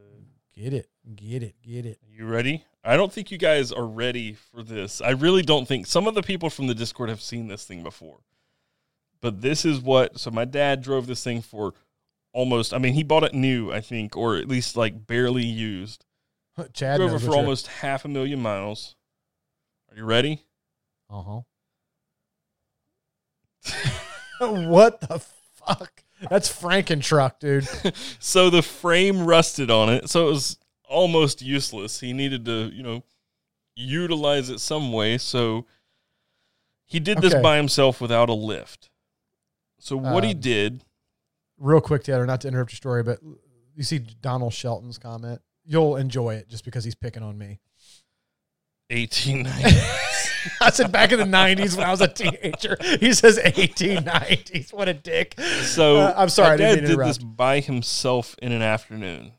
Get it. Get it. You ready? I don't think you guys are ready for this. I really don't think. Some of the people from the Discord have seen this thing before. But this is what, so my dad drove this thing for almost, I mean, he bought it new, I think, or at least like barely used. Chad drove it for almost 500,000 miles. Are you ready? What the fuck? That's Frankentruck, dude. So the frame rusted on it, so it was almost useless. He needed to, you know, utilize it some way, so he did this by himself without a lift. So what he did... Real quick, Taylor, not to interrupt your story, but you see Donald Shelton's comment. You'll enjoy it just because he's picking on me. 1890s. I said back in the 90s when I was a teenager. He says 1890s. What a dick. So I'm sorry. My dad did this by himself in an afternoon.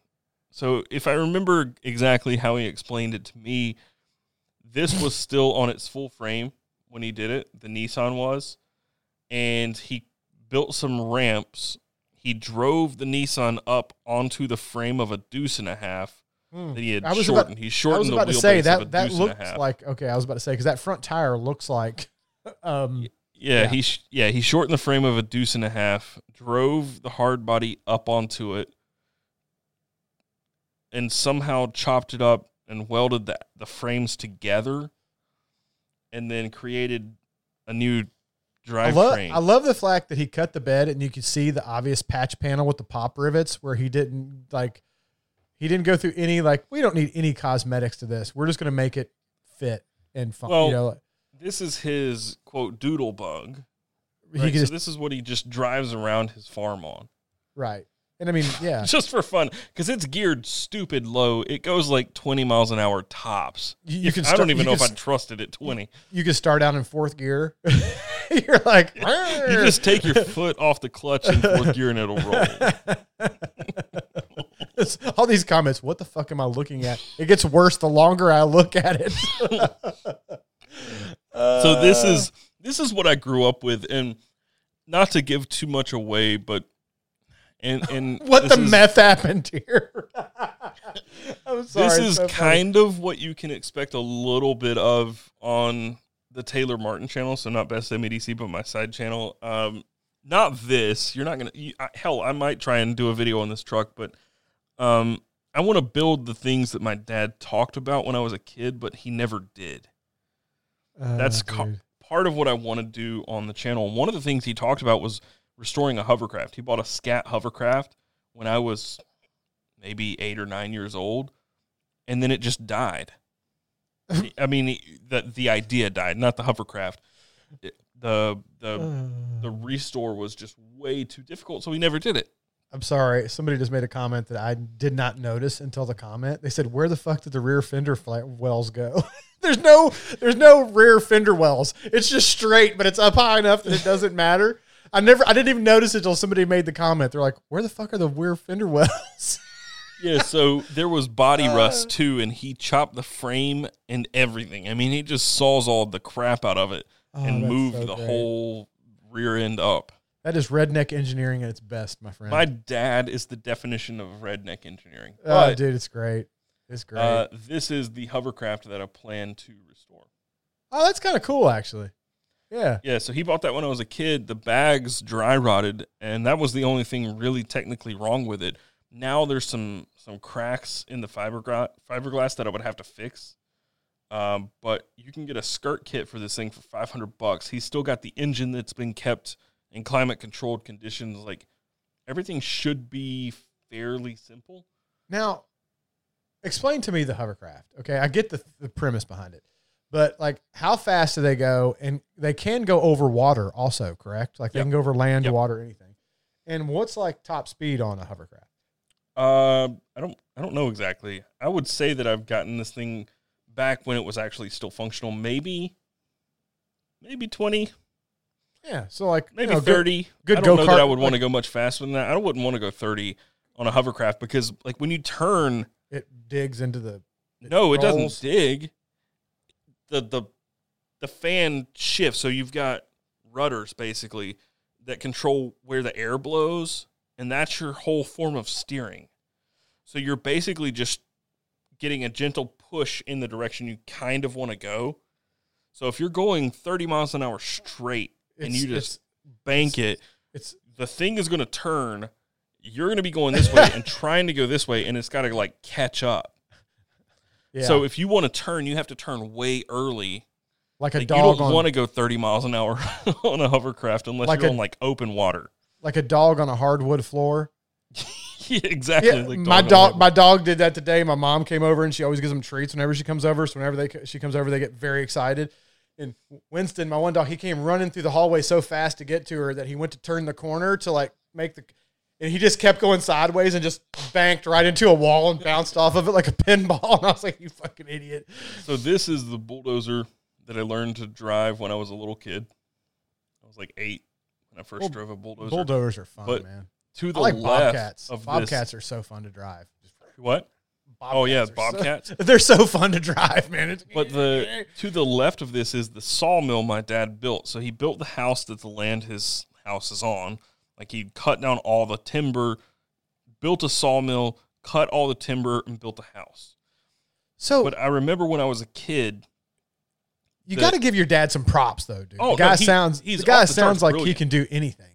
So if I remember exactly how he explained it to me, this was still on its full frame when he did it. The Nissan was. And he built some ramps. He drove the Nissan up onto the frame of a deuce and a half. That he had shortened. He shortened the wheelbase of a deuce and a half. That looks like, okay, I was about to say, because that front tire looks like... He shortened the frame of a deuce and a half, drove the hard body up onto it, and somehow chopped it up and welded the frames together, and then created a new drive frame. I love the fact that he cut the bed, and you could see the obvious patch panel with the pop rivets, where he didn't, like... He didn't go through any, like, we don't need any cosmetics to this. We're just going to make it fit and fun. Well, you know, like, this is his, quote, doodle bug. Right? So this is what he just drives around his farm on. Right. And I mean, yeah. Just for fun, because it's geared stupid low. It goes like 20 miles an hour tops. I don't even know if I trusted it at 20. You can start out in fourth gear. You're like, you just take your foot off the clutch in fourth gear and it'll roll. All these comments, what the fuck am I looking at? It gets worse the longer I look at it. So this is what I grew up with, and not to give too much away, but and what the meth happened here. I'm sorry. This is so kind of what you can expect a little bit of on the Taylor Martin channel, so not Best MEDC, but my side channel. Not this. You're not going to... Hell, I might try and do a video on this truck, but... I want to build the things that my dad talked about when I was a kid, but he never did. That's part of what I want to do on the channel. One of the things he talked about was restoring a hovercraft. He bought a Scat hovercraft when I was maybe 8 or 9 years old, and then it just died. I mean, the idea died, not the hovercraft. The restore was just way too difficult, so he never did it. I'm sorry. Somebody just made a comment that I did not notice until the comment. They said, "Where the fuck did the rear fender wells go?" There's no rear fender wells. It's just straight, but it's up high enough that it doesn't matter. I didn't even notice it until somebody made the comment. They're like, "Where the fuck are the rear fender wells?" Yeah. So there was body rust too, and he chopped the frame and everything. I mean, he just sawzalled the crap out of it and moved the whole rear end up. That is redneck engineering at its best, my friend. My dad is the definition of redneck engineering. Oh, dude, it's great. It's great. This is the hovercraft that I plan to restore. Oh, that's kind of cool, actually. Yeah. Yeah, so he bought that when I was a kid. The bags dry rotted, and that was the only thing really technically wrong with it. Now there's some cracks in the fiberglass that I would have to fix. But you can get a skirt kit for this thing for $500. He's still got the engine that's been kept in climate-controlled conditions. Like, everything should be fairly simple. Now, explain to me the hovercraft, okay? I get the premise behind it. But, like, how fast do they go? And they can go over water also, correct? Like, they can go over land, water, anything. And what's, like, top speed on a hovercraft? I don't know exactly. I would say that I've gotten this thing back when it was actually still functional. Maybe 20. Yeah, so like maybe 30. Good go-kart. I don't know that I would want to go much faster than that. I wouldn't want to go 30 on a hovercraft because, like, when you turn, it digs into the. No, it doesn't dig. The fan shifts, so you've got rudders basically that control where the air blows, and that's your whole form of steering. So you're basically just getting a gentle push in the direction you kind of want to go. So if you're going 30 miles an hour straight and you just bank it, the thing is going to turn. You're going to be going this way and trying to go this way, and it's got to, like, catch up. Yeah. So if you want to turn, you have to turn way early. Like a dog. You don't want to go 30 miles an hour on a hovercraft unless you're on, like, open water. Like a dog on a hardwood floor. Yeah, exactly. Yeah, like my dog did that today. My mom came over, and she always gives them treats whenever she comes over. So whenever she comes over, they get very excited. And Winston, my one dog, he came running through the hallway so fast to get to her that he went to turn the corner to, like, make the... And he just kept going sideways and just banked right into a wall and bounced off of it like a pinball. And I was like, you fucking idiot. So this is the bulldozer that I learned to drive when I was a little kid. I was like 8 when I first drove a bulldozer. Bulldozers are fun, but man. To the left Bobcats. Of Bobcats are so fun to drive. What? Bobcats Bobcats. They're so fun to drive, man. To the left of this is the sawmill my dad built. So he built the house that the land his house is on. Like, he cut down all the timber, built a sawmill, cut all the timber, and built a house. But I remember when I was a kid. You got to give your dad some props, though, dude. The guy sounds like brilliant. He can do anything.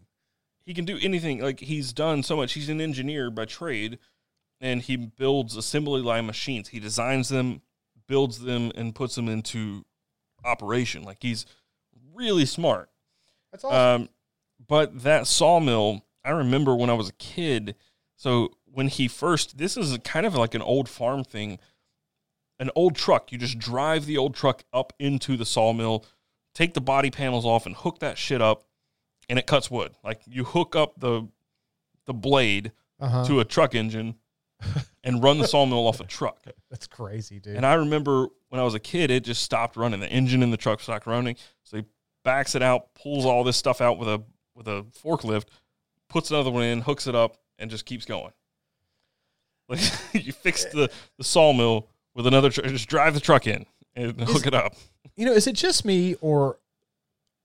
He can do anything. Like, he's done so much. He's an engineer by trade, and he builds assembly line machines. He designs them, builds them, and puts them into operation. Like, he's really smart. That's awesome. But that sawmill, I remember when I was a kid. So when he first, this is kind of like an old farm thing, an old truck. You just drive the old truck up into the sawmill, take the body panels off and hook that shit up, and it cuts wood. Like, you hook up the blade to a truck engine and run the sawmill off a truck. That's crazy, dude. And I remember when I was a kid, it just stopped running. The engine in the truck stopped running. So he backs it out, pulls all this stuff out with a forklift, puts another one in, hooks it up, and just keeps going. Like, you fix the sawmill with another truck, just drive the truck in and hook it up. You know, is it just me, or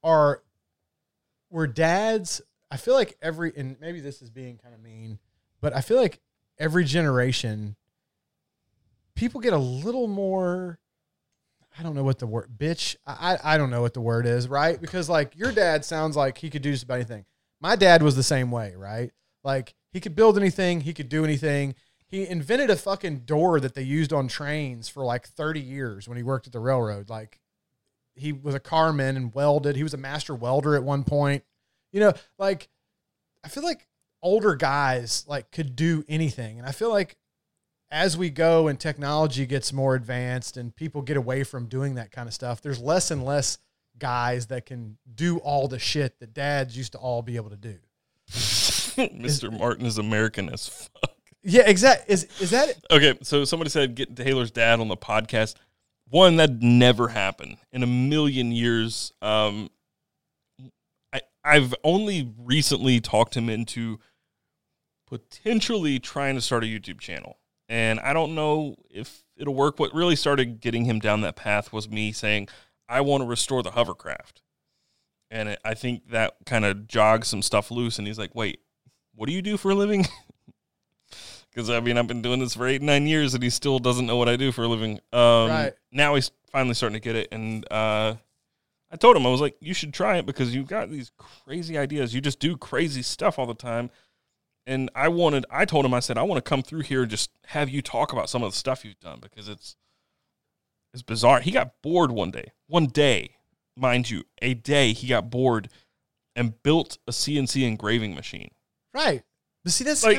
were dads, I feel like and maybe this is being kind of mean, but I feel like every generation, people get a little more, I don't know what the word, bitch. I don't know what the word is, right? Because, like, your dad sounds like he could do just about anything. My dad was the same way, right? Like, he could build anything. He could do anything. He invented a fucking door that they used on trains for, like, 30 years when he worked at the railroad. Like, he was a carman and welded. He was a master welder at one point. You know, like, I feel like older guys, like, could do anything. And I feel like as we go and technology gets more advanced and people get away from doing that kind of stuff, there's less and less guys that can do all the shit that dads used to all be able to do. Mr. Martin is American as fuck. Yeah, exactly. Is that it? Okay, so somebody said get Taylor's dad on the podcast. One, that'd never happen in a million years. I've only recently talked him into potentially trying to start a YouTube channel. And I don't know if it'll work. What really started getting him down that path was me saying, I want to restore the hovercraft. And I think that kind of jogged some stuff loose. And he's like, wait, what do you do for a living? Because, I mean, I've been doing this for 8-9 years, and he still doesn't know what I do for a living. Right. Now he's finally starting to get it. And I told him, I was like, you should try it because you've got these crazy ideas. You just do crazy stuff all the time. And I told him, I said, I want to come through here and just have you talk about some of the stuff you've done because it's bizarre. He got bored one day, mind you, a day he got bored and built a CNC engraving machine. Right. But see, that's like, the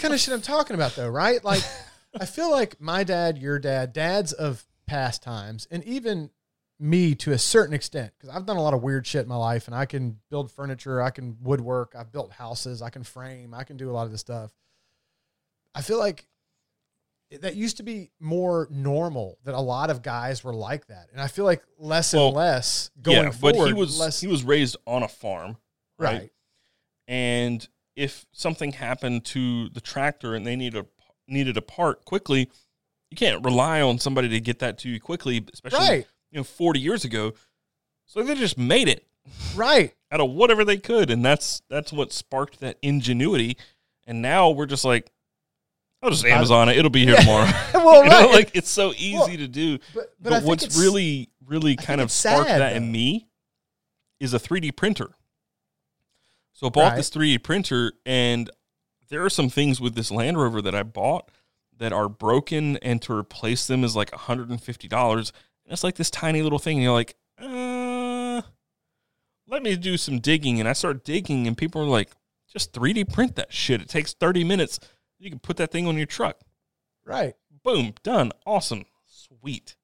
kind of shit I'm talking about though, right? Like, I feel like my dad, your dad, dads of past times, and even me to a certain extent, because I've done a lot of weird shit in my life and I can build furniture, I can woodwork, I've built houses, I can frame, I can do a lot of this stuff. I feel like that used to be more normal that a lot of guys were like that. And I feel like less and less going forward. But he was raised on a farm, right? And if something happened to the tractor and they needed a part quickly, you can't rely on somebody to get that to you quickly, especially right. You know, 40 years ago. So they just made it right out of whatever they could. And that's what sparked that ingenuity. And now we're just like, I'll just Amazon it. It'll be here tomorrow. Well, you know, like it's so easy to do. But what's really, really kind of sparked sad, that though. In me is a 3D printer. So I bought this 3D printer, and there are some things with this Land Rover that I bought that are broken, and to replace them is like $150. And it's like this tiny little thing, and you're like, let me do some digging. And I start digging, and people are like, just 3D print that shit. It takes 30 minutes. You can put that thing on your truck. Right. Boom. Done. Awesome. Sweet.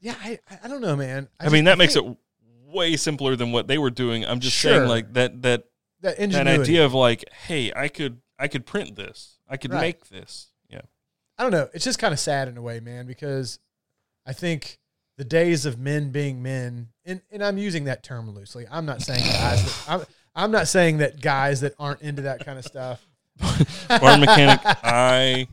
Yeah, I don't know, man. I mean, I makes it way simpler than what they were doing. I'm just saying, like, that idea of, like, hey, I could print this. I could make this. Yeah. I don't know. It's just kind of sad in a way, man, because I think the days of men being men, and I'm using that term loosely. I'm not saying guys that I'm not saying that guys that aren't into that kind of stuff. Barn mechanic, I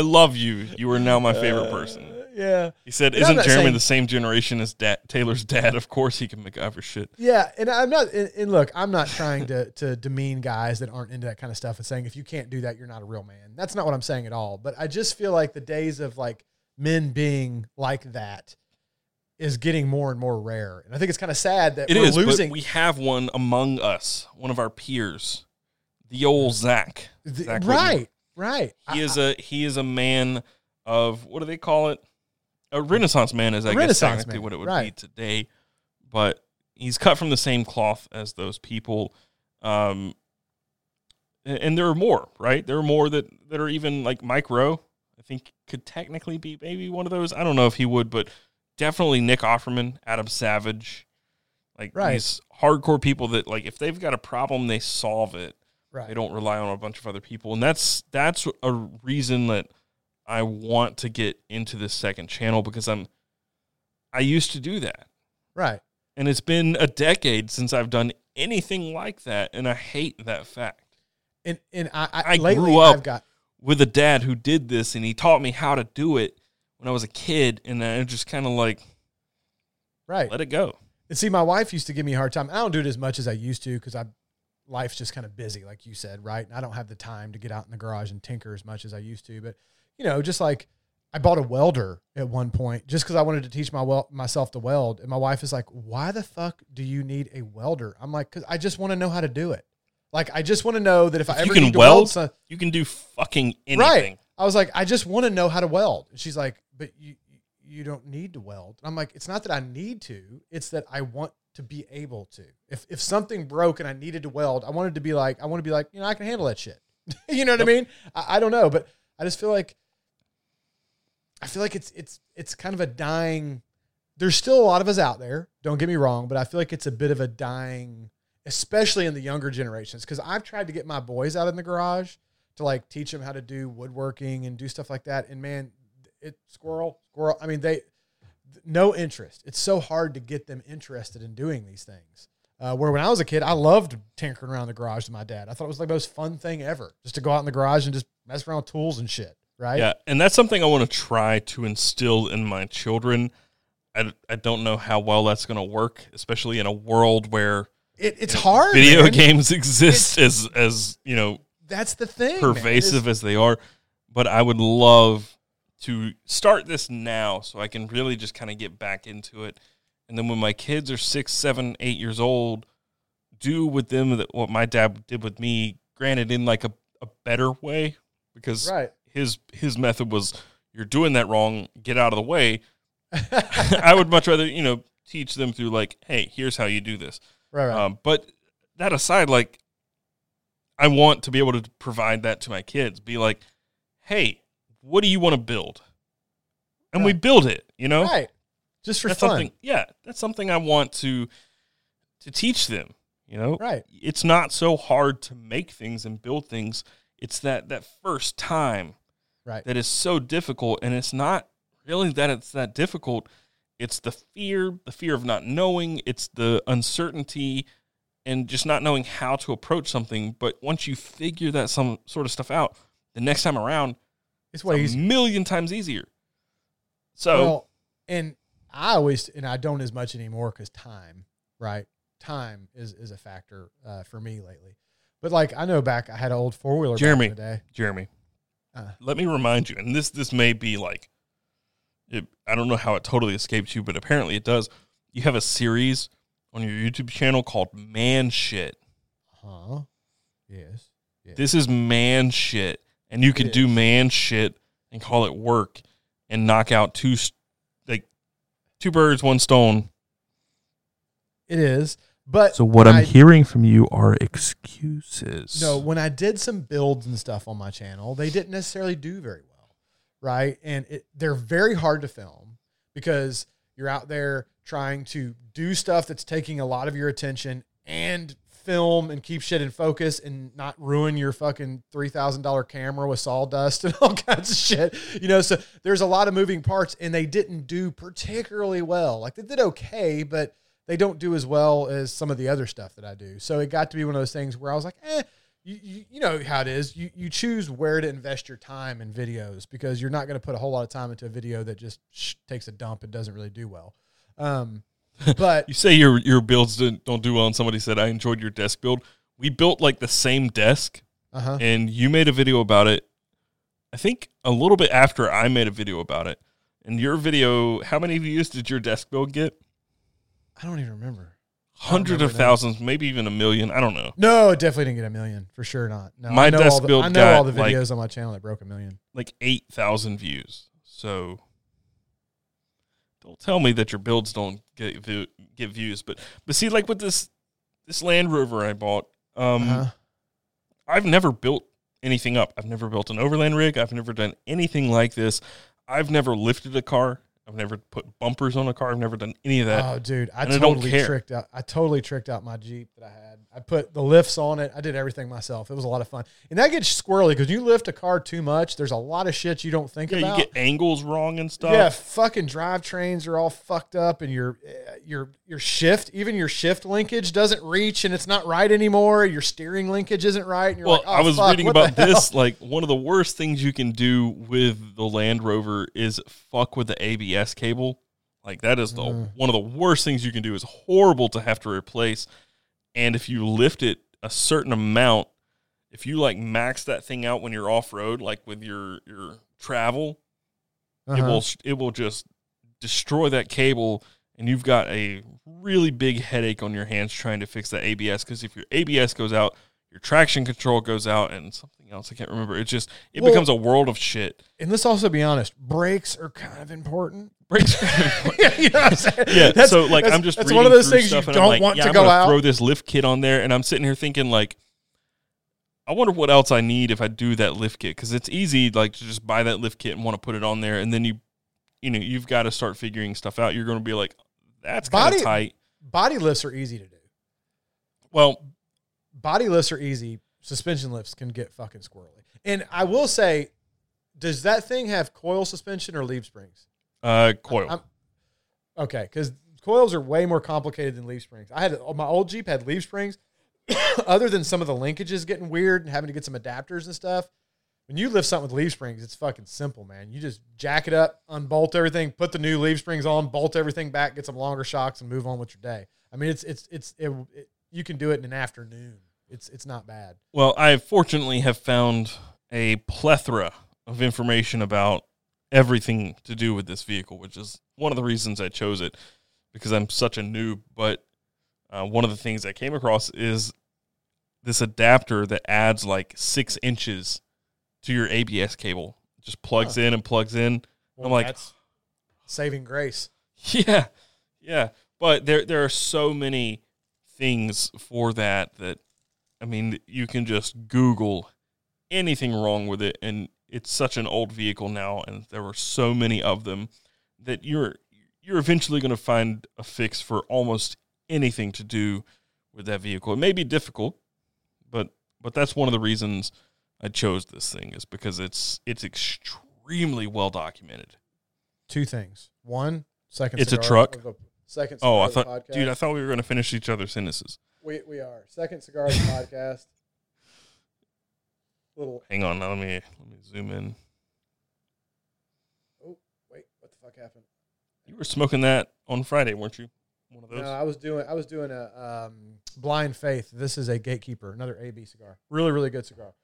love you. You are now my favorite person. Yeah. He said, and isn't Jeremy the same generation as Taylor's dad? Of course he can MacGyver shit. Yeah, and I'm not, and look, I'm not trying to demean guys that aren't into that kind of stuff and saying, if you can't do that, you're not a real man. That's not what I'm saying at all. But I just feel like the days of like men being like that is getting more and more rare. And I think it's kind of sad that we're losing. But we have one among us, one of our peers. The old Zach. Right. He is a man of, what do they call it? A Renaissance man is, I guess, technically what it would be today. But he's cut from the same cloth as those people. And there are more, right? There are more that are even like Mike Rowe, I think, could technically be maybe one of those. I don't know if he would, but definitely Nick Offerman, Adam Savage. Like these hardcore people that, like, if they've got a problem, they solve it. Right. They don't rely on a bunch of other people. And that's a reason that I want to get into this second channel, because I used to do that. Right. And it's been a decade since I've done anything like that, and I hate that fact. And I lately grew up with a dad who did this, and he taught me how to do it when I was a kid, and I just kind of like let it go. And see, my wife used to give me a hard time. I don't do it as much as I used to because life's just kind of busy, like you said, right? And I don't have the time to get out in the garage and tinker as much as I used to. But, you know, just like I bought a welder at one point just because I wanted to teach myself to weld. And my wife is like, why the fuck do you need a welder? I'm like, because I just want to know how to do it. Like, I just want to know that if I ever need to weld something, you can do fucking anything. Right. I was like, I just want to know how to weld. And she's like, but you don't need to weld. And I'm like, it's not that I need to. It's that I want to be able to. If something broke and I needed to weld, I wanted to be like, you know, I can handle that shit. You know what I mean? I don't know, but I just feel like, it's kind of a dying, there's still a lot of us out there, don't get me wrong, but I feel like it's a bit of a dying, especially in the younger generations, because I've tried to get my boys out in the garage to like teach them how to do woodworking and do stuff like that. And man, squirrel. I mean, no interest. It's so hard to get them interested in doing these things. Where when I was a kid, I loved tinkering around the garage with my dad. I thought it was like the most fun thing ever, just to go out in the garage and just mess around with tools and shit, right? Yeah, and that's something I want to try to instill in my children. I don't know how well that's going to work, especially in a world where it's hard. Video games exist as you know. That's the thing. Pervasive as they are, but I would love to start this now so I can really just kind of get back into it. And then when my kids are 6, 7, 8 years old, do with them what my dad did with me, granted in like a better way, because his method was, you're doing that wrong, get out of the way. I would much rather, you know, teach them through like, hey, here's how you do this. Right. But that aside, like, I want to be able to provide that to my kids, be like, hey, what do you want to build? And we build it, you know? Right. Just for fun. That's something I want to teach them, you know? Right. It's not so hard to make things and build things. It's that first time that is so difficult, and it's not really that it's that difficult. It's the fear of not knowing. It's the uncertainty and just not knowing how to approach something. But once you figure that some sort of stuff out, the next time around, it's a million times easier. So, well, and I always, and I don't as much anymore because time, right? Time is a factor for me lately. But like, I know back, I had an old four-wheeler back in the day. Jeremy, Let me remind you, and this may be like, I don't know how it totally escapes you, but apparently it does. You have a series on your YouTube channel called Man Shit. Huh? Yes. Yes. This is Man Shit, and you could do Man Shit and call it work and knock out two birds, one stone. It is. But so what I'm hearing from you are excuses. No, when I did some builds and stuff on my channel, they didn't necessarily do very well, right? And they're very hard to film because you're out there trying to do stuff that's taking a lot of your attention and film and keep shit in focus and not ruin your fucking $3,000 camera with sawdust and all kinds of shit. You know, so there's a lot of moving parts, and they didn't do particularly well. Like, they did okay, but they don't do as well as some of the other stuff that I do. So it got to be one of those things where I was like, you know how it is. You choose where to invest your time in videos because you're not going to put a whole lot of time into a video that just takes a dump and doesn't really do well. But you say your builds don't do well, and somebody said, I enjoyed your desk build. We built like the same desk, and you made a video about it, I think a little bit after I made a video about it. And your video, how many views did your desk build get? I don't even remember. Hundreds of thousands, maybe even 1 million. I don't know. No, it definitely didn't get 1 million. For sure not. No, my desk build got, I know all the videos on my channel that broke 1 million. Like 8,000 views. So don't tell me that your builds don't get views. But see, like with this Land Rover I bought, I've never built anything up. I've never built an overland rig. I've never done anything like this. I've never lifted a car. I've never put bumpers on a car. I've never done any of that. Oh, dude, I totally tricked out my Jeep that I had. I put the lifts on it. I did everything myself. It was a lot of fun. And that gets squirrely because you lift a car too much. There's a lot of shit you don't think about. Yeah, you get angles wrong and stuff. Yeah, fucking drivetrains are all fucked up, and your shift, even your shift linkage doesn't reach, and it's not right anymore. Your steering linkage isn't right. And you're like, oh, I was reading about this. Like, one of the worst things you can do with the Land Rover is fuck with the ABS cable. Like, that is the one of the worst things you can do. Is horrible to have to replace. And if you lift it a certain amount, if you like max that thing out when you're off road, like with your travel, it will just destroy that cable, and you've got a really big headache on your hands trying to fix the ABS, because if your ABS goes out, your traction control goes out, and something else I can't remember. It's just, becomes a world of shit. And let's also be honest, brakes are kind of important. Brakes are kind of important. You know what I'm saying? Yeah, so like I'm just reading through stuff, and I'm like, yeah, I'm going to throw this lift kit on there, and I'm sitting here thinking like, I wonder what else I need if I do that lift kit, because it's easy like to just buy that lift kit and want to put it on there, and then you know, you've got to start figuring stuff out. You're going to be like, that's kind of tight. Body lifts are easy to do. Well, body lifts are easy. Suspension lifts can get fucking squirrely. And I will say, does that thing have coil suspension or leaf springs? Coil. Okay, because coils are way more complicated than leaf springs. My old Jeep had leaf springs. Other than some of the linkages getting weird and having to get some adapters and stuff, when you lift something with leaf springs, it's fucking simple, man. You just jack it up, unbolt everything, put the new leaf springs on, bolt everything back, get some longer shocks, and move on with your day. I mean, you can do it in an afternoon. It's not bad. Well, I fortunately have found a plethora of information about everything to do with this vehicle, which is one of the reasons I chose it, because I'm such a noob. But one of the things I came across is this adapter that adds like 6 inches to your ABS cable. It just plugs in and plugs in. Well, I'm like, that's saving grace. Yeah. But there are so many things for that, I mean, you can just Google anything wrong with it, and it's such an old vehicle now, and there were so many of them that you're eventually going to find a fix for almost anything to do with that vehicle. It may be difficult, but that's one of the reasons I chose this thing, is because it's extremely well documented. Two things. One, it's a truck. Second cigar of the podcast. Dude, I thought we were going to finish each other's sentences. We are. Second cigar of the podcast. Hang on, now let me zoom in. Oh, wait, what the fuck happened? You were smoking that on Friday, weren't you? One of those? No, I was doing a Blind Faith. This is a Gatekeeper, another AB cigar. Really, really good cigar.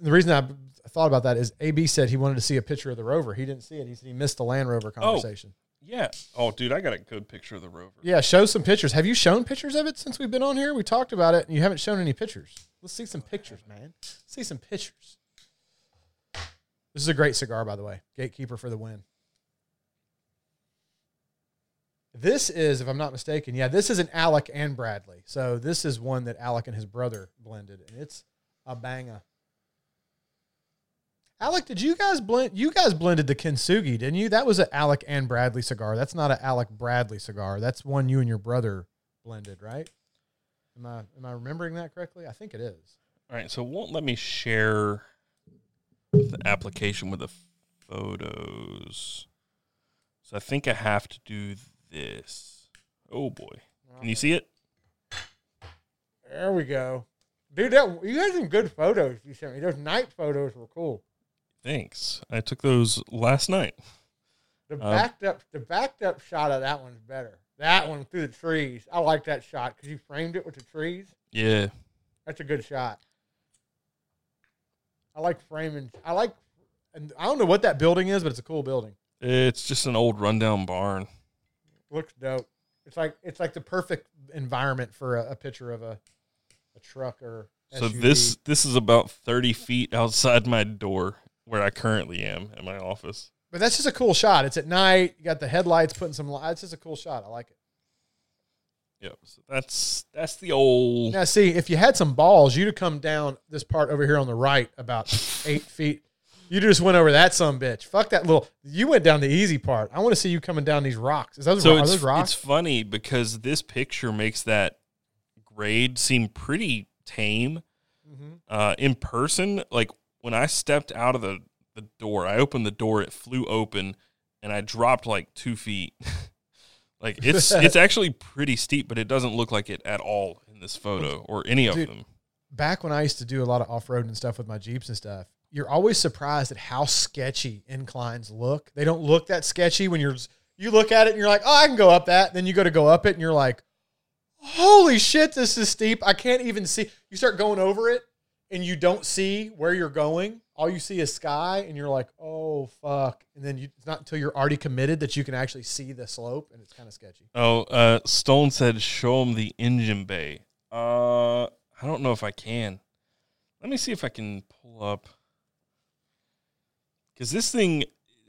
The reason I thought about that is AB said he wanted to see a picture of the Rover. He didn't see it. He said he missed the Land Rover conversation. Oh. Yeah. Oh, dude, I got a good picture of the Rover. Yeah, show some pictures. Have you shown pictures of it since we've been on here? We talked about it, and you haven't shown any pictures. Let's see some pictures, man. Let's see some pictures. This is a great cigar, by the way. Gatekeeper for the win. This is, if I'm not mistaken, yeah, this is an Alec and Bradley. So this is one that Alec and his brother blended, and it's a banger. Alec, did you guys blend? You guys blended the Kintsugi, didn't you? That was an Alec and Bradley cigar. That's not an Alec Bradley cigar. That's one you and your brother blended, right? Am I remembering that correctly? I think it is. All right, so it won't let me share the application with the photos. So I think I have to do this. Oh boy, can you see it? There we go, dude. That you had some good photos you sent me. Those night photos were cool. Thanks. I took those last night. The backed up shot of that one's better. That one through the trees. I like that shot because you framed it with the trees. Yeah, that's a good shot. I like framing. And I don't know what that building is, but it's a cool building. It's just an old rundown barn. Looks dope. It's like the perfect environment for a picture of a truck or SUV. So this is about 30 feet outside my door where I currently am in my office. But that's just a cool shot. It's at night. You got the headlights putting some lights. It's just a cool shot. I like it. Yep. So that's the old. Now, see, if you had some balls, you'd have come down this part over here on the right about 8 feet. You just went over that sumbitch. Fuck that little. You went down the easy part. I want to see you coming down these rocks. Are those rocks? It's funny because this picture makes that grade seem pretty tame. Mm-hmm. In person, like when I stepped out of the door, I opened the door, it flew open, and I dropped like 2 feet. Like it's actually pretty steep, but it doesn't look like it at all in this photo or any of them. Back when I used to do a lot of off-road and stuff with my Jeeps and stuff, you're always surprised at how sketchy inclines look. They don't look that sketchy when you look at it and you're like, oh, I can go up that. Then you go to go up it and you're like, holy shit, this is steep. I can't even see. You start going over it and you don't see where you're going. All you see is sky and you're like, oh, fuck. And then it's not until you're already committed that you can actually see the slope, and it's kind of sketchy. Oh, Stone said, show him the engine bay. I don't know if I can. Let me see if I can pull up. Because this thing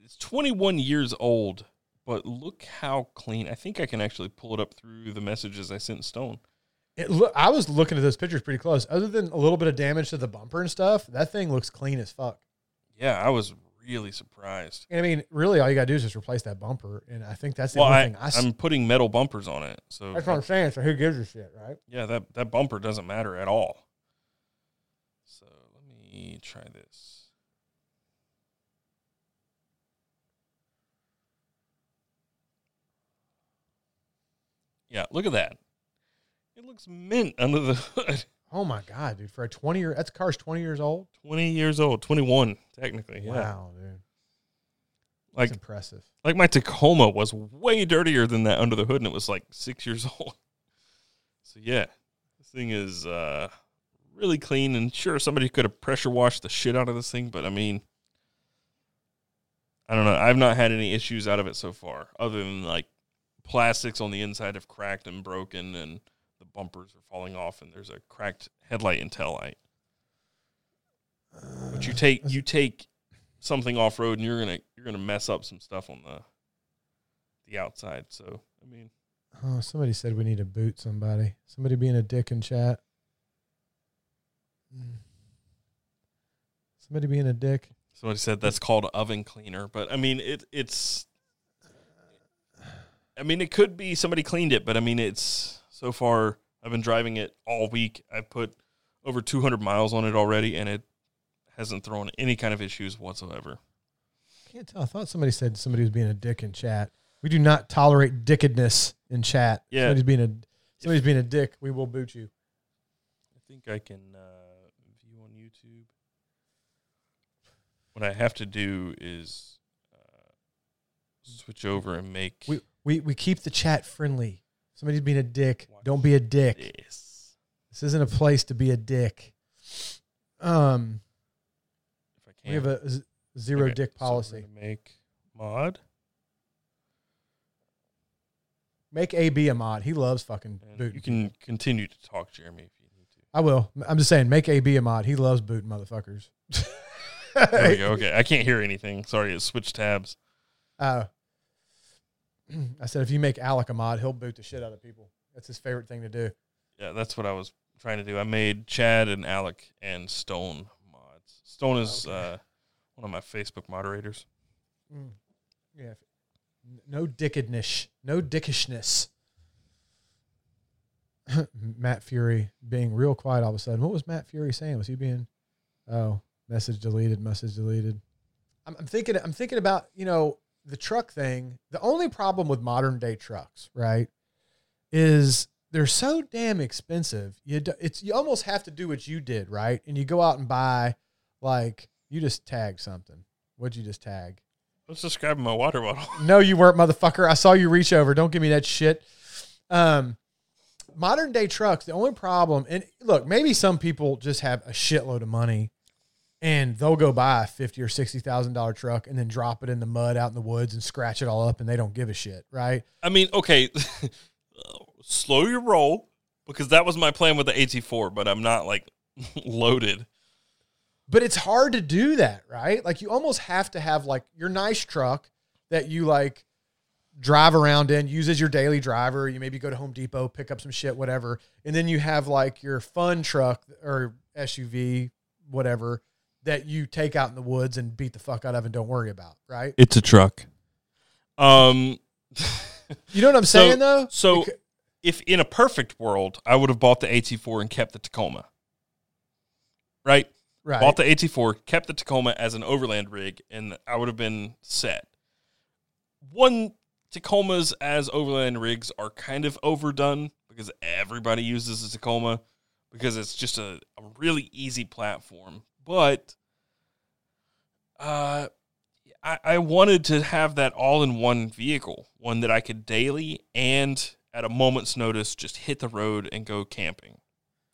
is 21 years old, but look how clean. I think I can actually pull it up through the messages I sent Stone. I was looking at those pictures pretty close. Other than a little bit of damage to the bumper and stuff, that thing looks clean as fuck. Yeah, I was really surprised. I mean, really, all you got to do is just replace that bumper, and I think that's the only thing. I'm putting metal bumpers on it. So that's what I'm saying. So who gives a shit, right? Yeah, that bumper doesn't matter at all. So let me try this. Yeah, look at that. It looks mint under the hood. Oh, my God, dude. For a 20-year... That car's 20 years old? 20 years old. 21, technically. Yeah. Wow, dude. That's impressive. Like, my Tacoma was way dirtier than that under the hood, and it was, like, 6 years old. So, yeah. This thing is really clean, and sure, somebody could have pressure washed the shit out of this thing, but, I mean... I don't know. I've not had any issues out of it so far, other than, like, plastics on the inside have cracked and broken, and the bumpers are falling off, and there's a cracked headlight and taillight. But you take something off road, and you're gonna mess up some stuff on the outside. So I mean, oh, somebody said we need to boot somebody. Somebody being a dick in chat. Somebody being a dick. Somebody said that's called oven cleaner, but I mean it's. I mean, it could be somebody cleaned it, but I mean, it's so far I've been driving it all week. I put over 200 miles on it already, and it hasn't thrown any kind of issues whatsoever. I can't tell. I thought somebody said somebody was being a dick in chat. We do not tolerate dickedness in chat. Yeah. Somebody's being a dick. We will boot you. I think I can view on YouTube. What I have to do is switch over and make... We keep the chat friendly. Somebody's being a dick. Don't be a dick. This isn't a place to be a dick. We have a zero dick policy. So make mod. Make AB a mod. He loves fucking boot. You can continue to talk, Jeremy, if you need to. I will. I'm just saying, make AB a mod. He loves booting motherfuckers. There we go. Okay. I can't hear anything. Sorry, it switched tabs. I said, if you make Alec a mod, he'll boot the shit out of people. That's his favorite thing to do. Yeah, that's what I was trying to do. I made Chad and Alec and Stone mods. Stone is one of my Facebook moderators. Mm. Yeah. No dickishness. Matt Fury being real quiet all of a sudden. What was Matt Fury saying? Was he being, message deleted. I'm thinking about, the truck thing. The only problem with modern day trucks, right, is they're so damn expensive. You almost have to do what you did, right? And you go out and buy, you just tag something. What'd you just tag? I was just grabbing my water bottle. No, you weren't, motherfucker. I saw you reach over. Don't give me that shit. Modern day trucks, the only problem, and look, maybe some people just have a shitload of money and they'll go buy a $50,000 or $60,000 truck and then drop it in the mud out in the woods and scratch it all up and they don't give a shit, right? I mean, okay, slow your roll, because that was my plan with the AT4, but I'm not, loaded. But it's hard to do that, right? You almost have to have, your nice truck that you, drive around in, use as your daily driver. You maybe go to Home Depot, pick up some shit, whatever. And then you have, your fun truck or SUV, whatever, that you take out in the woods and beat the fuck out of and don't worry about, right? It's a truck. You know what I'm saying, though? So if in a perfect world, I would have bought the AT4 and kept the Tacoma, right? Right. Bought the AT4, kept the Tacoma as an overland rig, and I would have been set. One, Tacomas as overland rigs are kind of overdone because everybody uses a Tacoma because it's just a really easy platform. But I wanted to have that all-in-one vehicle, one that I could daily and at a moment's notice just hit the road and go camping.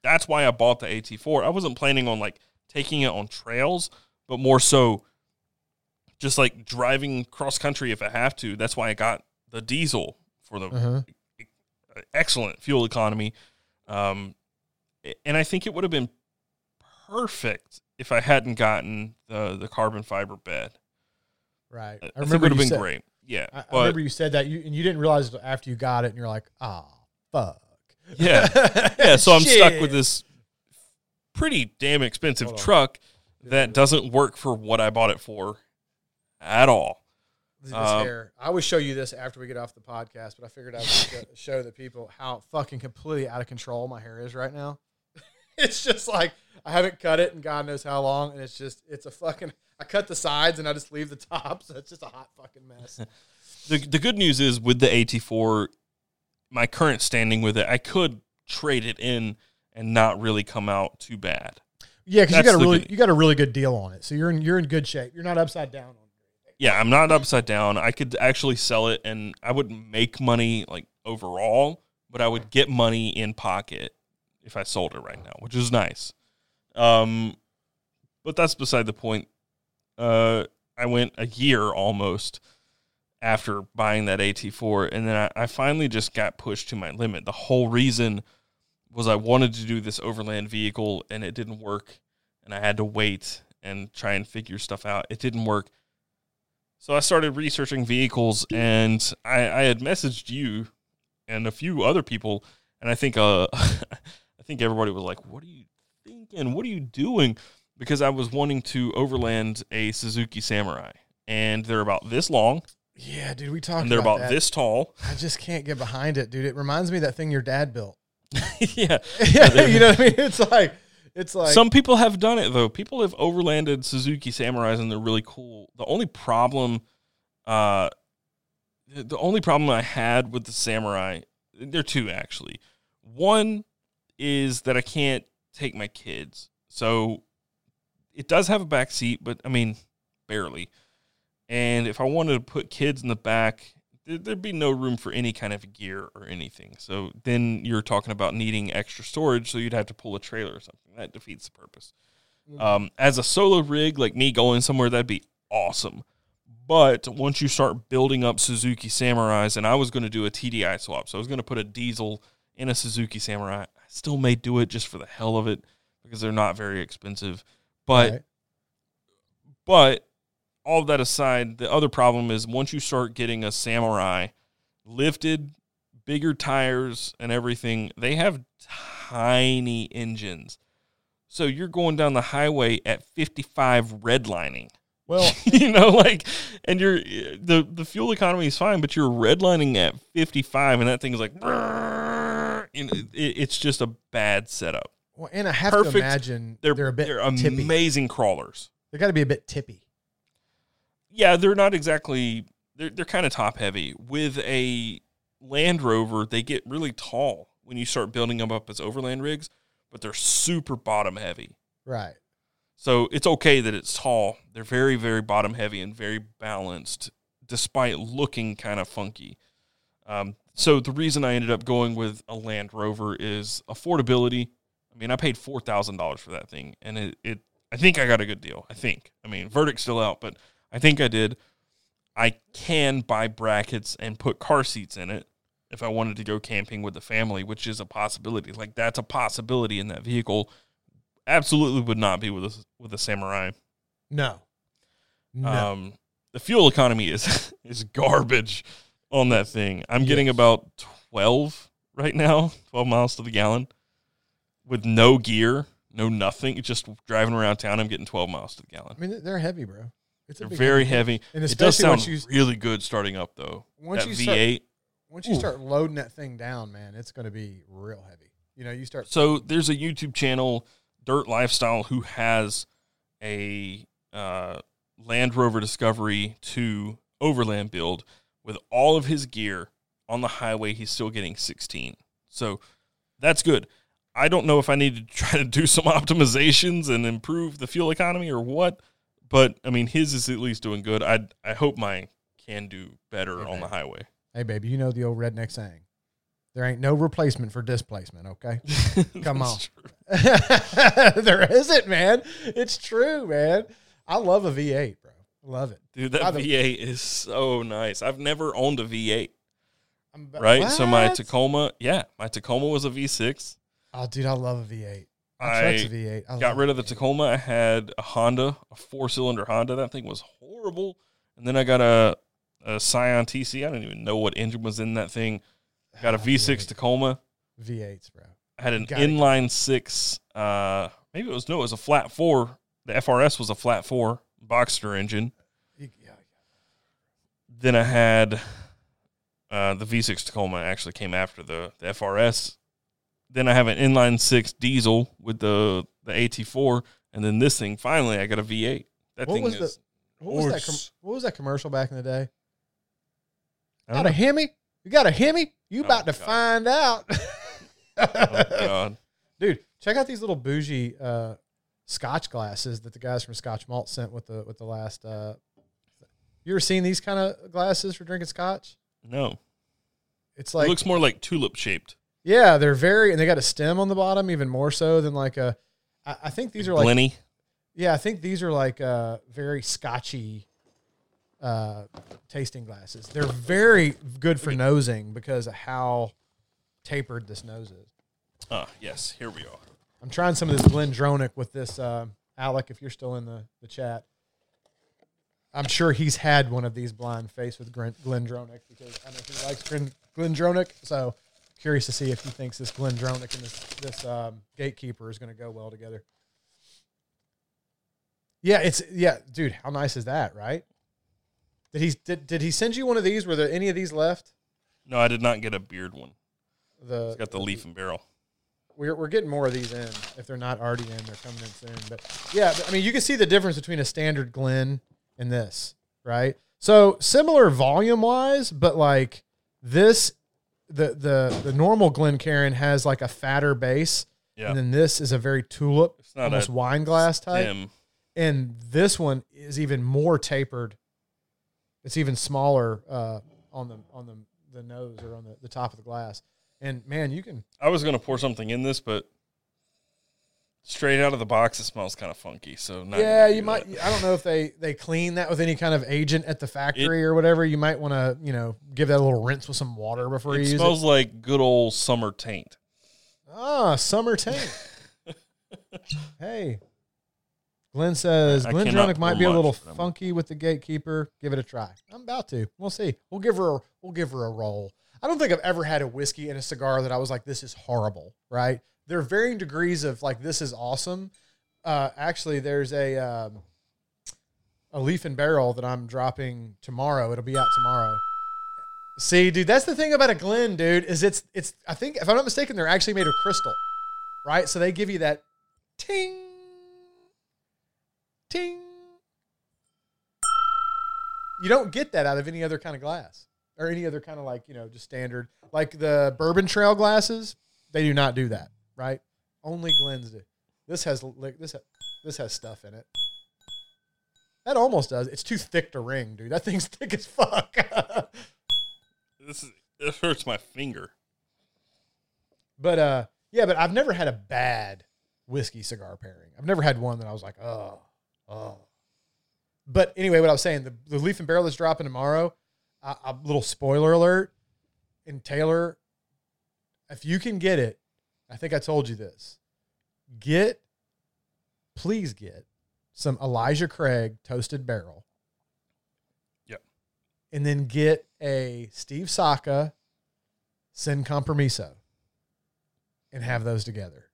That's why I bought the AT4. I wasn't planning on, taking it on trails, but more so just driving cross country if I have to. That's why I got the diesel for the excellent fuel economy. And I think it would have been perfect if I hadn't gotten the carbon fiber bed. Right. I remember it would have been great. Yeah. I remember you said that and you didn't realize it after you got it and you're like, ah, fuck. Yeah. Yeah. So I'm stuck with this pretty damn expensive truck that doesn't work for what I bought it for at all. I would show you this after we get off the podcast, but I figured I would show the people how fucking completely out of control my hair is right now. It's just I haven't cut it in God knows how long, and it's a fucking... I cut the sides and I just leave the top, so it's just a hot fucking mess. The good news is with the AT4, my current standing with it, I could trade it in and not really come out too bad. Yeah, because you got a really good deal on it, so you're in good shape. You're not upside down on it. Yeah, I'm not upside down. I could actually sell it, and I wouldn't make money overall, but I would get money in pocket if I sold it right now, which is nice. But that's beside the point. I went a year almost after buying that AT4, and then I finally just got pushed to my limit. The whole reason was I wanted to do this overland vehicle, and it didn't work, and I had to wait and try and figure stuff out. It didn't work. So I started researching vehicles, and I had messaged you and a few other people, and I think I think everybody was like, what are you thinking? What are you doing? Because I was wanting to overland a Suzuki Samurai, and they're about this long. Yeah, dude, we talked about that. And they're about this tall. I just can't get behind it, dude. It reminds me of that thing your dad built. Yeah. You know what I mean? It's like some people have done it, though. People have overlanded Suzuki Samurais, and they're really cool. The only problem I had with the Samurai, there are two, actually. One is that I can't take my kids, so... It does have a back seat, but, I mean, barely. And if I wanted to put kids in the back, there'd be no room for any kind of gear or anything. So then you're talking about needing extra storage, so you'd have to pull a trailer or something. That defeats the purpose. As a solo rig, like me going somewhere, that'd be awesome. But once you start building up Suzuki Samurais, and I was going to do a TDI swap, so I was going to put a diesel in a Suzuki Samurai. I still may do it just for the hell of it because they're not very expensive. But, but all that aside, the other problem is once you start getting a Samurai lifted, bigger tires and everything, they have tiny engines. So you're going down the highway at 55 redlining. Well, you know, like, and you're the fuel economy is fine, but you're redlining at 55, and that thing's like, it's just a bad setup. Well, and I have to imagine they're a bit tippy. Amazing crawlers. They got to be a bit tippy. Yeah, they're not exactly. They're kind of top heavy. With a Land Rover, they get really tall when you start building them up as overland rigs, but they're super bottom heavy. Right. So it's okay that it's tall. They're very, very bottom heavy and very balanced, despite looking kind of funky. So the reason I ended up going with a Land Rover is affordability. I mean, I paid $4,000 for that thing, and it I think I got a good deal. I think. I mean, verdict's still out, but I think I did. I can buy brackets and put car seats in it if I wanted to go camping with the family, which is a possibility. Like, that's a possibility in that vehicle. Absolutely would not be with a Samurai. No. The fuel economy is garbage on that thing. I'm getting about 12 right now, 12 miles to the gallon, with no gear, no nothing. It's just driving around town. I'm getting 12 miles to the gallon. I mean, they're heavy, bro. They're very heavy. And it does sound really good starting up, though. Once that V8. Once you start loading that thing down, man, it's going to be real heavy. You know, you start. So there's a YouTube channel, Dirt Lifestyle, who has a Land Rover Discovery 2 Overland build with all of his gear on the highway. He's still getting 16. So that's good. I don't know if I need to try to do some optimizations and improve the fuel economy or what, but, I mean, his is at least doing good. I hope mine can do better on the highway. Hey, baby, you know the old redneck saying. There ain't no replacement for displacement, okay? Come on. There isn't, man. It's true, man. I love a V8, bro. I love it. Dude, that V8 is so nice. I've never owned a V8, right? What? So my Tacoma was a V6. Oh, dude, I love a V8. I got rid of the Tacoma. I had a Honda, a four-cylinder Honda. That thing was horrible. And then I got a Scion TC. I don't even know what engine was in that thing. Got a V6 Tacoma. V8s, bro. I had an inline six. It was a flat four. The FRS was a flat four Boxster engine. Yeah. Then I had the V6 Tacoma actually came after the FRS. Then I have an inline six diesel with the AT4. And then this thing, finally, I got a V8. What was that commercial back in the day? Got a Hemi? You got a Hemi? You about to find out. Oh, God. Dude, check out these little bougie Scotch glasses that the guys from Scotch Malt sent with the last. You ever seen these kind of glasses for drinking Scotch? No. It's like it looks more like tulip shaped. Yeah, they're and they got a stem on the bottom, even more so than like a. I think these are like Glenny. Yeah, I think these are like very Scotchy tasting glasses. They're very good for nosing because of how tapered this nose is. Yes, here we are. I'm trying some of this Glendronic with this, Alec, if you're still in the chat. I'm sure he's had one of these blind face with Glendronic because I know he likes Glendronic, so curious to see if he thinks this Glendronic and this Gatekeeper is going to go well together. Yeah, dude, how nice is that, right? Did he send you one of these? Were there any of these left? No, I did not get a beard one. It's got the leaf and barrel. We're getting more of these in. If they're not already in, they're coming in soon. But yeah, I mean, you can see the difference between a standard Glen and this, right? So similar volume wise, but like this, the normal Glencairn has like a fatter base, and then this is a very tulip, it's not almost wine glass type, and this one is even more tapered. It's even smaller on the nose or on the top of the glass. And man, I was going to pour something in this, but Straight out of the box, it smells kind of funky. So not you might. I don't know if they clean that with any kind of agent at the factory or whatever. You might want to, you know, give that a little rinse with some water before you use it. It smells like good old summer taint. Ah, summer taint. Hey, Glenn says Glendronic might be a little funky with the gatekeeper. Give it a try. I'm about to. We'll see. We'll give her a roll. I don't think I've ever had a whiskey and a cigar that I was like, this is horrible, right? There are varying degrees of like, this is awesome. Actually, there's a Leaf and Barrel that I'm dropping tomorrow. It'll be out tomorrow. See, dude, that's the thing about a Glen, dude, is it's I think, if I'm not mistaken, they're actually made of crystal, right? So they give you that ting, ting. You don't get that out of any other kind of glass or any other kind of like, you know, just standard, like the Bourbon Trail glasses. They do not do that, right? Only Glenn's do. This has stuff in it. That almost does. It's too thick to ring, dude. That thing's thick as fuck. It hurts my finger. But but I've never had a bad whiskey cigar pairing. I've never had one that I was like, oh. But anyway, what I was saying, the Leaf and Barrel that's dropping tomorrow. A little spoiler alert, and Taylor. If you can get it, I think I told you this, please get some Elijah Craig Toasted Barrel. Yep. And then get a Steve Saka Sin Compromiso and have those together.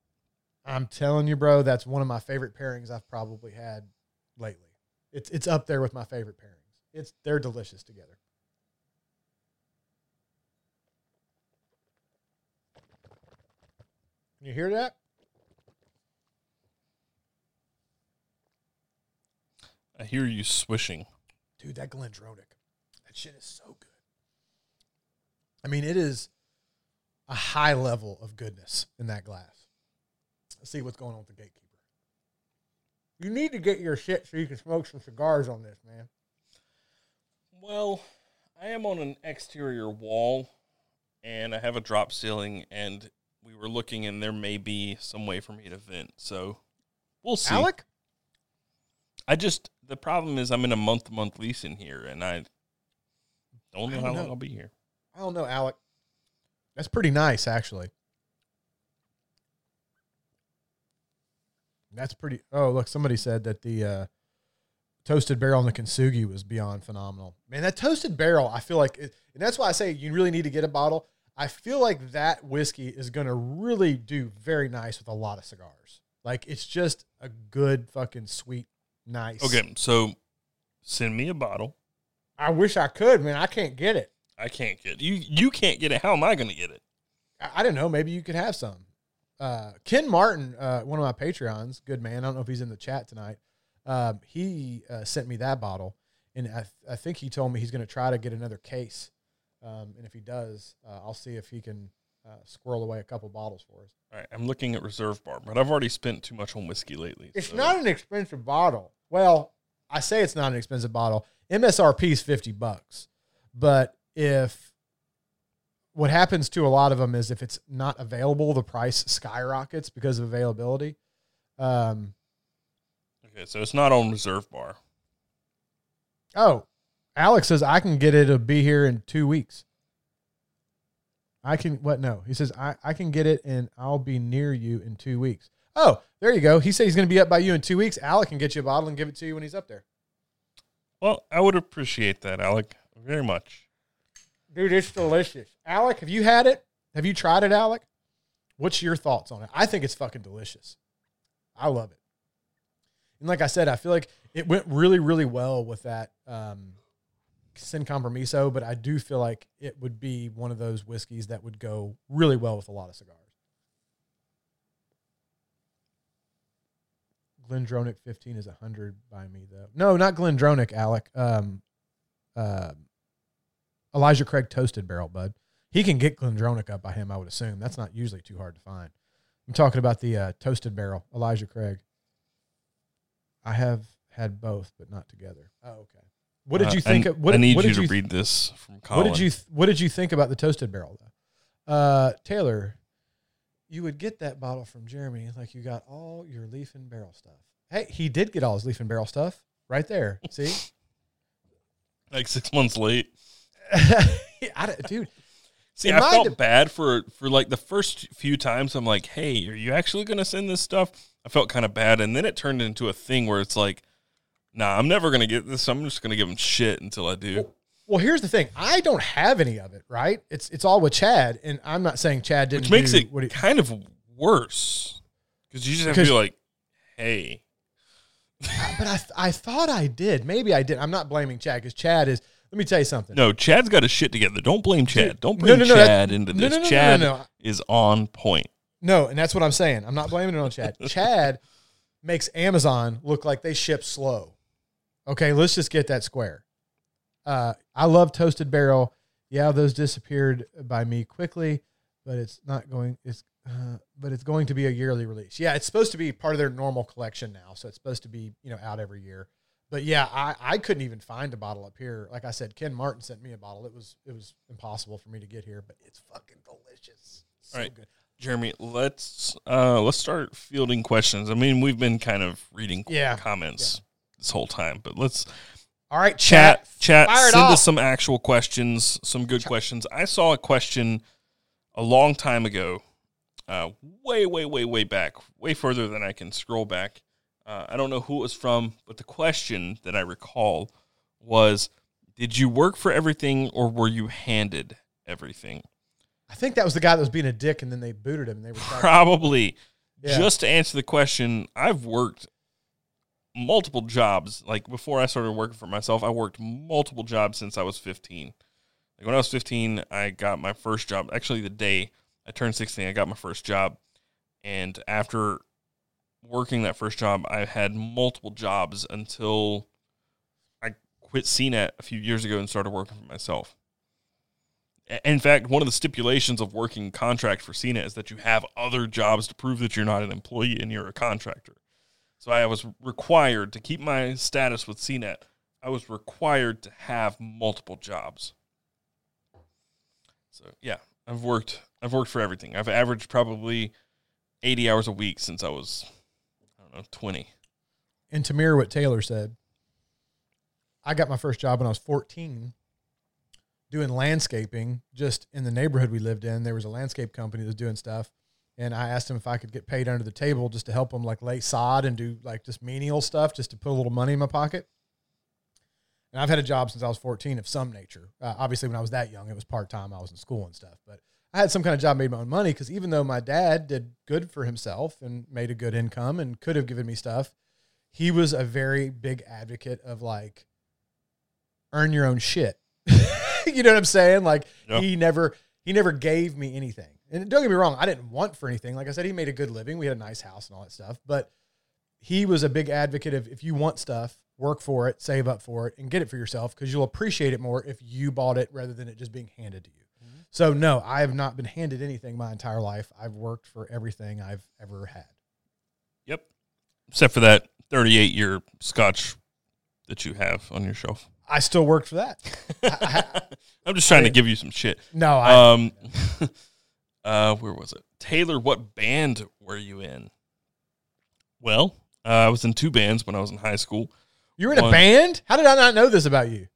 I'm telling you, bro, that's one of my favorite pairings I've probably had lately. It's up there with my favorite pairings. They're delicious together. You hear that? I hear you swishing. Dude, that Glendronic. That shit is so good. I mean, it is a high level of goodness in that glass. Let's see what's going on with the gatekeeper. You need to get your shit so you can smoke some cigars on this, man. Well, I am on an exterior wall, and I have a drop ceiling, and we were looking, and there may be some way for me to vent, so we'll see. Alec? The problem is I'm in a month-to-month lease in here, and I don't know how long I'll be here. I don't know, Alec. That's pretty nice, actually. Oh, look, somebody said that the Toasted Barrel on the Kintsugi was beyond phenomenal. Man, that Toasted Barrel, I feel like, and that's why I say you really need to get a bottle. I feel like that whiskey is going to really do very nice with a lot of cigars. Like, it's just a good fucking sweet, nice. Okay, so send me a bottle. I wish I could, man. I can't get it. You can't get it. How am I going to get it? I don't know. Maybe you could have some. Ken Martin, one of my Patreons, good man. I don't know if he's in the chat tonight. He sent me that bottle, and I think he told me he's going to try to get another case. And if he does, I'll see if he can squirrel away a couple bottles for us. All right, I'm looking at Reserve Bar, but I've already spent too much on whiskey lately. It's not an expensive bottle. Well, I say it's not an expensive bottle. MSRP is $50, but if what happens to a lot of them is if it's not available, the price skyrockets because of availability. Okay, so it's not on Reserve Bar. Oh. Alex says, I can get it. It'll be here in 2 weeks. He says, I can get it and I'll be near you in 2 weeks. Oh, there you go. He said he's going to be up by you in 2 weeks. Alec can get you a bottle and give it to you when he's up there. Well, I would appreciate that, Alec, very much. Dude, it's delicious. Alec, have you had it? Have you tried it, Alec? What's your thoughts on it? I think it's fucking delicious. I love it. And like I said, I feel like it went really, really well with that, Sin Compromiso, but I do feel like it would be one of those whiskeys that would go really well with a lot of cigars. Glendronic 15 is 100 by me, though. No, not Glendronic, Alec. Elijah Craig Toasted Barrel, bud. He can get Glendronic up by him, I would assume. That's not usually too hard to find. I'm talking about the Toasted Barrel, Elijah Craig. I have had both, but not together. Oh, okay. What did you think? I need you to read this from Colin. What did you think about the Toasted Barrel, though? Taylor, you would get that bottle from Jeremy, like you got all your leaf and barrel stuff. Hey, he did get all his leaf and barrel stuff right there. See? Like 6 months late. Dude. See, I felt bad for like the first few times. I'm like, hey, are you actually going to send this stuff? I felt kind of bad. And then it turned into a thing where it's like, nah, I'm never going to get this. I'm just going to give him shit until I do. Well, here's the thing. I don't have any of it, right? It's all with Chad, and I'm not saying Chad didn't. Which makes it kind of worse because you just have to be like, hey. But I thought I did. Maybe I did. I'm not blaming Chad because Chad is – let me tell you something. No, Chad's got his shit together. Don't blame Chad. Don't bring Chad into this. Chad is on point. No, and that's what I'm saying. I'm not blaming it on Chad. Chad makes Amazon look like they ship slow. Okay, let's just get that square. I love Toasted Barrel. Yeah, those disappeared by me quickly, but it's going to be a yearly release. Yeah, it's supposed to be part of their normal collection now, so it's supposed to be, you know, out every year. But yeah, I couldn't even find a bottle up here. Like I said, Ken Martin sent me a bottle. It was impossible for me to get here, but it's fucking delicious. It's all right, good. Jeremy, let's start fielding questions. I mean, we've been kind of reading comments this whole time, but let's. All right, chat. Send us some actual questions, some good questions. I saw a question a long time ago, way back, way further than I can scroll back. I don't know who it was from, but the question that I recall was, did you work for everything or were you handed everything? I think that was the guy that was being a dick and then they booted him. They were probably. Yeah. Just to answer the question, I've worked multiple jobs. Like before I started working for myself, I worked multiple jobs since I was 15. Like when I was 15, I got my first job. Actually, the day I turned 16, I got my first job. And after working that first job, I had multiple jobs until I quit CNET a few years ago and started working for myself. In fact, one of the stipulations of working contract for CNET is that you have other jobs to prove that you're not an employee and you're a contractor. So I was required to keep my status with CNET. I was required to have multiple jobs. So yeah, I've worked for everything. I've averaged probably 80 hours a week since I was, 20. And to mirror what Taylor said, I got my first job when I was 14 doing landscaping just in the neighborhood we lived in. There was a landscape company that was doing stuff. And I asked him if I could get paid under the table just to help him like lay sod and do like just menial stuff just to put a little money in my pocket. And I've had a job since I was 14 of some nature. Obviously, when I was that young, it was part-time. I was in school and stuff. But I had some kind of job, made my own money, because even though my dad did good for himself and made a good income and could have given me stuff, he was a very big advocate of like, earn your own shit. You know what I'm saying? Like he never gave me anything. And don't get me wrong, I didn't want for anything. Like I said, he made a good living. We had a nice house and all that stuff. But he was a big advocate of if you want stuff, work for it, save up for it, and get it for yourself because you'll appreciate it more if you bought it rather than it just being handed to you. Mm-hmm. So, no, I have not been handed anything my entire life. I've worked for everything I've ever had. Yep. Except for that 38-year Scotch that you have on your shelf. I still worked for that. I'm just trying to give you some shit. No, I where was it? Taylor, what band were you in? Well, I was in two bands when I was in high school. You were in a band? How did I not know this about you?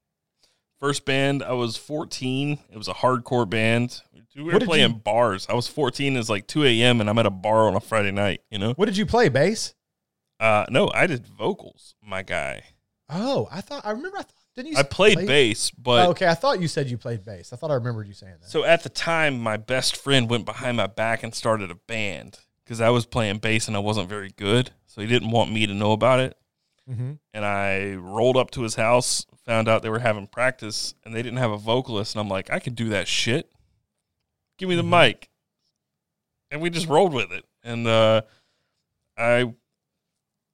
First band, I was 14. It was a hardcore band. We were playing bars. I was 14. It's like 2 a.m. and I'm at a bar on a Friday night, you know? What did you play, bass? No, I did vocals, my guy. Oh, I remember, didn't you? I played bass, but... Oh, okay, I thought you said you played bass. I thought I remembered you saying that. So at the time, my best friend went behind my back and started a band because I was playing bass and I wasn't very good, so he didn't want me to know about it. Mm-hmm. And I rolled up to his house, found out they were having practice, and they didn't have a vocalist, and I'm like, I could do that shit. Give me the mic. And we just rolled with it. And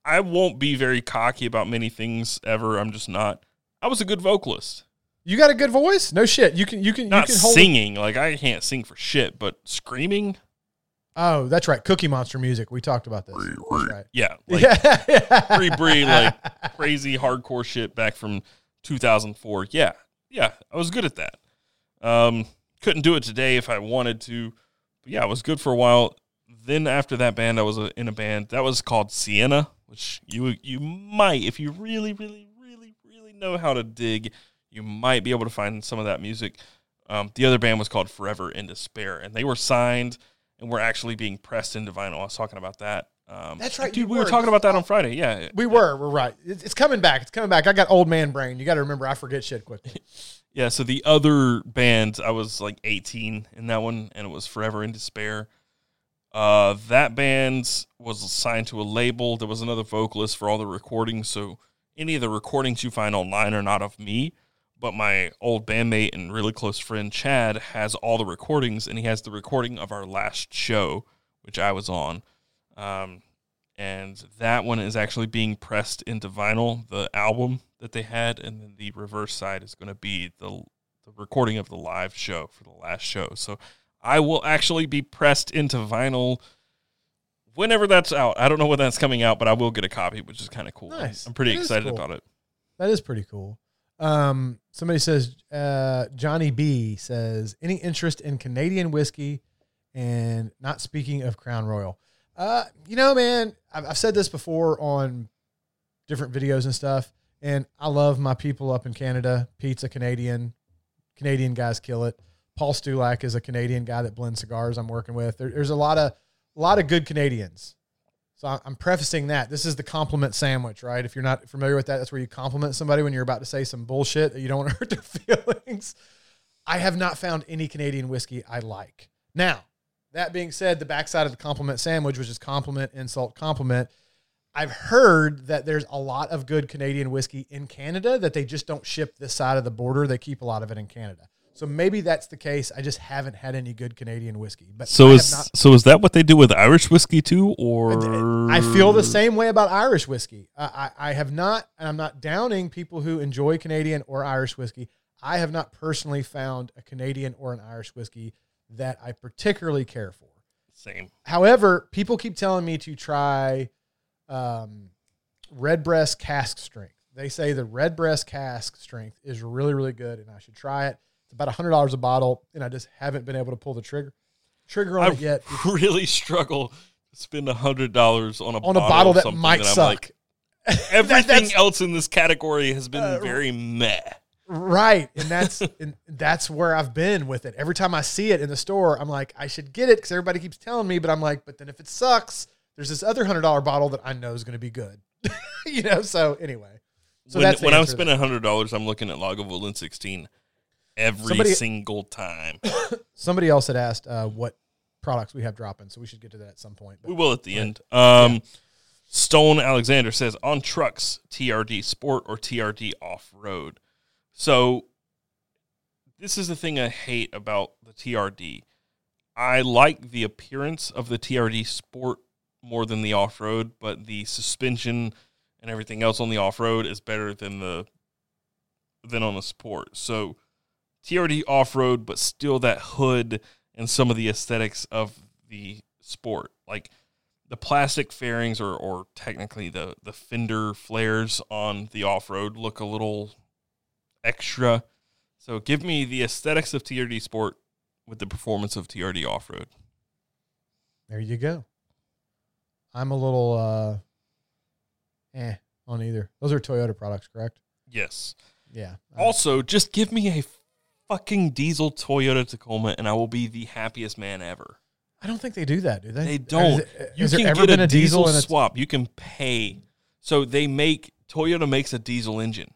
I won't be very cocky about many things ever. I'm just not. I was a good vocalist. You got a good voice? No shit. You can hold singing. Like I can't sing for shit, but screaming. Oh, that's right. Cookie Monster music. We talked about this. That's right. Yeah. Like Bree, like crazy hardcore shit back from 2004. Yeah. Yeah. I was good at that. Couldn't do it today if I wanted to. But yeah, I was good for a while. Then after that band, I was in a band that was called Sienna, which you might, if you really, really, really, really know how to dig, you might be able to find some of that music. The other band was called Forever in Despair, and they were signed and were actually being pressed into vinyl. I was talking about that. That's right. Dude, we were talking about that on Friday. Yeah. We're right. It's coming back. It's coming back. I got old man brain. You got to remember, I forget shit quickly. Yeah, so the other band, I was like 18 in that one, and it was Forever in Despair. That band was signed to a label. There was another vocalist for all the recordings, so any of the recordings you find online are not of me, but my old bandmate and really close friend Chad has all the recordings, and he has the recording of our last show, which I was on. And that one is actually being pressed into vinyl, the album that they had, and then the reverse side is going to be the recording of the live show for the last show. So I will actually be pressed into vinyl whenever that's out. I don't know when that's coming out, but I will get a copy, which is kind of cool. Nice. I'm pretty excited about it. That is pretty cool. Somebody says, Johnny B says, any interest in Canadian whiskey and not speaking of Crown Royal? You know, man, I've said this before on different videos and stuff, and I love my people up in Canada. Pete's a Canadian. Canadian guys kill it. Paul Stulak is a Canadian guy that blends cigars I'm working with. There's a lot of good Canadians. So I'm prefacing that. This is the compliment sandwich, right? If you're not familiar with that, that's where you compliment somebody when you're about to say some bullshit that you don't want to hurt their feelings. I have not found any Canadian whiskey I like. Now, that being said, the backside of the compliment sandwich, which is compliment, insult, compliment, I've heard that there's a lot of good Canadian whiskey in Canada that they just don't ship this side of the border. They keep a lot of it in Canada. So maybe that's the case. I just haven't had any good Canadian whiskey. But so is that what they do with Irish whiskey too? Or I feel the same way about Irish whiskey. I have not, and I'm not downing people who enjoy Canadian or Irish whiskey. I have not personally found a Canadian or an Irish whiskey that I particularly care for. Same. However, people keep telling me to try Redbreast Cask Strength. They say the Redbreast Cask Strength is really, really good, and I should try it. It's about $100 a bottle, and I just haven't been able to pull the trigger on it yet. I really struggle to spend $100 on a bottle that might suck. Like, everything else in this category has been very meh. Right, and that's where I've been with it. Every time I see it in the store, I'm like, I should get it because everybody keeps telling me, but I'm like, but then if it sucks, there's this other $100 bottle that I know is going to be good. You know, so anyway. So when I'm spending $100, I'm looking at Lagavulin 16 every single time. Somebody else had asked what products we have dropping, so we should get to that at some point. We will at the end. Yeah. Stone Alexander says, on trucks, TRD Sport or TRD Off-Road. So this is the thing I hate about the TRD. I like the appearance of the TRD Sport more than the off-road, but the suspension and everything else on the off-road is better than on the Sport. So TRD off-road, but still that hood and some of the aesthetics of the Sport. Like the plastic fairings or technically the fender flares on the off-road look a little extra. So give me the aesthetics of TRD Sport with the performance of TRD off-road. There you go. I'm a little on either. Those are Toyota products, correct? Yes. Yeah. Also, just give me a fucking diesel Toyota Tacoma and I will be the happiest man ever. I don't think they do that, do they? They don't. Has there ever been a diesel swap. You can pay. So Toyota makes a diesel engine.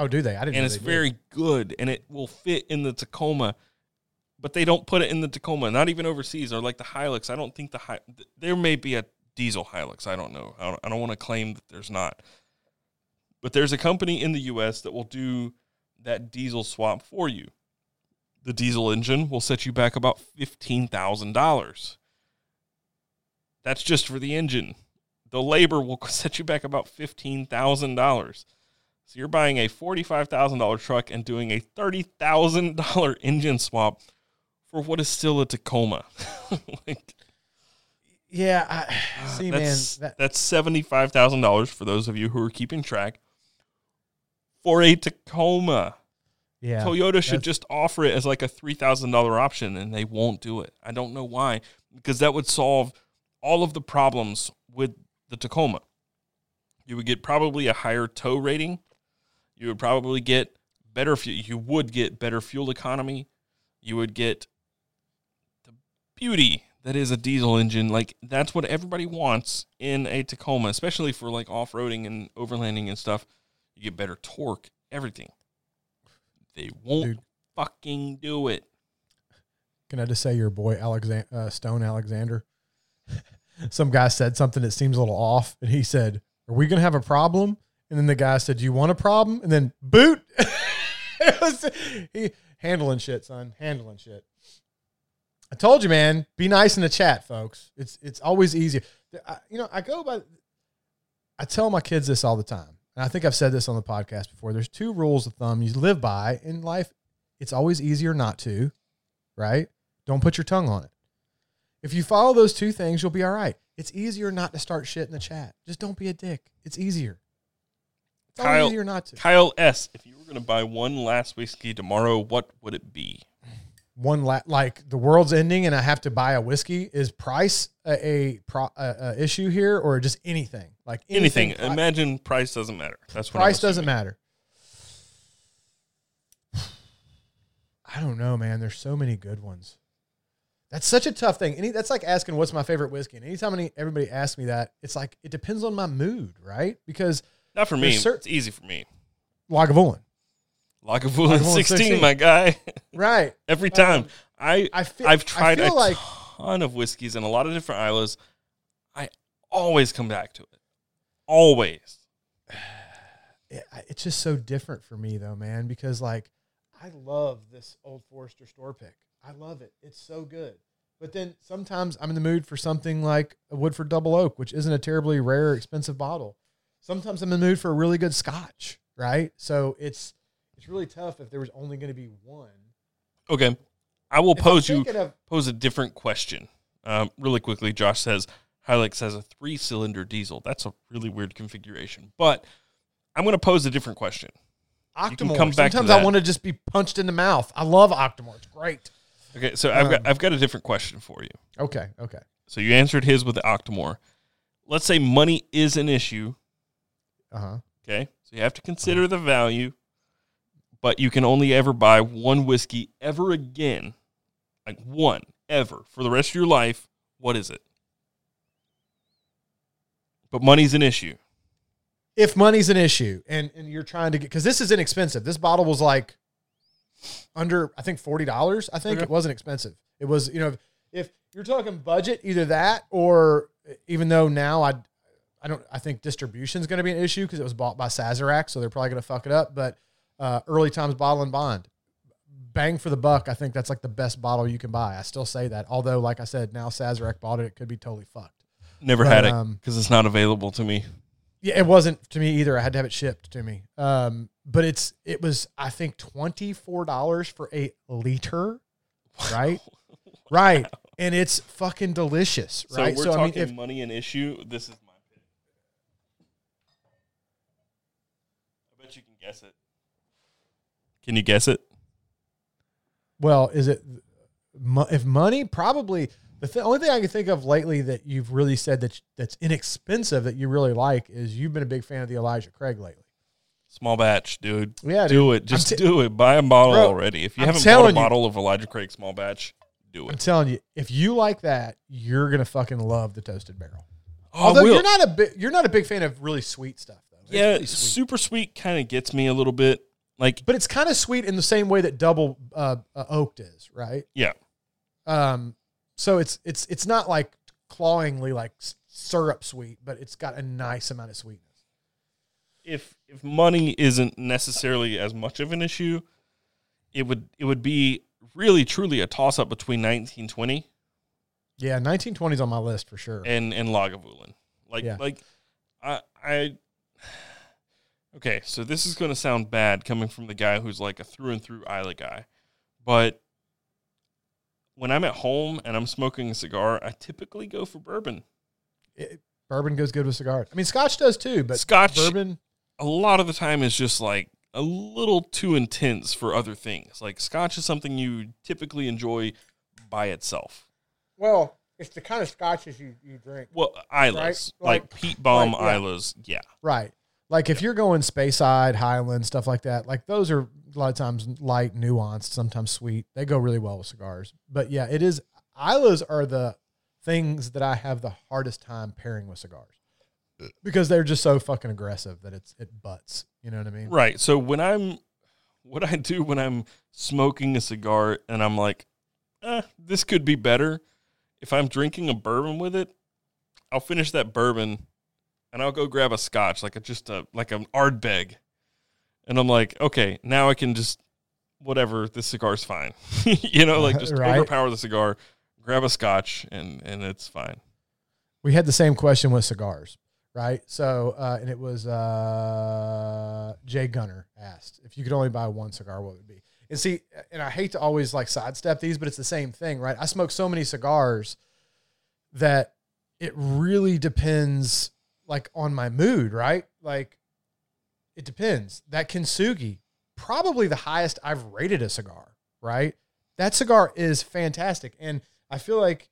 Oh, do they? I didn't know. And it's very good, and it will fit in the Tacoma, but they don't put it in the Tacoma, not even overseas, or like the Hilux. I don't think there may be a diesel Hilux. I don't know. I don't want to claim that there's not. But there's a company in the U.S. that will do that diesel swap for you. The diesel engine will set you back about $15,000. That's just for the engine. The labor will set you back about $15,000. So you're buying a $45,000 truck and doing a $30,000 engine swap for what is still a Tacoma. That's $75,000 for those of you who are keeping track for a Tacoma. Yeah, Toyota should just offer it as like a $3,000 option, and they won't do it. I don't know why, because that would solve all of the problems with the Tacoma. You would get probably a higher tow rating. You would probably get better fuel. You would get better fuel economy. You would get the beauty that is a diesel engine. Like, that's what everybody wants in a Tacoma, especially for like off-roading and overlanding and stuff. You get better torque, everything. They won't fucking do it. Can I just say your boy, Stone Alexander? Some guy said something that seems a little off, and he said, "Are we going to have a problem?" And then the guy said, "Do you want a problem?" And then, boot. It was, handling shit, son. Handling shit. I told you, man. Be nice in the chat, folks. It's always easier. I tell my kids this all the time. And I think I've said this on the podcast before. There's two rules of thumb you live by in life. It's always easier not to, right? Don't put your tongue on it. If you follow those two things, you'll be all right. It's easier not to start shit in the chat. Just don't be a dick. It's easier. It's always easier not to. Kyle S., if you were going to buy one last whiskey tomorrow, what would it be? Like the world's ending and I have to buy a whiskey. Is price a issue here, or just anything? Like anything. Imagine price doesn't matter. That's what price doesn't matter. I don't know, man. There's so many good ones. That's such a tough thing. That's like asking what's my favorite whiskey. And anytime everybody asks me that, it's like it depends on my mood, right? Because not for me. It's easy for me. Lagavulin. Lagavulin 16, my guy. Right. Every time. I've tried a ton of whiskeys in a lot of different islas. I always come back to it. Always. It's just so different for me, though, man, because, like, I love this Old Forester store pick. I love it. It's so good. But then sometimes I'm in the mood for something like a Woodford Double Oak, which isn't a terribly rare, expensive bottle. Sometimes I'm in the mood for a really good scotch, right? So it's really tough if there was only going to be one. Okay. I will pose a different question. Really quickly, Josh says, Hilux has a 3-cylinder diesel. That's a really weird configuration. But I'm going to pose a different question. Octomore. Sometimes I want to just be punched in the mouth. I love Octomore. It's great. Okay, so I've got a different question for you. Okay. So you answered his with the Octomore. Let's say money is an issue. Uh-huh. Okay, so you have to consider the value. But you can only ever buy one whiskey ever again, like one ever for the rest of your life. What is it? But money's an issue. If money's an issue, and you're trying to get, because this is inexpensive. This bottle was like under, I think, $40. I think It wasn't expensive. It was, if you're talking budget, either that or even though now I think distribution's going to be an issue because it was bought by Sazerac, so they're probably going to fuck it up, but. Early times bottle and bond, bang for the buck. I think that's like the best bottle you can buy. I still say that, although, like I said, now Sazerac bought it. It could be totally fucked. Never had it because it's not available to me. Yeah, it wasn't to me either. I had to have it shipped to me. But it was I think $24 for a liter, right? Wow. Right, and it's fucking delicious, right? So talking money an issue. This is my opinion. I bet you can guess it. Can you guess it? Well, is it if money? Probably the only thing I can think of lately that you've really said that's inexpensive that you really like is you've been a big fan of the Elijah Craig lately. Small batch, dude. Yeah, dude. It. Just do it. Buy a bottle already. If you haven't bought a bottle of Elijah Craig small batch, do it. I'm telling you, if you like that, you're gonna fucking love the Toasted Barrel. Oh, although you're not a big fan of really sweet stuff though. It's really sweet. Super sweet kind of gets me a little bit. Like, but it's kind of sweet in the same way that double oaked is, right? Yeah. So it's not like clawingly like syrup sweet, but it's got a nice amount of sweetness. If money isn't necessarily as much of an issue, it would be really truly a toss up between 1920. Yeah, 1920's on my list for sure. And Lagavulin, Okay, so this is going to sound bad coming from the guy who's like a through-and-through Isla guy, but when I'm at home and I'm smoking a cigar, I typically go for bourbon. Bourbon goes good with cigars. I mean, scotch does too, but scotch, bourbon, a lot of the time is just like a little too intense for other things. Like, scotch is something you typically enjoy by itself. Well, it's the kind of scotches you drink. Well, Islas. Right? Like peat bomb Islas. Yeah. Right. Like, if you're going Speyside, Highland, stuff like that, like, those are a lot of times light, nuanced, sometimes sweet. They go really well with cigars. But, yeah, it is. Islas are the things that I have the hardest time pairing with cigars because they're just so fucking aggressive that it butts. You know what I mean? Right. So, what I do when I'm smoking a cigar and I'm like, this could be better, if I'm drinking a bourbon with it, I'll finish that bourbon and I'll go grab a scotch, like an Ardbeg. And I'm like, okay, now I can just, whatever, this cigar's fine. You know, like, just right? Overpower the cigar, grab a scotch, and it's fine. We had the same question with cigars, right? So, and it was Jay Gunner asked, if you could only buy one cigar, what would it be? And see, and I hate to always, like, sidestep these, but it's the same thing, right? I smoke so many cigars that it really depends, like, on my mood, right? Like, it depends. That Kintsugi, probably the highest I've rated a cigar, right? That cigar is fantastic. And I feel like,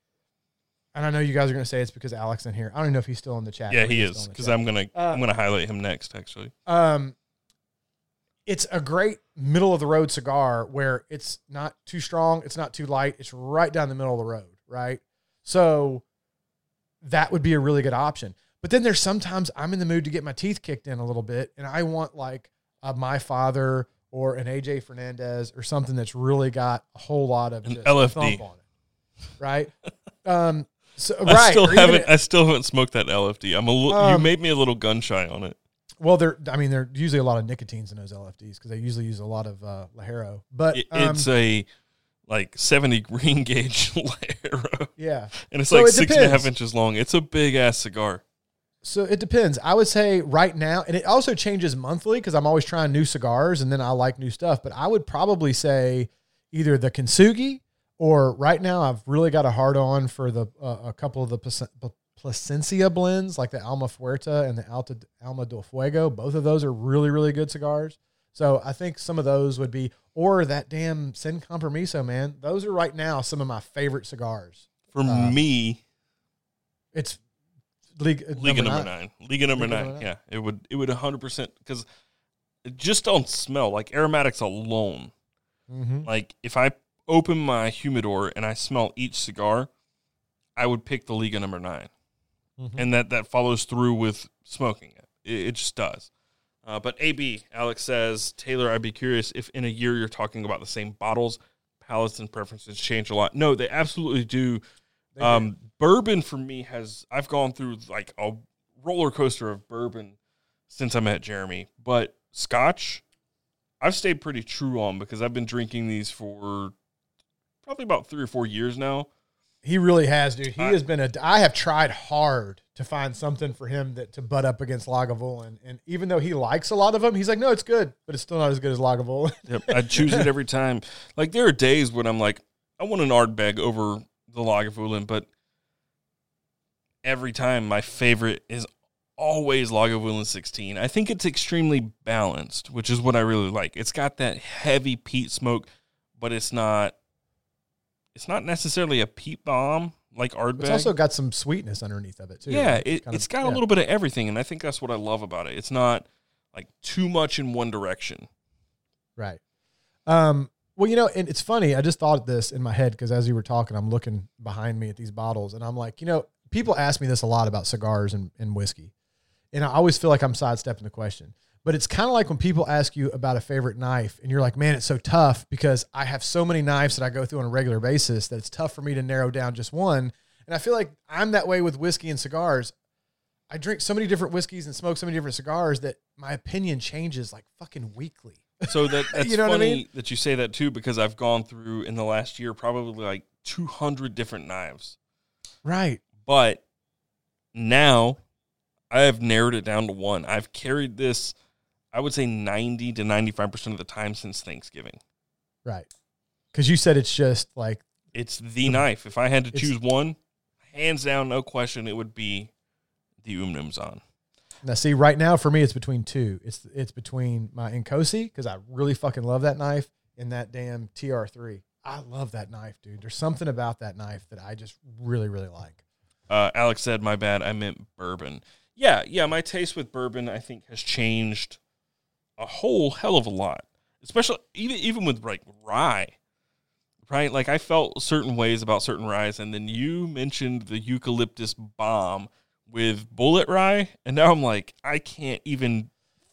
and I know you guys are going to say it's because Alec's in here. I don't even know if he's still in the chat. Yeah, he is, because I'm going to highlight him next, actually. It's a great middle-of-the-road cigar where it's not too strong, it's not too light, it's right down the middle of the road, right? So that would be a really good option. But then there's sometimes I'm in the mood to get my teeth kicked in a little bit, and I want, like, a My Father or an AJ Fernandez or something that's really got a whole lot of just thump on it, right? I still haven't smoked that LFD. You made me a little gun shy on it. Well, there's usually a lot of nicotines in those LFDs because they usually use a lot of Lajero. But it's a 70 ring gauge Lajero. Yeah, and it's 6.5 inches long. It's a big ass cigar. So it depends. I would say right now, and it also changes monthly because I'm always trying new cigars and then I like new stuff. But I would probably say either the Kintsugi or right now I've really got a hard on for the a couple of the Placencia blends, like the Alma Fuerte and the Alma del Fuego. Both of those are really, really good cigars. So I think some of those would be, or that damn Sin Compromiso, man. Those are right now some of my favorite cigars. For me, it's Liga number 9. Liga number 9. Yeah, it would 100%, because just on smell, like aromatics alone. Mm-hmm. Like, if I open my humidor and I smell each cigar, I would pick the Liga number 9. Mm-hmm. And that follows through with smoking it. It just does. But AB, Alex says, Taylor, I'd be curious if in a year you're talking about the same bottles, palates and preferences change a lot. No, they absolutely do. Bourbon for me I've gone through like a roller coaster of bourbon since I met Jeremy. But Scotch, I've stayed pretty true on because I've been drinking these for probably about 3 or 4 years now. He really has, dude. I have tried hard to find something for him to butt up against Lagavulin. And even though he likes a lot of them, he's like, no, it's good, but it's still not as good as Lagavulin. Yep, I choose it every time. Like, there are days when I'm like, I want an Ardbeg over the Lagavulin, but every time my favorite is always Lagavulin 16. I think it's extremely balanced, which is what I really like. It's got that heavy peat smoke, but it's not necessarily a peat bomb like Ardbeg. It's also got some sweetness underneath of it too. Yeah, it's got a little bit of everything, and I think that's what I love about it. It's not like too much in one direction. Right. Well, you know, and it's funny. I just thought of this in my head because as you were talking, I'm looking behind me at these bottles, and I'm like, you know, people ask me this a lot about cigars and whiskey, and I always feel like I'm sidestepping the question. But it's kind of like when people ask you about a favorite knife and you're like, man, it's so tough because I have so many knives that I go through on a regular basis that it's tough for me to narrow down just one. And I feel like I'm that way with whiskey and cigars. I drink so many different whiskeys and smoke so many different cigars that my opinion changes like fucking weekly. So that's you know funny what I mean? That you say that too, because I've gone through in the last year probably like 200 different knives. Right. But now I have narrowed it down to one. I've carried this, I would say 90 to 95% of the time since Thanksgiving. Right. Because you said it's just like... It's the knife. If I had to choose one, hands down, no question, it would be the Umnumzaan. Now, see, right now for me, it's between two. It's between my Inkosi, because I really fucking love that knife, and that damn TR3. I love that knife, dude. There's something about that knife that I just really, really like. Alex said, my bad, I meant bourbon. Yeah, my taste with bourbon, I think, has changed a whole hell of a lot. Especially, even with, like, rye, right? Like, I felt certain ways about certain ryes, and then you mentioned the eucalyptus bomb with Bulleit Rye, and now I'm like, I can't even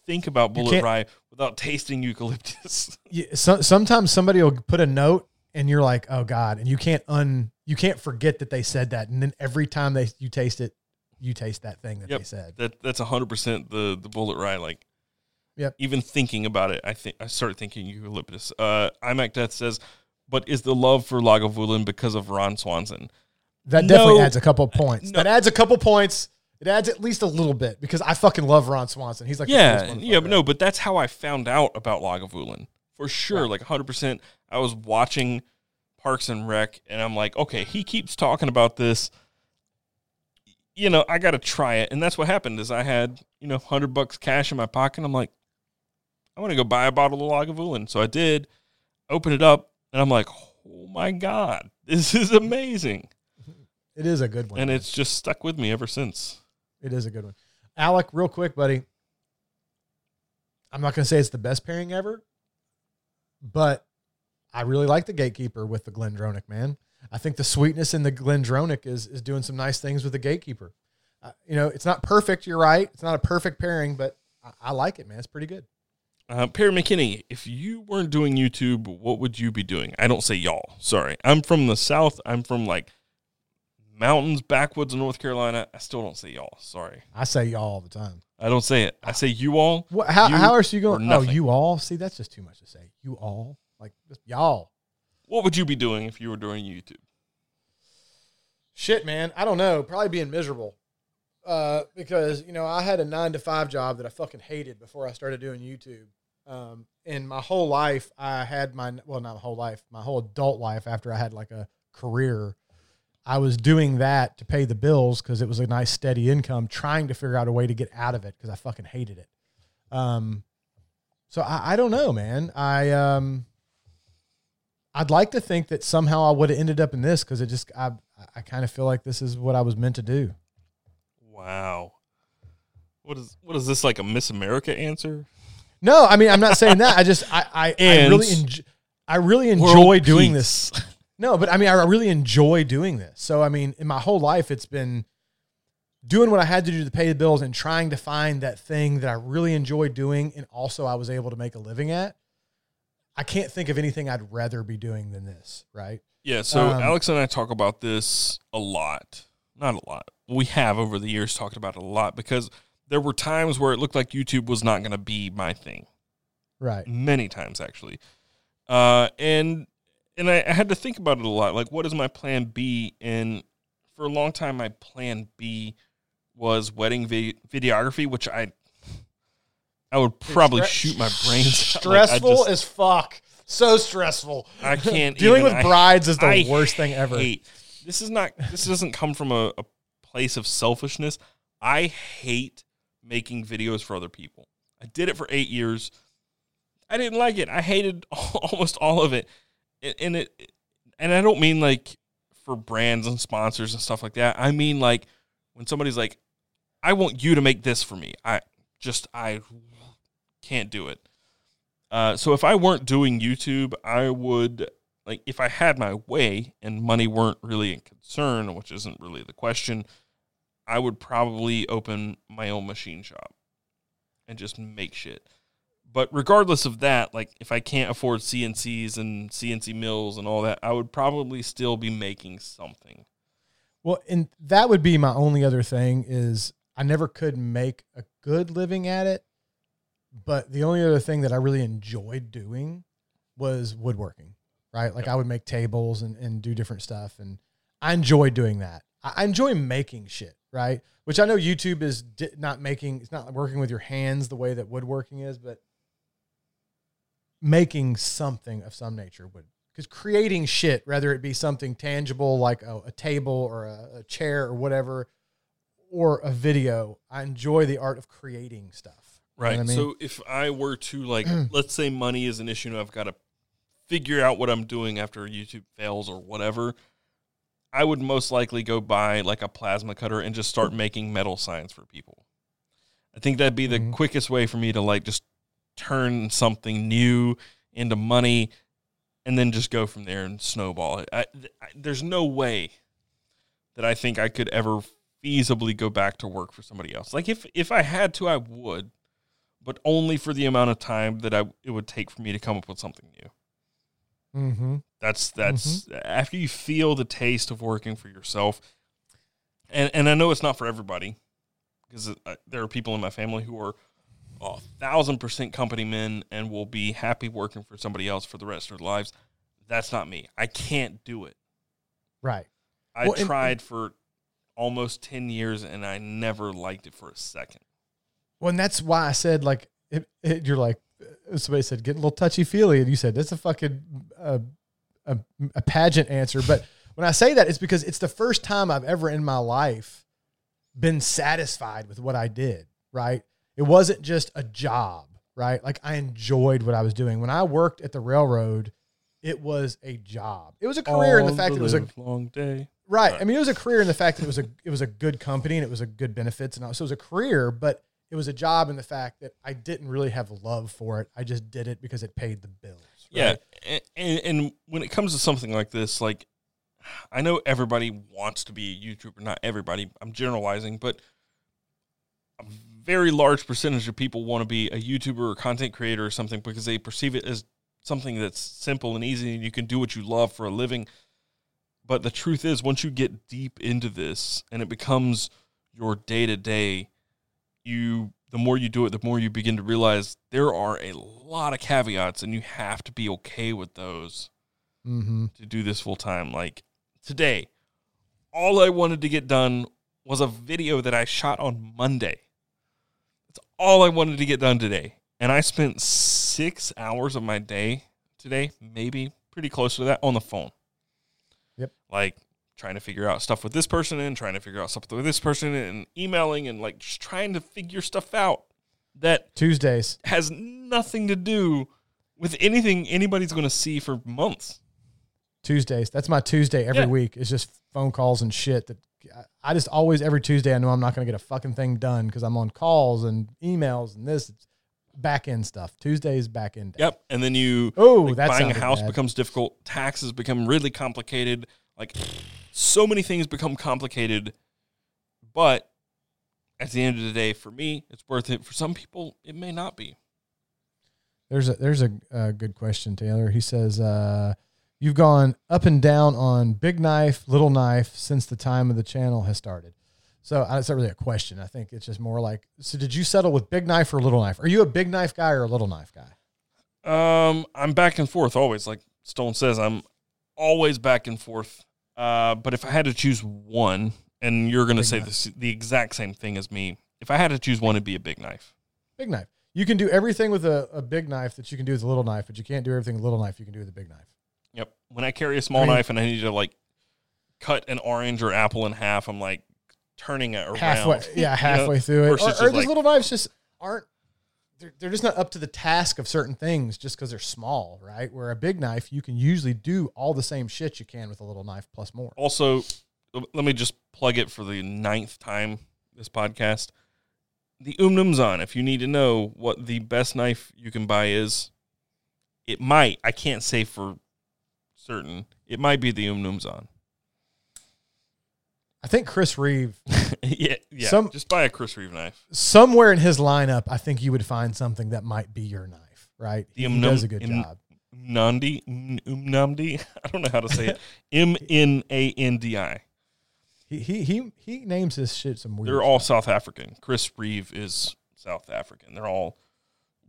think about Bulleit Rye without tasting eucalyptus. Yeah, sometimes somebody will put a note, and you're like, oh God, and you can't forget that they said that, and then every time you taste it, you taste that thing that they said. That's 100% the Bulleit Rye. Like, even thinking about it, I started thinking eucalyptus. IMAC Death says, but is the love for Lagavulin because of Ron Swanson? That definitely adds a couple points. No. That adds a couple points. It adds at least a little bit, because I fucking love Ron Swanson. He's like, but that's how I found out about Lagavulin for sure. Right. Like 100%. I was watching Parks and Rec, and I'm like, okay, he keeps talking about this. You know, I got to try it. And that's what happened is I had, $100 cash in my pocket. And I'm like, I want to go buy a bottle of Lagavulin. So I did, open it up, and I'm like, oh my God, this is amazing. It is a good one. And it's just stuck with me ever since. It is a good one. Alec, real quick, buddy. I'm not going to say it's the best pairing ever, but I really like the Gatekeeper with the Glendronic, man. I think the sweetness in the Glendronic is doing some nice things with the Gatekeeper. It's not perfect, you're right. It's not a perfect pairing, but I like it, man. It's pretty good. Perry McKinney, if you weren't doing YouTube, what would you be doing? I don't say y'all. Sorry. I'm from the South. I'm from, like, mountains, backwoods of North Carolina. I still don't say y'all. Sorry. I say y'all all the time. I don't say it. I say you all. What, how are you going? Oh, you all? See, that's just too much to say. You all. Like, just y'all. What would you be doing if you were doing YouTube? Shit, man. I don't know. Probably being miserable. Because, I had a 9-to-5 job that I fucking hated before I started doing YouTube. And my whole life, I had my whole adult life after I had, like, a career, I was doing that to pay the bills because it was a nice steady income, trying to figure out a way to get out of it because I fucking hated it. So I don't know, man. I'd like to think that somehow I would have ended up in this because I kind of feel like this is what I was meant to do. Wow. What is this, like a Miss America answer? No, I mean, I'm not saying that. I really enjoy doing this. No, but I mean, I really enjoy doing this. So, I mean, in my whole life, it's been doing what I had to do to pay the bills and trying to find that thing that I really enjoy doing. And also I was able to make a living at. I can't think of anything I'd rather be doing than this. Right. Yeah. So Alex and I talk about this a lot, not a lot. We have over the years talked about it a lot because there were times where it looked like YouTube was not going to be my thing. Right. Many times actually. And I had to think about it a lot. Like, what is my plan B? And for a long time, my plan B was wedding videography, which I would probably shoot my brains out. Stressful as fuck. So stressful. I can't dealing with brides is the worst thing ever. This doesn't come from a place of selfishness. I hate making videos for other people. I did it for 8 years. I didn't like it. I hated almost all of it. And I don't mean like for brands and sponsors and stuff like that. I mean like when somebody's like, I want you to make this for me. I can't do it. So if I weren't doing YouTube, I would, like, if I had my way and money weren't really a concern, which isn't really the question, I would probably open my own machine shop and just make shit. But regardless of that, like if I can't afford CNCs and CNC mills and all that, I would probably still be making something. Well, and that would be my only other thing is I never could make a good living at it. But the only other thing that I really enjoyed doing was woodworking, right? Like I would make tables and do different stuff. And I enjoy doing that. I enjoy making shit, right? Which I know YouTube is it's not working with your hands the way that woodworking is, but making something of some nature would, because creating shit, whether it be something tangible like a table or a chair or whatever, or a video, I enjoy the art of creating stuff. Right. You know what I mean? So if I were to, like, let's say money is an issue and I've got to figure out what I'm doing after YouTube fails or whatever, I would most likely go buy like a plasma cutter and just start making metal signs for people. I think that'd be the quickest way for me to like just turn something new into money and then just go from there and snowball it. There's no way that I think I could ever feasibly go back to work for somebody else. Like if I had to, I would, but only for the amount of time that it would take for me to come up with something new. Mm-hmm. That's after you feel the taste of working for yourself. And I know it's not for everybody because there are people in my family who are 1,000% company men and will be happy working for somebody else for the rest of their lives. That's not me. I can't do it. Right. I tried for almost 10 years and I never liked it for a second. Well, and that's why I said, like, you're like, somebody said, get a little touchy-feely. And you said, that's a fucking a pageant answer. But when I say that, it's because it's the first time I've ever in my life been satisfied with what I did, right? It wasn't just a job, right? Like, I enjoyed what I was doing. When I worked at the railroad, it was a job. It was a career in the fact that it was a long day. Right. I mean, it was a career in the fact that it was a good company and it was a good benefits. And all. So it was a career, but it was a job in the fact that I didn't really have love for it. I just did it because it paid the bills. Right? Yeah. And when it comes to something like this, like, I know everybody wants to be a YouTuber. Not everybody. I'm generalizing, but a very large percentage of people want to be a YouTuber or content creator or something because they perceive it as something that's simple and easy and you can do what you love for a living. But the truth is, once you get deep into this and it becomes your day-to-day, the more you do it, the more you begin to realize there are a lot of caveats and you have to be okay with those to do this full time. Like today, all I wanted to get done was a video that I shot on Monday. That's all I wanted to get done today. And I spent 6 hours of my day today, maybe pretty close to that, on the phone. Yep. Like trying to figure out stuff with this person and trying to figure out stuff with this person and emailing and like just trying to figure stuff out that Tuesdays has nothing to do with anything anybody's going to see for months. Tuesdays. That's my Tuesday every week. It's just phone calls and shit that I just always, every Tuesday, I know I'm not going to get a fucking thing done because I'm on calls and emails and this back end stuff. Tuesday's back end. Yep. And then buying a house becomes difficult. Taxes become really complicated. Like so many things become complicated, but at the end of the day, for me, it's worth it. For some people, it may not be. There's a good question, Taylor. He says, you've gone up and down on big knife, little knife since the time of the channel has started. So it's not really a question. I think it's just more like, so did you settle with big knife or little knife? Are you a big knife guy or a little knife guy? I'm back and forth always. Like Stone says, I'm always back and forth. But if I had to choose one, and you're going to say this, the exact same thing as me, if I had to choose one, it'd be a big knife. Big knife. You can do everything with a big knife that you can do with a little knife, but you can't do everything with a little knife you can do with a big knife. Yep. When I carry a small knife and I need to like cut an orange or apple in half, I'm like turning it around. Halfway through it. Or these little knives just aren't, they're just not up to the task of certain things just because they're small, right? Where a big knife, you can usually do all the same shit you can with a little knife plus more. Also, let me just plug it for the 9th time this podcast. The Umnumzaan, if you need to know what the best knife you can buy is, it might, I can't say for certain, it might be the Umnumzaan. I think Chris Reeve. yeah. Just buy a Chris Reeve knife. Somewhere in his lineup, I think you would find something that might be your knife, right? He does a good job. Umnandi? I don't know how to say it. M-N-A-N-D-I. He names his shit some weird. They're all South African. Chris Reeve is South African. They're all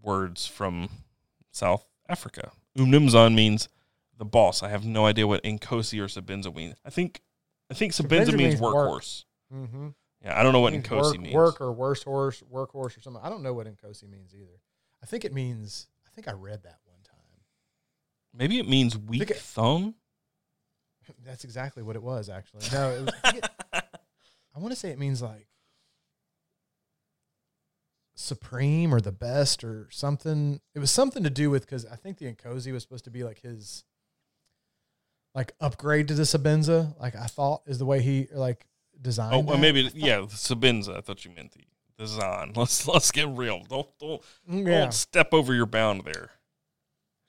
words from South Africa. Umnumzaan means the boss. I have no idea what Inkosi or Sebenza means. I think Sebenza means workhorse. Work. Mm-hmm. Yeah, I don't know what Inkosi means. Work or workhorse or something. I don't know what Inkosi means either. I think I read that one time. Maybe it means weak thumb. That's exactly what it was, actually. No, I want to say it means like supreme or the best or something. It was something to do with, because I think the Inkosi was supposed to be like his like upgrade to the Sebenza, like I thought is the way he like designed. Oh, well, maybe yeah, the Sebenza. I thought you meant the design. Let's get real. Don't step over your bound there.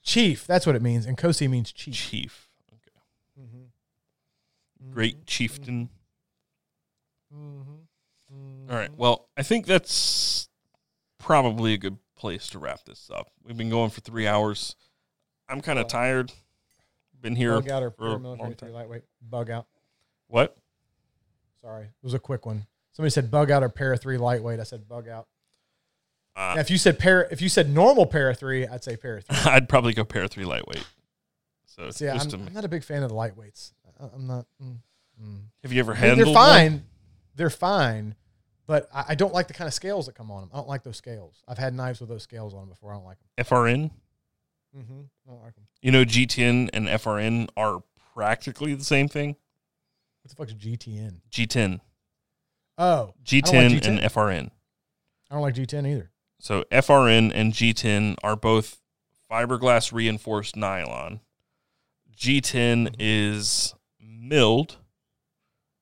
Chief, that's what it means. Inkosi means chief. Chief. Okay. Mm-hmm. Great chieftain. Mm-hmm. Mm-hmm. All right. Well, I think that's probably a good place to wrap this up. We've been going for 3 hours. I'm kind of tired. Been here. Bug out or for military three lightweight. Bug out. What? Sorry, it was a quick one. Somebody said bug out or para three lightweight. I said bug out. Now, if you said normal para three, I'd say para three. I'd probably go para three lightweight. So yeah, I'm not a big fan of the lightweights. I'm not. Have you ever handled? They're fine. One? They're fine, but I don't like the kind of scales that come on them. I don't like those scales. I've had knives with those scales on them before. I don't like them. FRN. Mm-hmm. I don't like them. You know, G10 and FRN are practically the same thing. What the fuck's GTN? G10. Oh. G10, like G10 and FRN. I don't like G10 either. So FRN and G10 are both fiberglass reinforced nylon. G10 is milled.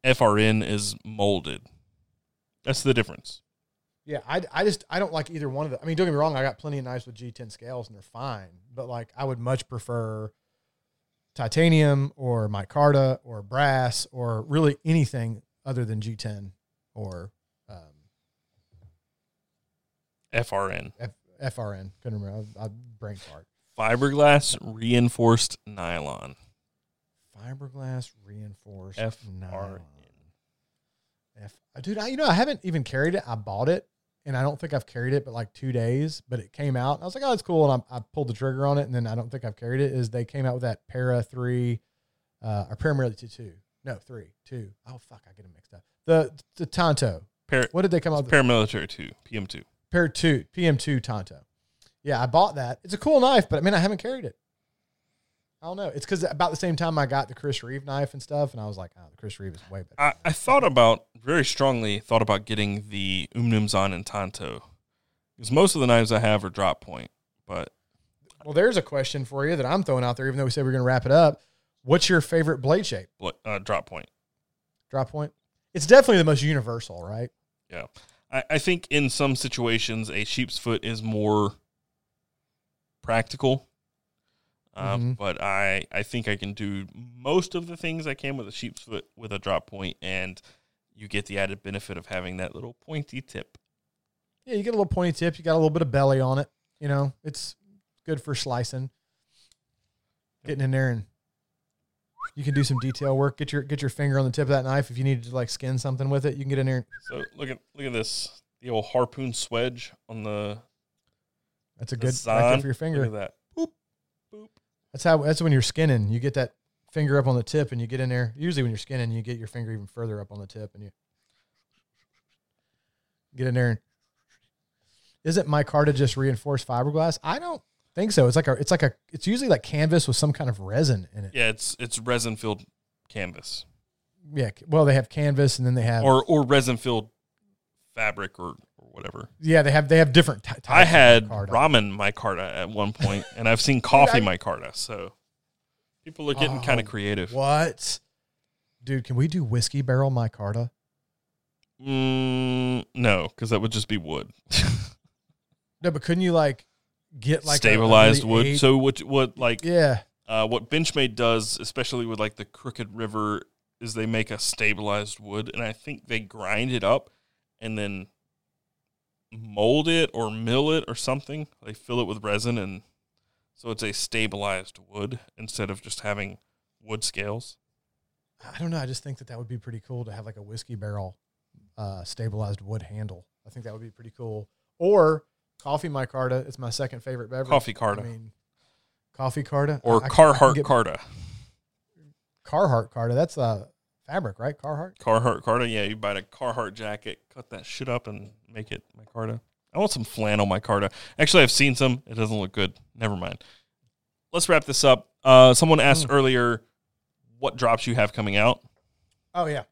FRN is molded. That's the difference. Yeah, I don't like either one of them. I mean, don't get me wrong, I got plenty of knives with G10 scales and they're fine, but like I would much prefer titanium or micarta or brass or really anything other than G10 or FRN. FRN, couldn't remember. I brain fart. Fiberglass reinforced nylon. Fiberglass reinforced nylon. Dude, I haven't even carried it. I bought it, and I don't think I've carried it but like 2 days, but it came out. I was like, oh, it's cool, and I pulled the trigger on it, and then I don't think I've carried it, is they came out with that Paramilitary 2. Oh, fuck, I get them mixed up. The Tonto. What did they come out with? Paramilitary 2, PM2. PM2 Tonto. Yeah, I bought that. It's a cool knife, but, I mean, I haven't carried it. I don't know. It's because about the same time I got the Chris Reeve knife and stuff, and I was like, oh, the Chris Reeve is way better. I very strongly thought about getting the Umnumzaan and Tonto, because most of the knives I have are drop point. But well, there's a question for you that I'm throwing out there, even though we said we're going to wrap it up. What's your favorite blade shape? Drop point. Drop point? It's definitely the most universal, right? Yeah. I think in some situations a sheep's foot is more practical. But I think I can do most of the things I can with a sheep's foot with a drop point, and you get the added benefit of having that little pointy tip. Yeah, you get a little pointy tip. You got a little bit of belly on it. You know, it's good for slicing, getting in there, and you can do some detail work. Get your finger on the tip of that knife if you need to like skin something with it. You can get in there. And so look at this, the old harpoon swedge on the. That's a good idea for your finger. Look at that. That's when you're skinning. You get that finger up on the tip, and you get in there. Usually, when you're skinning, you get your finger even further up on the tip, and you get in there. And isn't micarta just reinforced fiberglass? I don't think so. It's usually like canvas with some kind of resin in it. Yeah, it's resin filled canvas. Yeah, well, they have canvas, and then they have or resin filled fabric or whatever. Yeah, they have different types. I had ramen micarta at one point, and I've seen coffee micarta. So people are getting kind of creative. What, dude? Can we do whiskey barrel micarta? No, because that would just be wood. No, but couldn't you like get like stabilized wood? So what like yeah? What Benchmade does, especially with like the Crooked River, is they make a stabilized wood, and I think they grind it up. And then mold it or mill it or something. They fill it with resin, and so it's a stabilized wood instead of just having wood scales. I don't know. I just think that would be pretty cool to have like a whiskey barrel stabilized wood handle. I think that would be pretty cool. Or coffee micarta. It's my second favorite beverage. Coffee carta. Or Carhartt carta. Carhartt carta. That's a... fabric, right? Carhartt, yeah. You buy a Carhartt jacket, cut that shit up, and make it micarta. I want some flannel micarta. Actually, I've seen some. It doesn't look good. Never mind. Let's wrap this up. Someone asked earlier what drops you have coming out. Oh, yeah.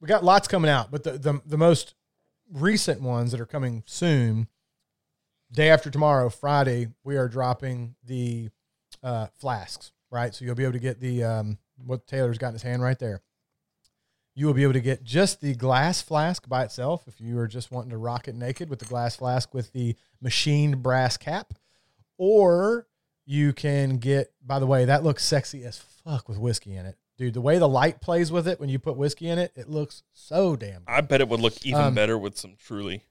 We got lots coming out, but the most recent ones that are coming soon, day after tomorrow, Friday, we are dropping the flasks, right? So you'll be able to get the, what Taylor's got in his hand right there. You will be able to get just the glass flask by itself if you are just wanting to rock it naked with the glass flask with the machined brass cap. Or you can get, by the way, that looks sexy as fuck with whiskey in it. Dude, the way the light plays with it when you put whiskey in it, it looks so damn good. I bet it would look even better with some Truly.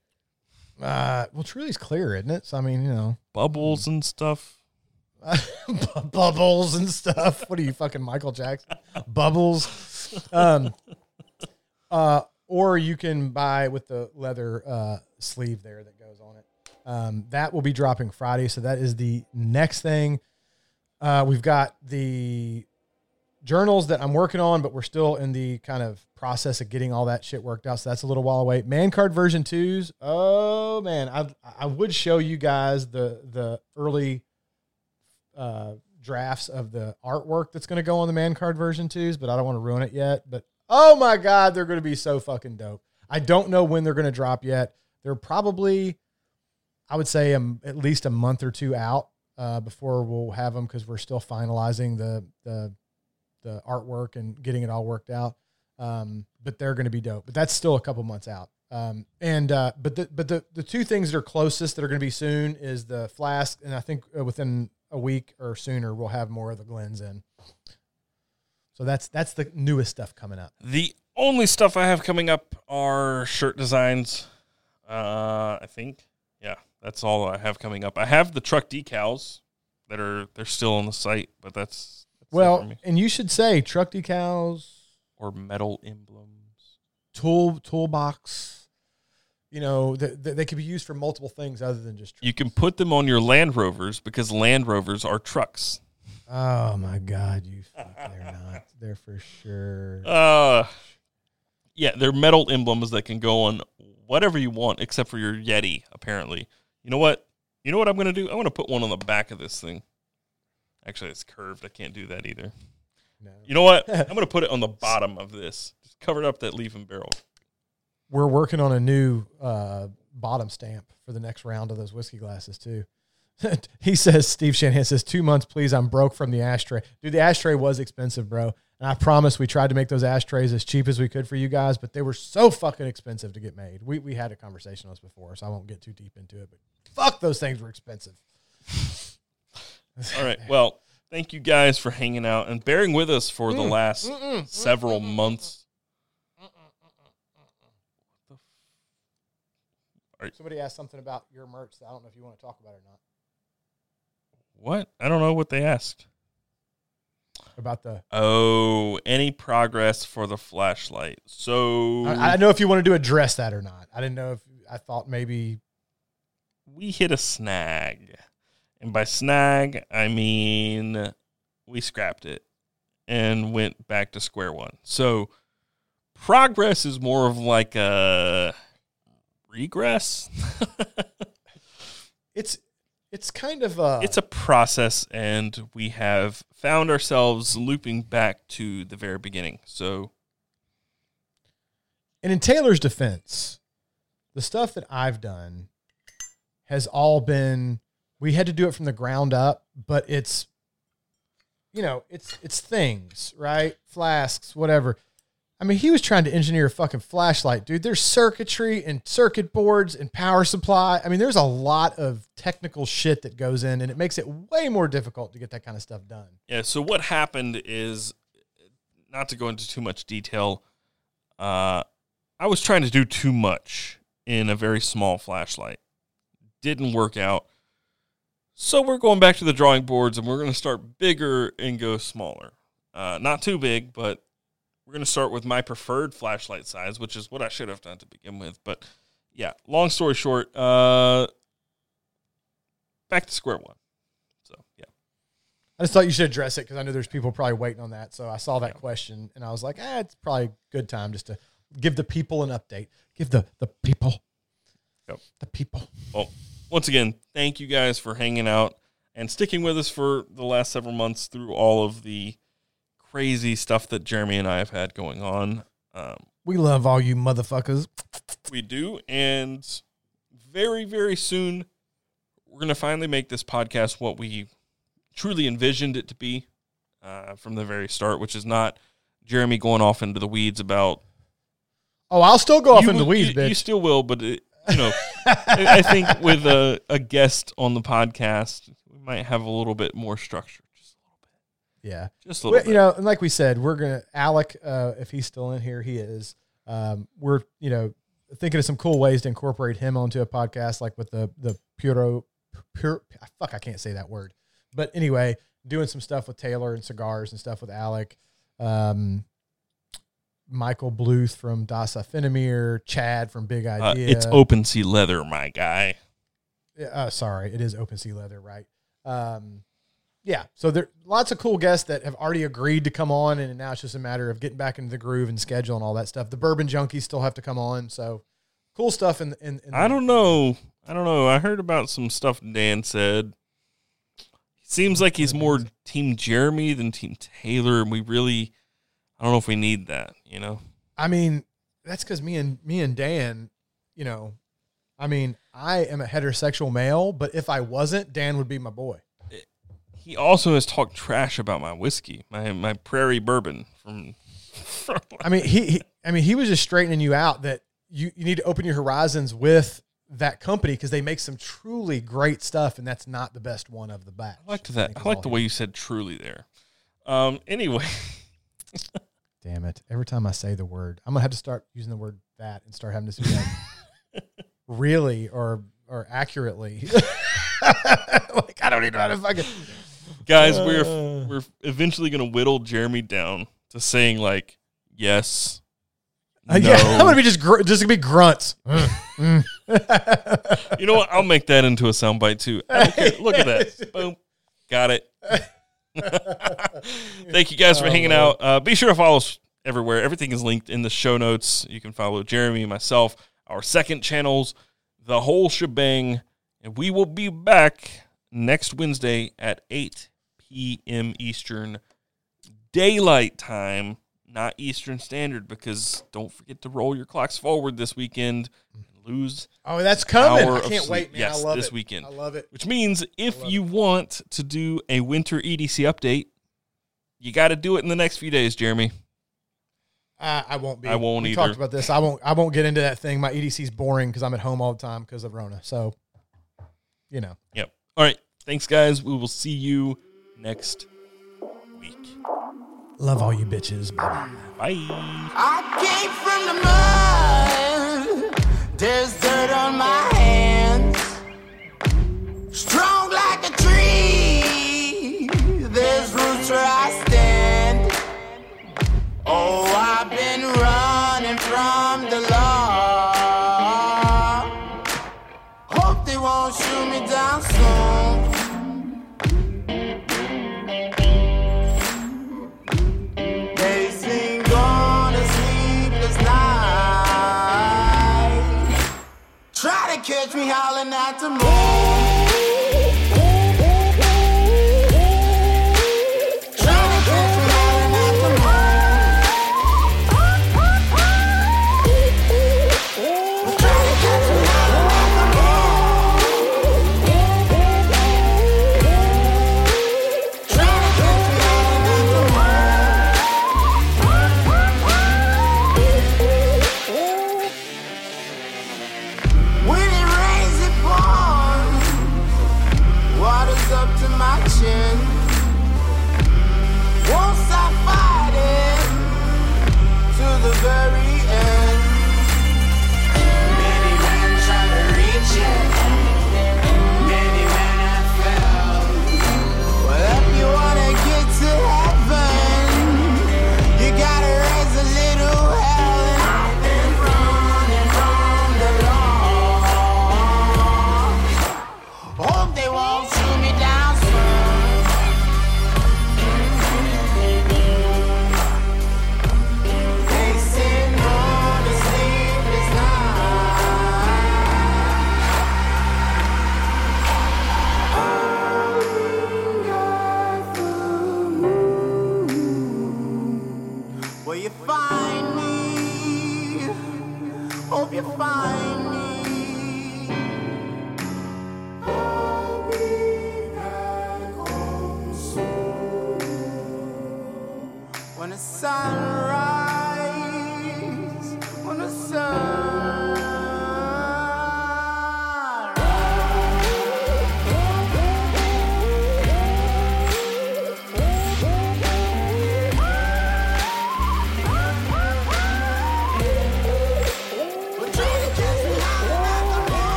Well, Truly's clear, isn't it? So, I mean, you know. Bubbles and stuff. Bubbles and stuff. What are you, fucking Michael Jackson? Bubbles. Or you can buy with the leather sleeve there that goes on it. That will be dropping Friday, so that is the next thing. We've got the journals that I'm working on, but we're still in the kind of process of getting all that shit worked out, so that's a little while away. Man card version 2s. Oh, man. I would show you guys the early drafts of the artwork that's going to go on the man card version 2s, but I don't want to ruin it yet, but oh my God, they're going to be so fucking dope. I don't know when they're going to drop yet. They're probably, I would say, at least a month or two out before we'll have them because we're still finalizing the artwork and getting it all worked out. But they're going to be dope. But that's still a couple months out. But the two things that are closest that are going to be soon is the flask, and I think within a week or sooner we'll have more of the Glens in. So that's the newest stuff coming up. The only stuff I have coming up are shirt designs. I think, yeah, that's all I have coming up. I have the truck decals that they're still on the site, but that's well, me. And you should say truck decals or metal emblems, toolbox. You know, they could be used for multiple things other than just trucks. You can put them on your Land Rovers because Land Rovers are trucks. Oh, my God, you fuck, they're not. They're for sure. Yeah, they're metal emblems that can go on whatever you want except for your Yeti, apparently. You know what? You know what I'm going to do? I'm going to put one on the back of this thing. Actually, it's curved. I can't do that either. No. You know what? I'm going to put it on the bottom of this. Just cover up that leaf and barrel. We're working on a new bottom stamp for the next round of those whiskey glasses, too. He says, Steve Shanahan says, 2 months, please. I'm broke from the ashtray. Dude, the ashtray was expensive, bro. And I promise we tried to make those ashtrays as cheap as we could for you guys, but they were so fucking expensive to get made. We had a conversation on this before, so I won't get too deep into it, but fuck, those things were expensive. All right. Well, thank you guys for hanging out and bearing with us for the last several months. Somebody asked something about your merch. So I don't know if you want to talk about it or not. What? I don't know what they asked. About the... Oh, any progress for the flashlight. So... I know if you wanted to address that or not. I didn't know if... I thought maybe... We hit a snag. And by snag, I mean we scrapped it and went back to square one. So progress is more of like a regress. It's kind of a... It's a process, and we have found ourselves looping back to the very beginning, so... And in Taylor's defense, the stuff that I've done has all been... We had to do it from the ground up, but it's... You know, it's things, right? Flasks, whatever. I mean, he was trying to engineer a fucking flashlight, dude. There's circuitry and circuit boards and power supply. I mean, there's a lot of technical shit that goes in, and it makes it way more difficult to get that kind of stuff done. Yeah, so what happened is, not to go into too much detail, I was trying to do too much in a very small flashlight. Didn't work out. So we're going back to the drawing boards, and we're going to start bigger and go smaller. Not too big, but... We're going to start with my preferred flashlight size, which is what I should have done to begin with. But, yeah, long story short, back to square one. So, yeah. I just thought you should address it because I know there's people probably waiting on that. So I saw that question, and I was like, it's probably a good time just to give the people an update. Give the people. Yep. The people. Well, once again, thank you guys for hanging out and sticking with us for the last several months through all of the crazy stuff that Jeremy and I have had going on. We love all you motherfuckers. we do. And very, very soon, we're going to finally make this podcast what we truly envisioned it to be from the very start, which is not Jeremy going off into the weeds about... Oh, I'll still go off into the weeds, bitch. You still will, but, you know, I think with a guest on the podcast, we might have a little bit more structure. Yeah. Just a little bit. You know, and like we said, we're going to, Alec, if he's still in here, he is. We're, you know, thinking of some cool ways to incorporate him onto a podcast, like with the Puro, fuck, I can't say that word. But anyway, doing some stuff with Taylor and cigars and stuff with Alec, Michael Bluth from Dasa Fenimir, Chad from Big Idea. It's Open Sea Leather, my guy. Sorry, it is Open Sea Leather, right? Yeah, so there are lots of cool guests that have already agreed to come on, and now it's just a matter of getting back into the groove and schedule and all that stuff. The Bourbon Junkies still have to come on, so cool stuff. I heard about some stuff Dan said. Seems like he's more Team Jeremy than Team Taylor, and I don't know if we need that, you know? I mean, that's because me and Dan, you know, I mean, I am a heterosexual male, but if I wasn't, Dan would be my boy. He also has talked trash about my whiskey, my prairie bourbon from I mean, he was just straightening you out that you need to open your horizons with that company because they make some truly great stuff, and that's not the best one of the batch. I like the way you said truly there. Anyway. Damn it. Every time I say the word, I'm going to have to start using the word that and start having to say that really or accurately. Like, I don't even know how to fucking... Guys, we're eventually going to whittle Jeremy down to saying, like, yes, no. Yeah, I'm going to be just going to be grunts. You know what? I'll make that into a soundbite, too. Okay, look at that. Boom. Got it. Thank you guys for hanging out. Be sure to follow us everywhere. Everything is linked in the show notes. You can follow Jeremy, myself, our second channels, the whole shebang, and we will be back next Wednesday at 8 p.m. Eastern Daylight Time, not Eastern Standard, because don't forget to roll your clocks forward this weekend and lose. Oh, that's coming. I can't wait, man. Yes, I love it. This weekend. I love it. Which means if you want to do a winter EDC update, you got to do it in the next few days, Jeremy. I won't be. I won't either. We talked about this. I won't get into that thing. My EDC's boring because I'm at home all the time because of Rona. So, you know. Yep. All right. Thanks, guys. We will see you next week. Love all you bitches. Bye-bye. Bye. I came from the mud. There's dirt on my hands. Strong like a tree. There's roots where I stand. Oh, I've been running from the law. Shoot me down soon. They sing on a sleepless night. Try to catch me howling at the moon. Hope you find me. I'll be back home soon when the sun rises.